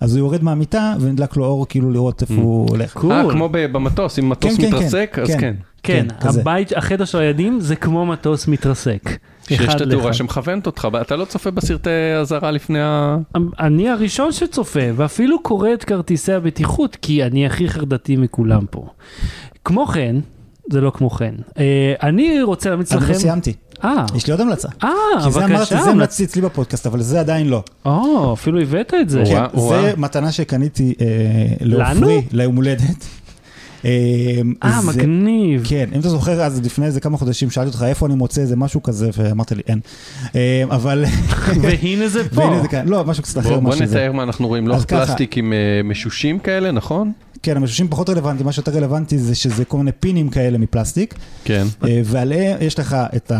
אז הוא יורד מהמיטה ונדלק לו אור כאילו לראות איפה הוא הולך. אה, כמו במטוס, אם מטוס מתרסק, אז כן. כן, הבית, החדר של הילדים זה כמו מטוס מתרסק. שיש את התאורה שמכוונת אותך, אתה לא צופה בסרטי הזרה לפני ה... אני הראשון שצופה, ואפילו קורא את כרטיסי הבטיחות, כי אני הכי חרדתי מכולם פה. כמו כן, זה לא כמו כן, אני רוצה להמליץ לכם... אני לא סיימתי. יש לי עוד המלצה. אה, בבקשה. כי זה אמרתי, זה המלצתי אצלי בפודקאסט, אבל זה עדיין לא. או, אפילו הבאת את זה. כן, זה מתנה שקניתי לאופרי, ליום הולדת. אה, מגניב. כן, אם אתה זוכר, אז לפני איזה כמה חודשים שאלתי אותך איפה אני מוצא איזה משהו כזה, ואמרת לי אין. אבל... והנה זה פה. והנה זה כאן. לא, משהו קצת אחר. בוא נתאר מה אנחנו רואים, לא פלסטיק עם משושים כאלה, נכון? כן, המשושים פחות רלוונטיים, מה שיותר רלוונטי זה שזה כל מיני פינים כאלה מפלסטיק. כן. ועליהם יש לך את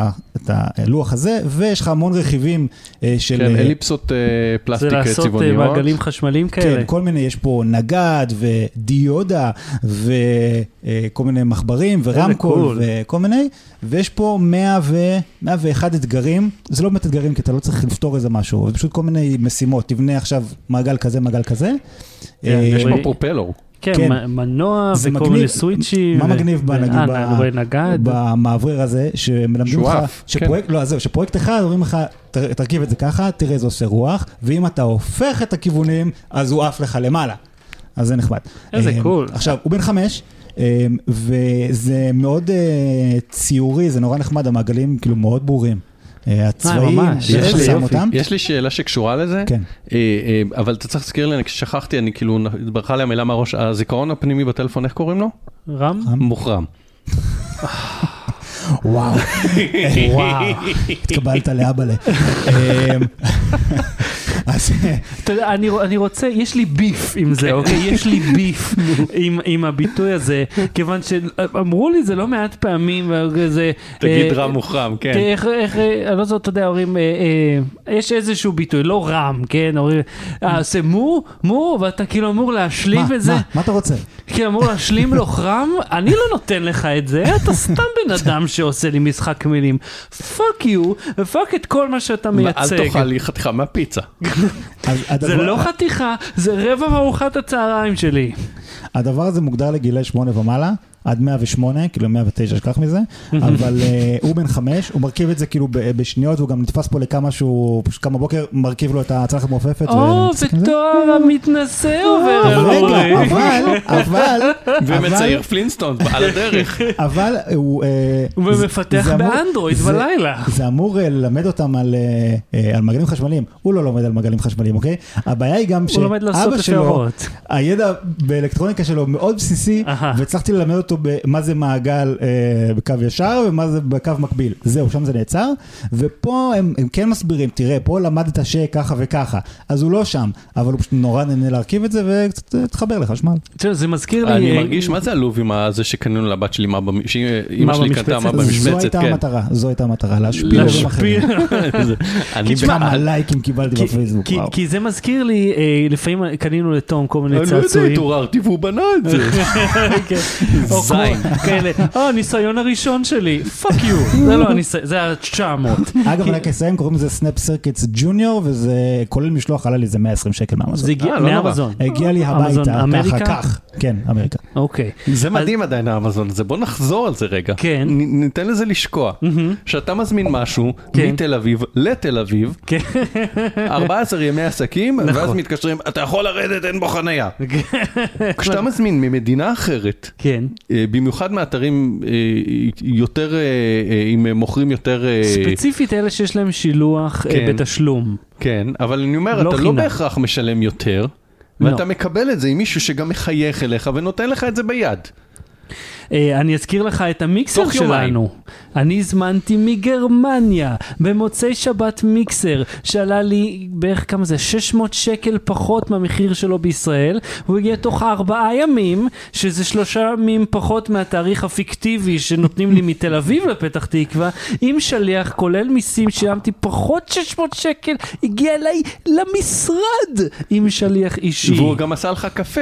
הלוח הזה, ויש לך המון רכיבים של... כן, אליפסות פלסטיק צבעוניות. זה לעשות מעגלים חשמליים כאלה. כן, כל מיני, יש פה נגד ודיודה וכל מיני מחברים ורמקול וכל מיני, ויש פה מאה ואחד אתגרים, זה לא באמת אתגרים, כי אתה לא צריך לפתור איזה משהו, זה פשוט כל מיני משימות, תבנה עכשיו מעגל כזה, מעגל כזה. יש פה פרופלור. כן, מנוע וכל מיני סוויצ'ים. מה מגניב במעבריר הזה, שמלמדים לך, שפרויקט אחד, אומרים לך, תרכיב את זה ככה, תראה זה עושה רוח, ואם אתה הופך את הכיוונים, אז הוא עף לך למעלה. אז זה נחמד. איזה קול. עכשיו, הוא בן חמש, וזה מאוד ציורי, זה נורא נחמד, המעגלים כאילו מאוד ברורים. הצבעים, יש לי שם אותם. יש לי שאלה שקשורה לזה, אבל אתה צריך להזכיר לי, אני כששכחתי, אני כאילו, ברכה לי המילה מהראש, הזיכרון הפנימי בטלפון, איך קוראים לו? רם? מוחרם. וואו, וואו, התקבלת לאבאלה. אני רוצה, יש לי ביף עם זה, אוקיי? יש לי ביף עם הביטוי הזה, כיוון שאמרו לי זה לא מעט פעמים, תגיד רם מוחרם, כן. איך, אני לא זאת, אתה יודע, אומרים, יש איזשהו ביטוי, לא רם, כן? עושה מו, מו, ואתה כאילו אמור להשלים את זה. מה אתה רוצה? כאילו אמור להשלים לו חרם, אני לא נותן לך את זה, אתה סתם בן אדם שעושה לי משחק מילים. פאק יו, ופאק את כל מה שאתה מייצג. אל תאכל לי חתיכה מהפיצה. זה לא חתיכה, זה רבע מארוחת הצהריים שלי. הדבר הזה מוגדר לגילי שמונה ומעלה, עד מאה ושמונה, כאילו מאה ותשע, שכח מזה, אבל הוא בן חמש, הוא מרכיב את זה כאילו בשניות, והוא גם נתפס פה לכמה שהוא, כמה בוקר, מרכיב לו את הצלחת מורפפת. או, בתואר המתנשא עובר. רגע, אבל, אבל, ומצייר פלינסטונס, על הדרך. אבל הוא... ומפתח באנדרואיד בלילה. זה אמור ללמד אותם על מעגלים חשמליים. הוא לא לומד על מעגלים חשמליים, אוקיי? הבעיה היא גם שאבא שלו, הידע באלקטרוניקה שלו מאוד בסיסי, והצלחתי ללמד אותו מה זה מעגל בקו ישר ומה זה בקו מקביל. זהו, שם זה נעצר, ופה הם, הם כן מסבירים, תראה, פה למדת שככה וככה, אז הוא לא שם, אבל הוא פשוט נורא נהנה להרכיב את זה וקצת תחבר לחשמל. זה מזכיר לי... אני מרגיש מה זה עלוב עם זה שקנינו לבת שלי, אמא שלי קנתה מה במשבצת. זו הייתה המטרה, זו הייתה המטרה, להשפיע עורים אחרים. תשמע, מה לייקים קיבלתי בפייסבוק. כי זה מזכיר לי, לפעמים קנינו לתום כל מיני צעצועים. או הניסיון הראשון שלי, פאק יו, זה לא הניסיון, זה ה-תשע מאות. אגב, רק אסיים, קוראים לזה סנאפ סרקיטס ג'וניור, וזה כולל משלוח, עלה לי זה מאה ועשרים שקל מהאמזון. זה הגיע מאמזון. הגיע לי הביתה, ככה, כך. כן, אמריקה. אוקיי. זה מדהים עדיין האמזון הזה, בוא נחזור על זה רגע. כן. ניתן לזה לשקוע. שאתה מזמין משהו מתל אביב לתל אביב, ארבעה עשר ימי עסקים, ואז מתקשרים, אתה יכול לרדת, אין בו חניה. כשאתה מזמין ממדינה אחרת, כן. במיוחד מאתרים יותר, אם מוכרים יותר... ספציפית אלה שיש להם שילוח בתשלום. כן, אבל אני אומר, אתה לא בהכרח משלם יותר, ואתה מקבל את זה עם מישהו שגם מחייך אליך ונותן לך את זה ביד. אני אזכיר לך את המיקסר שלנו. אני הזמנתי מגרמניה במוצאי שבת מיקסר שעלה לי בערך כמה זה שש מאות שקל פחות מהמחיר שלו בישראל. הוא הגיע תוך ארבעה ימים, שזה שלושה ימים פחות מהתאריך הפיקטיבי שנותנים לי מתל אביב לפתח תקווה, עם שליח כולל מיסים שילמתי פחות שש מאות שקל, הגיע אליי למשרד עם שליח אישי. והוא גם עשה לך קפה.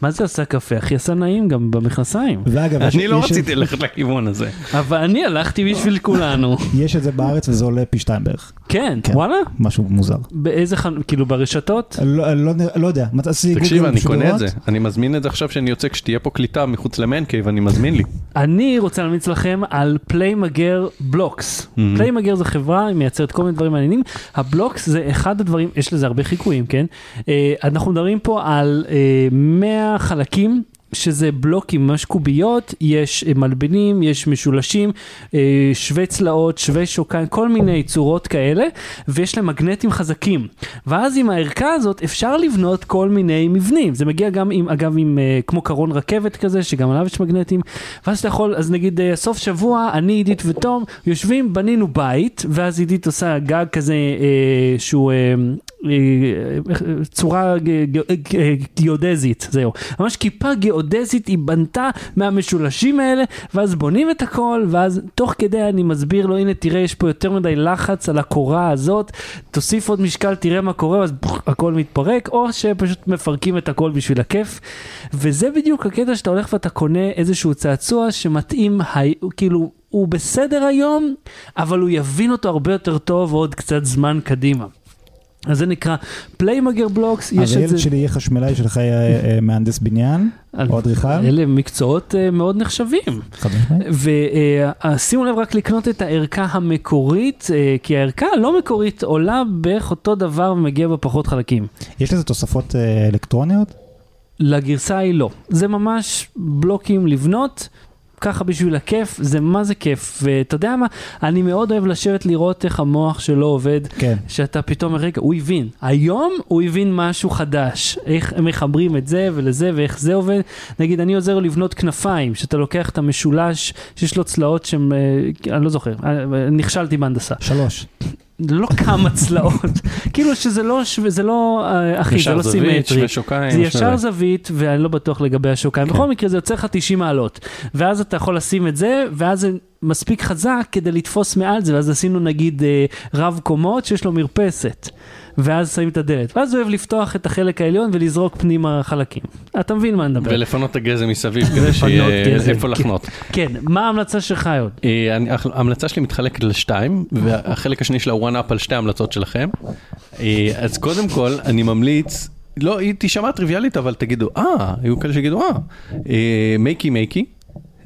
מה זה עשה קפה? אחי עשה נעים גם במכנסיים. ואגב, אני לא רציתי ללכת לכיוון הזה. אבל אני הלכתי בשביל כולנו. יש את זה בארץ וזה עולה פי שתיים בערך. כן, וואלה? משהו מוזר. באיזה חנויות? כאילו ברשתות? לא יודע. תקשיב, אני קונה את זה. אני מזמין את זה עכשיו שאני יוצא כשתהיה פה קליטה מחוץ למנקייב, אני מזמין לי. אני רוצה להמליץ לכם על פליי מגר בלוקס. פליי מגר זה חברה, היא מייצרת כל מיני דברים מעניינים. הבלוקס זה אחד הדברים, יש לזה הרבה חיקויים, כן? אנחנו מדברים פה על מאה חלקים, שזה בלוקים, ממש קוביות, יש מלבנים, יש משולשים, שווה צלעות, שווה שוקן, כל מיני צורות כאלה, ויש להם מגנטים חזקים. ואז עם הערכה הזאת אפשר לבנות כל מיני מבנים. זה מגיע גם עם, אגב, עם, כמו קרון רכבת כזה, שגם עליו יש מגנטים. ואז אתה יכול, אז נגיד, סוף שבוע, אני, עידית ותום, יושבים, בנינו בית, ואז עידית עושה גג כזה, שהוא... צורה גיאודזית, זהו. ממש כיפה גיאודזית היא בנתה מהמשולשים האלה, ואז בונים את הכל, ואז תוך כדי אני מסביר לו, הנה תראה, יש פה יותר מדי לחץ על הקורה הזאת, תוסיף עוד משקל, תראה מה קורה, אז הכל מתפרק, או שפשוט מפרקים את הכל בשביל הכיף. וזה בדיוק הקטע שאתה הולך ואתה קונה איזשהו צעצוע שמתאים, כאילו, הוא בסדר היום, אבל הוא יבין אותו הרבה יותר טוב עוד קצת זמן קדימה. אז זה נקרא פליימגר בלוקס. אז הילד שלי יהיה חשמלאי, שלך יהיה מהנדס בניין, או אדריכל. אלה מקצועות מאוד נחשבים. ושימו לב רק לקנות את הערכה המקורית, כי הערכה הלא מקורית עולה בערך אותו דבר ומגיע בפחות חלקים. יש לזה תוספות אלקטרוניות? לגרסה היא לא. זה ממש בלוקים לבנות, ככה בשביל הכיף, זה מה זה כיף, ואתה יודע מה, אני מאוד אוהב לשבת לראות איך המוח שלו עובד, כן. שאתה פתאום, רגע, הוא הבין, היום הוא הבין משהו חדש, איך הם מחברים את זה ולזה, ואיך זה עובד, נגיד, אני עוזר לבנות כנפיים, שאתה לוקח את המשולש, שיש לו צלעות שהם, אני לא זוכר, נכשלתי בהנדסה. שלוש. לא כמה צלעות, כאילו שזה לא אחיד, זה לא סימטרי, זה ישר זווית, ואני לא בטוח לגבי השוקיים, בכל מקרה זה יוצא לך תשעים מעלות, ואז אתה יכול לשים את זה, ואז זה מספיק חזק כדי לתפוס מעל זה, ואז עשינו נגיד רב קומות שיש לו מרפסת, ואז שמים את הדלת, ואז הוא אוהב לפתוח את החלק העליון ולזרוק פנימה חלקים. אתה מבין מה נדבר? ולפנות את הגזם מסביב, כדי שיהיה איפה לחנות. כן, מה ההמלצה שלך עוד? ההמלצה שלי מתחלקת לשתיים, והחלק השני שלה הוא one-up על שתי ההמלצות שלכם. אז קודם כל, אני ממליץ, לא, היא תשמע טריוויאלית, אבל תגידו, אה, היו כאלה שגידו, אה, מייקי מייקי,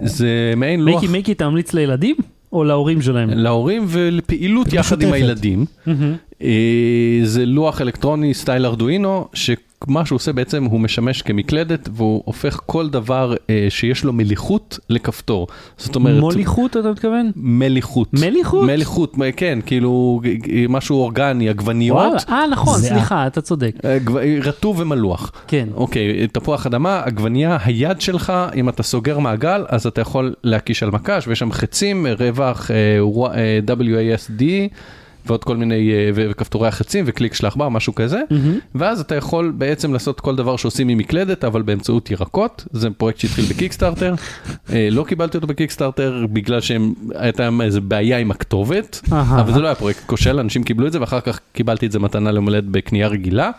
זה מעין לוח. מייקי מייקי תמליץ לילדים? או להורים שלהם? להורים ולפעילות יחד עם הילדים. זה לוח אלקטרוני סטייל ארדואינו, שמה שהוא עושה בעצם הוא משמש כמקלדת, והוא הופך כל דבר שיש לו מליחות לכפתור. זאת אומרת... מוליחות אתה מתכוון? מליחות. מליחות? מליחות, כן, כאילו משהו אורגני, עגבניות. אה, נכון, סליחה, אתה צודק. רטוב ומלוח. כן. אוקיי, תפוח אדמה, עגבנייה, היד שלך, אם אתה סוגר מעגל, אז אתה יכול להקיש על מקש, ויש שם חצים, רווח W A S D, ועוד כל מיני, וכפתורי החצים, וקליק שלח בר, משהו כזה, ואז אתה יכול בעצם לעשות כל דבר שעושים עם מקלדת, אבל באמצעות ירקות, זה פרויקט שהתחיל בקיקסטארטר, לא קיבלתי אותו בקיקסטארטר, בגלל שהייתה איזו בעיה עם הכתובת, אבל זה לא היה פרויקט כושל, אנשים קיבלו את זה, ואחר כך קיבלתי את זה מתנה למולד בקנייה רגילה,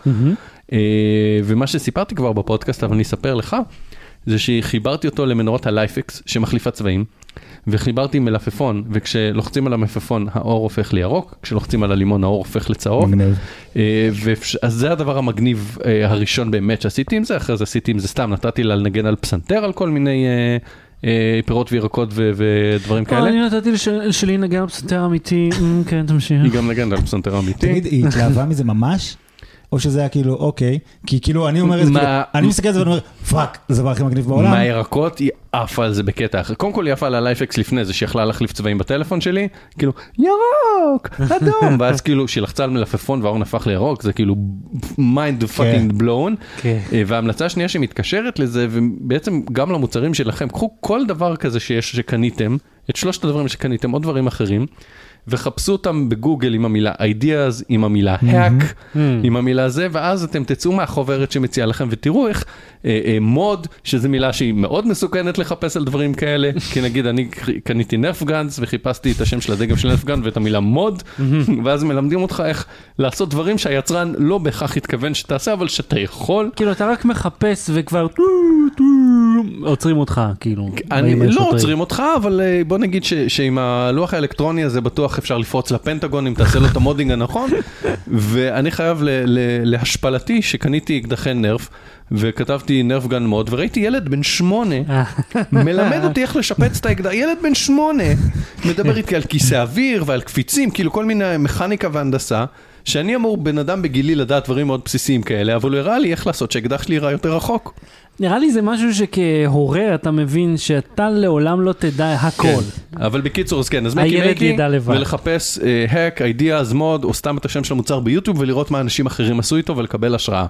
ומה שסיפרתי כבר בפודקאסט, אבל אני אספר לך, זה שחיברתי אותו למנורות הלייפקס, שמחליפה צבעים, וחיברתי מלפפון, וכשלוחצים על המלפפון, האור הופך לירוק, כשלוחצים על הלימון, האור הופך לצהוב. מגניב. אז זה הדבר המגניב הראשון באמת שעשיתי עם זה, אחרי זה עשיתי עם זה סתם, נתתי לה לנגן על פסנתר, על כל מיני פירות וירקות ודברים כאלה. אני נתתי שלי נגן על פסנתר אמיתי, כן, תמשיך. היא גם נגן על פסנתר אמיתי. תגיד, היא התלהבה מזה ממש? או שזה היה כאילו, אוקיי, כי כאילו אני אומר, אני מסתכל על זה ואני אומר, פרק, זה דבר הכי מגניב בעולם. מהירקות היא עפה על זה בקטע. קודם כל היא עפה על הלייפקס לפני זה, שיכלה להחליף צבעים בטלפון שלי, כאילו, ירוק, אדום, ואז כאילו, שהיא לחצה על מלפפון והאור נפח לירוק, זה כאילו, mind fucking blown, וההמלצה השנייה שמתקשרת לזה, ובעצם גם למוצרים שלכם, קחו כל דבר כזה שיש שקניתם, את שלושת הדברים שקניתם, עוד דברים אחרים, וחפשו אותם בגוגל עם המילה ideas, עם המילה hack, עם המילה זה, ואז אתם תצאו מהחוברת שמציעה לכם, ותראו איך מוד, שזו מילה שהיא מאוד מסוכנת לחפש על דברים כאלה, כי נגיד אני קניתי נרף גאנס, וחיפשתי את השם של הדגם של נרף גאנס, ואת המילה מוד, ואז מלמדים אותך איך לעשות דברים שהיצרן לא בהכרח התכוון שתעשה, אבל שאתה יכול. כאילו אתה רק מחפש וכבר עוצרים אותך, כאילו. לא עוצרים אותך, אבל בוא נגיד שעם הלוח האלקטרוני הזה בטוח אפשר לפרוץ לפנטגון אם תעשה לו את המודינג הנכון, ואני חייב להשפלתי שקניתי אקדחי נרף, וכתבתי נרף גן מוד, וראיתי ילד בן שמונה, מלמד אותי איך לשפץ את האקדח, ילד בן שמונה, מדבר איתי על כיסא אוויר ועל קפיצים, כאילו כל מיני מכניקה והנדסה, שאני אמור בן אדם בגילי לדעת דברים מאוד בסיסיים כאלה, אבל הוא הראה לי איך לעשות שהאקדח שלי יראה יותר רחוק. נראה לי זה משהו שכהורה אתה מבין שאתה לעולם לא תדע הכל. כן, אבל בקיצור, אז כן, אז מקי מקי, ולחפש uh, hack, ideas, mod, או סתם את השם של המוצר ביוטיוב, ולראות מה אנשים אחרים עשו איתו, ולקבל השראה.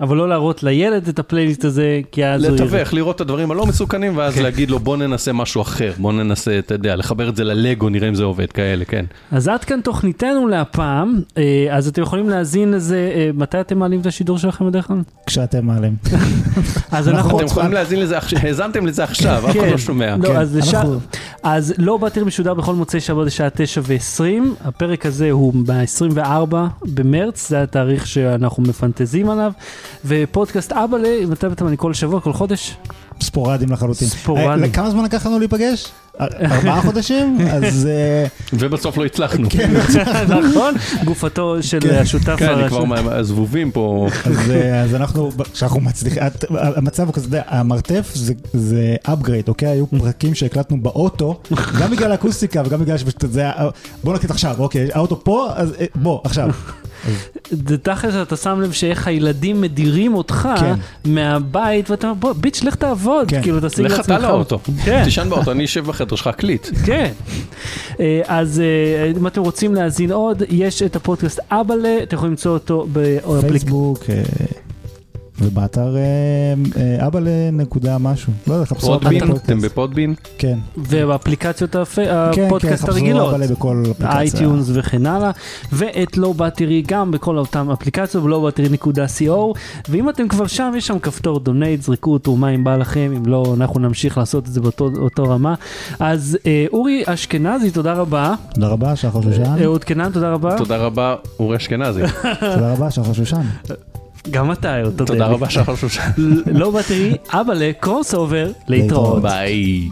אבל לא להראות לילד את הפלייליסט הזה, כי אז הוא... לתווך, לראות את הדברים הלא מסוכנים, ואז להגיד לו, בוא ננסה משהו אחר, בוא ננסה, אתה יודע, לחבר את זה ללגו, נראה אם זה עובד, כאלה, כן. אז עד כאן תוכניתנו להפעם, אז אתם יכולים להזין לזה, מתי אתם מעלים את השידור שלכם בדרך כלל? כשאתם מעלים. אז אנחנו... אתם יכולים להזין לזה, הזמתם לזה עכשיו, אף אחד לא שומע. לא, אז לשאר... אז לא באתר משודר בכל מוצאי שבת בשעה תשע ועשרים, הפרק הזה הוא ב-עשרים וארבעה במרץ, זה התאריך שאנחנו מפנטזים עליו, ופודקאסט אבאלה, אם אתם אתם אני כל שבוע, כל חודש. ספורדים לחלוטין. ספורדים. כמה זמן לקח לנו להיפגש? ארבעה חודשים, אז... ובסוף לא הצלחנו. כן, נכון. גופתו של השותף... כן, כבר מהזבובים פה. אז אנחנו, כשאנחנו מצליחים, המצב הוא כזה, המרתף זה upgrade, אוקיי? היו פרקים שהקלטנו באוטו, גם בגלל האקוסטיקה וגם בגלל שזה... בוא נקליט עכשיו, אוקיי, האוטו פה, אז בוא, עכשיו. תכלס אתה שם לב שאיך הילדים מדירים אותך מהבית ואתה אומר בוא ביץ' לך תעבוד, כאילו תשיג לעצמך, לך אתה לאוטו, תשען באוטו, אני אשב בחדר שלך, קליט. כן, אז אם אתם רוצים להזין עוד, יש את הפודקאסט אבאלה, אתם יכולים למצוא אותו בפייסבוק ובאתר אבאלה נקודה משהו, לא יודע, חפשו אבאלה פודקאסט. אתם בפודבין? כן. ובאפליקציות הפודקאסט הרגילות. כן, כן, חפשו אבאלה בכל אפליקציה. אייטיונס וכן הלאה. ואת לאו באטרי גם בכל אותם אפליקציות, לאו באטרי נקודה co. ואם אתם כבר שם, יש שם כפתור דונייט, זרקו אותו, מה אם בא לכם, אם לא, אנחנו נמשיך לעשות את זה באותו רמה. אז אורי אשכנזי, תודה רבה. תודה רבה, שחר שושן. אהוד קינן, תודה רבה. תודה רבה, אורי אשכנזי. תודה רבה, שחר שושן. גם אתה, אותו דרך. תודה רבה, שחר שושן. לאו באטרי, אבל לקרוס אובר, להתראות. ביי.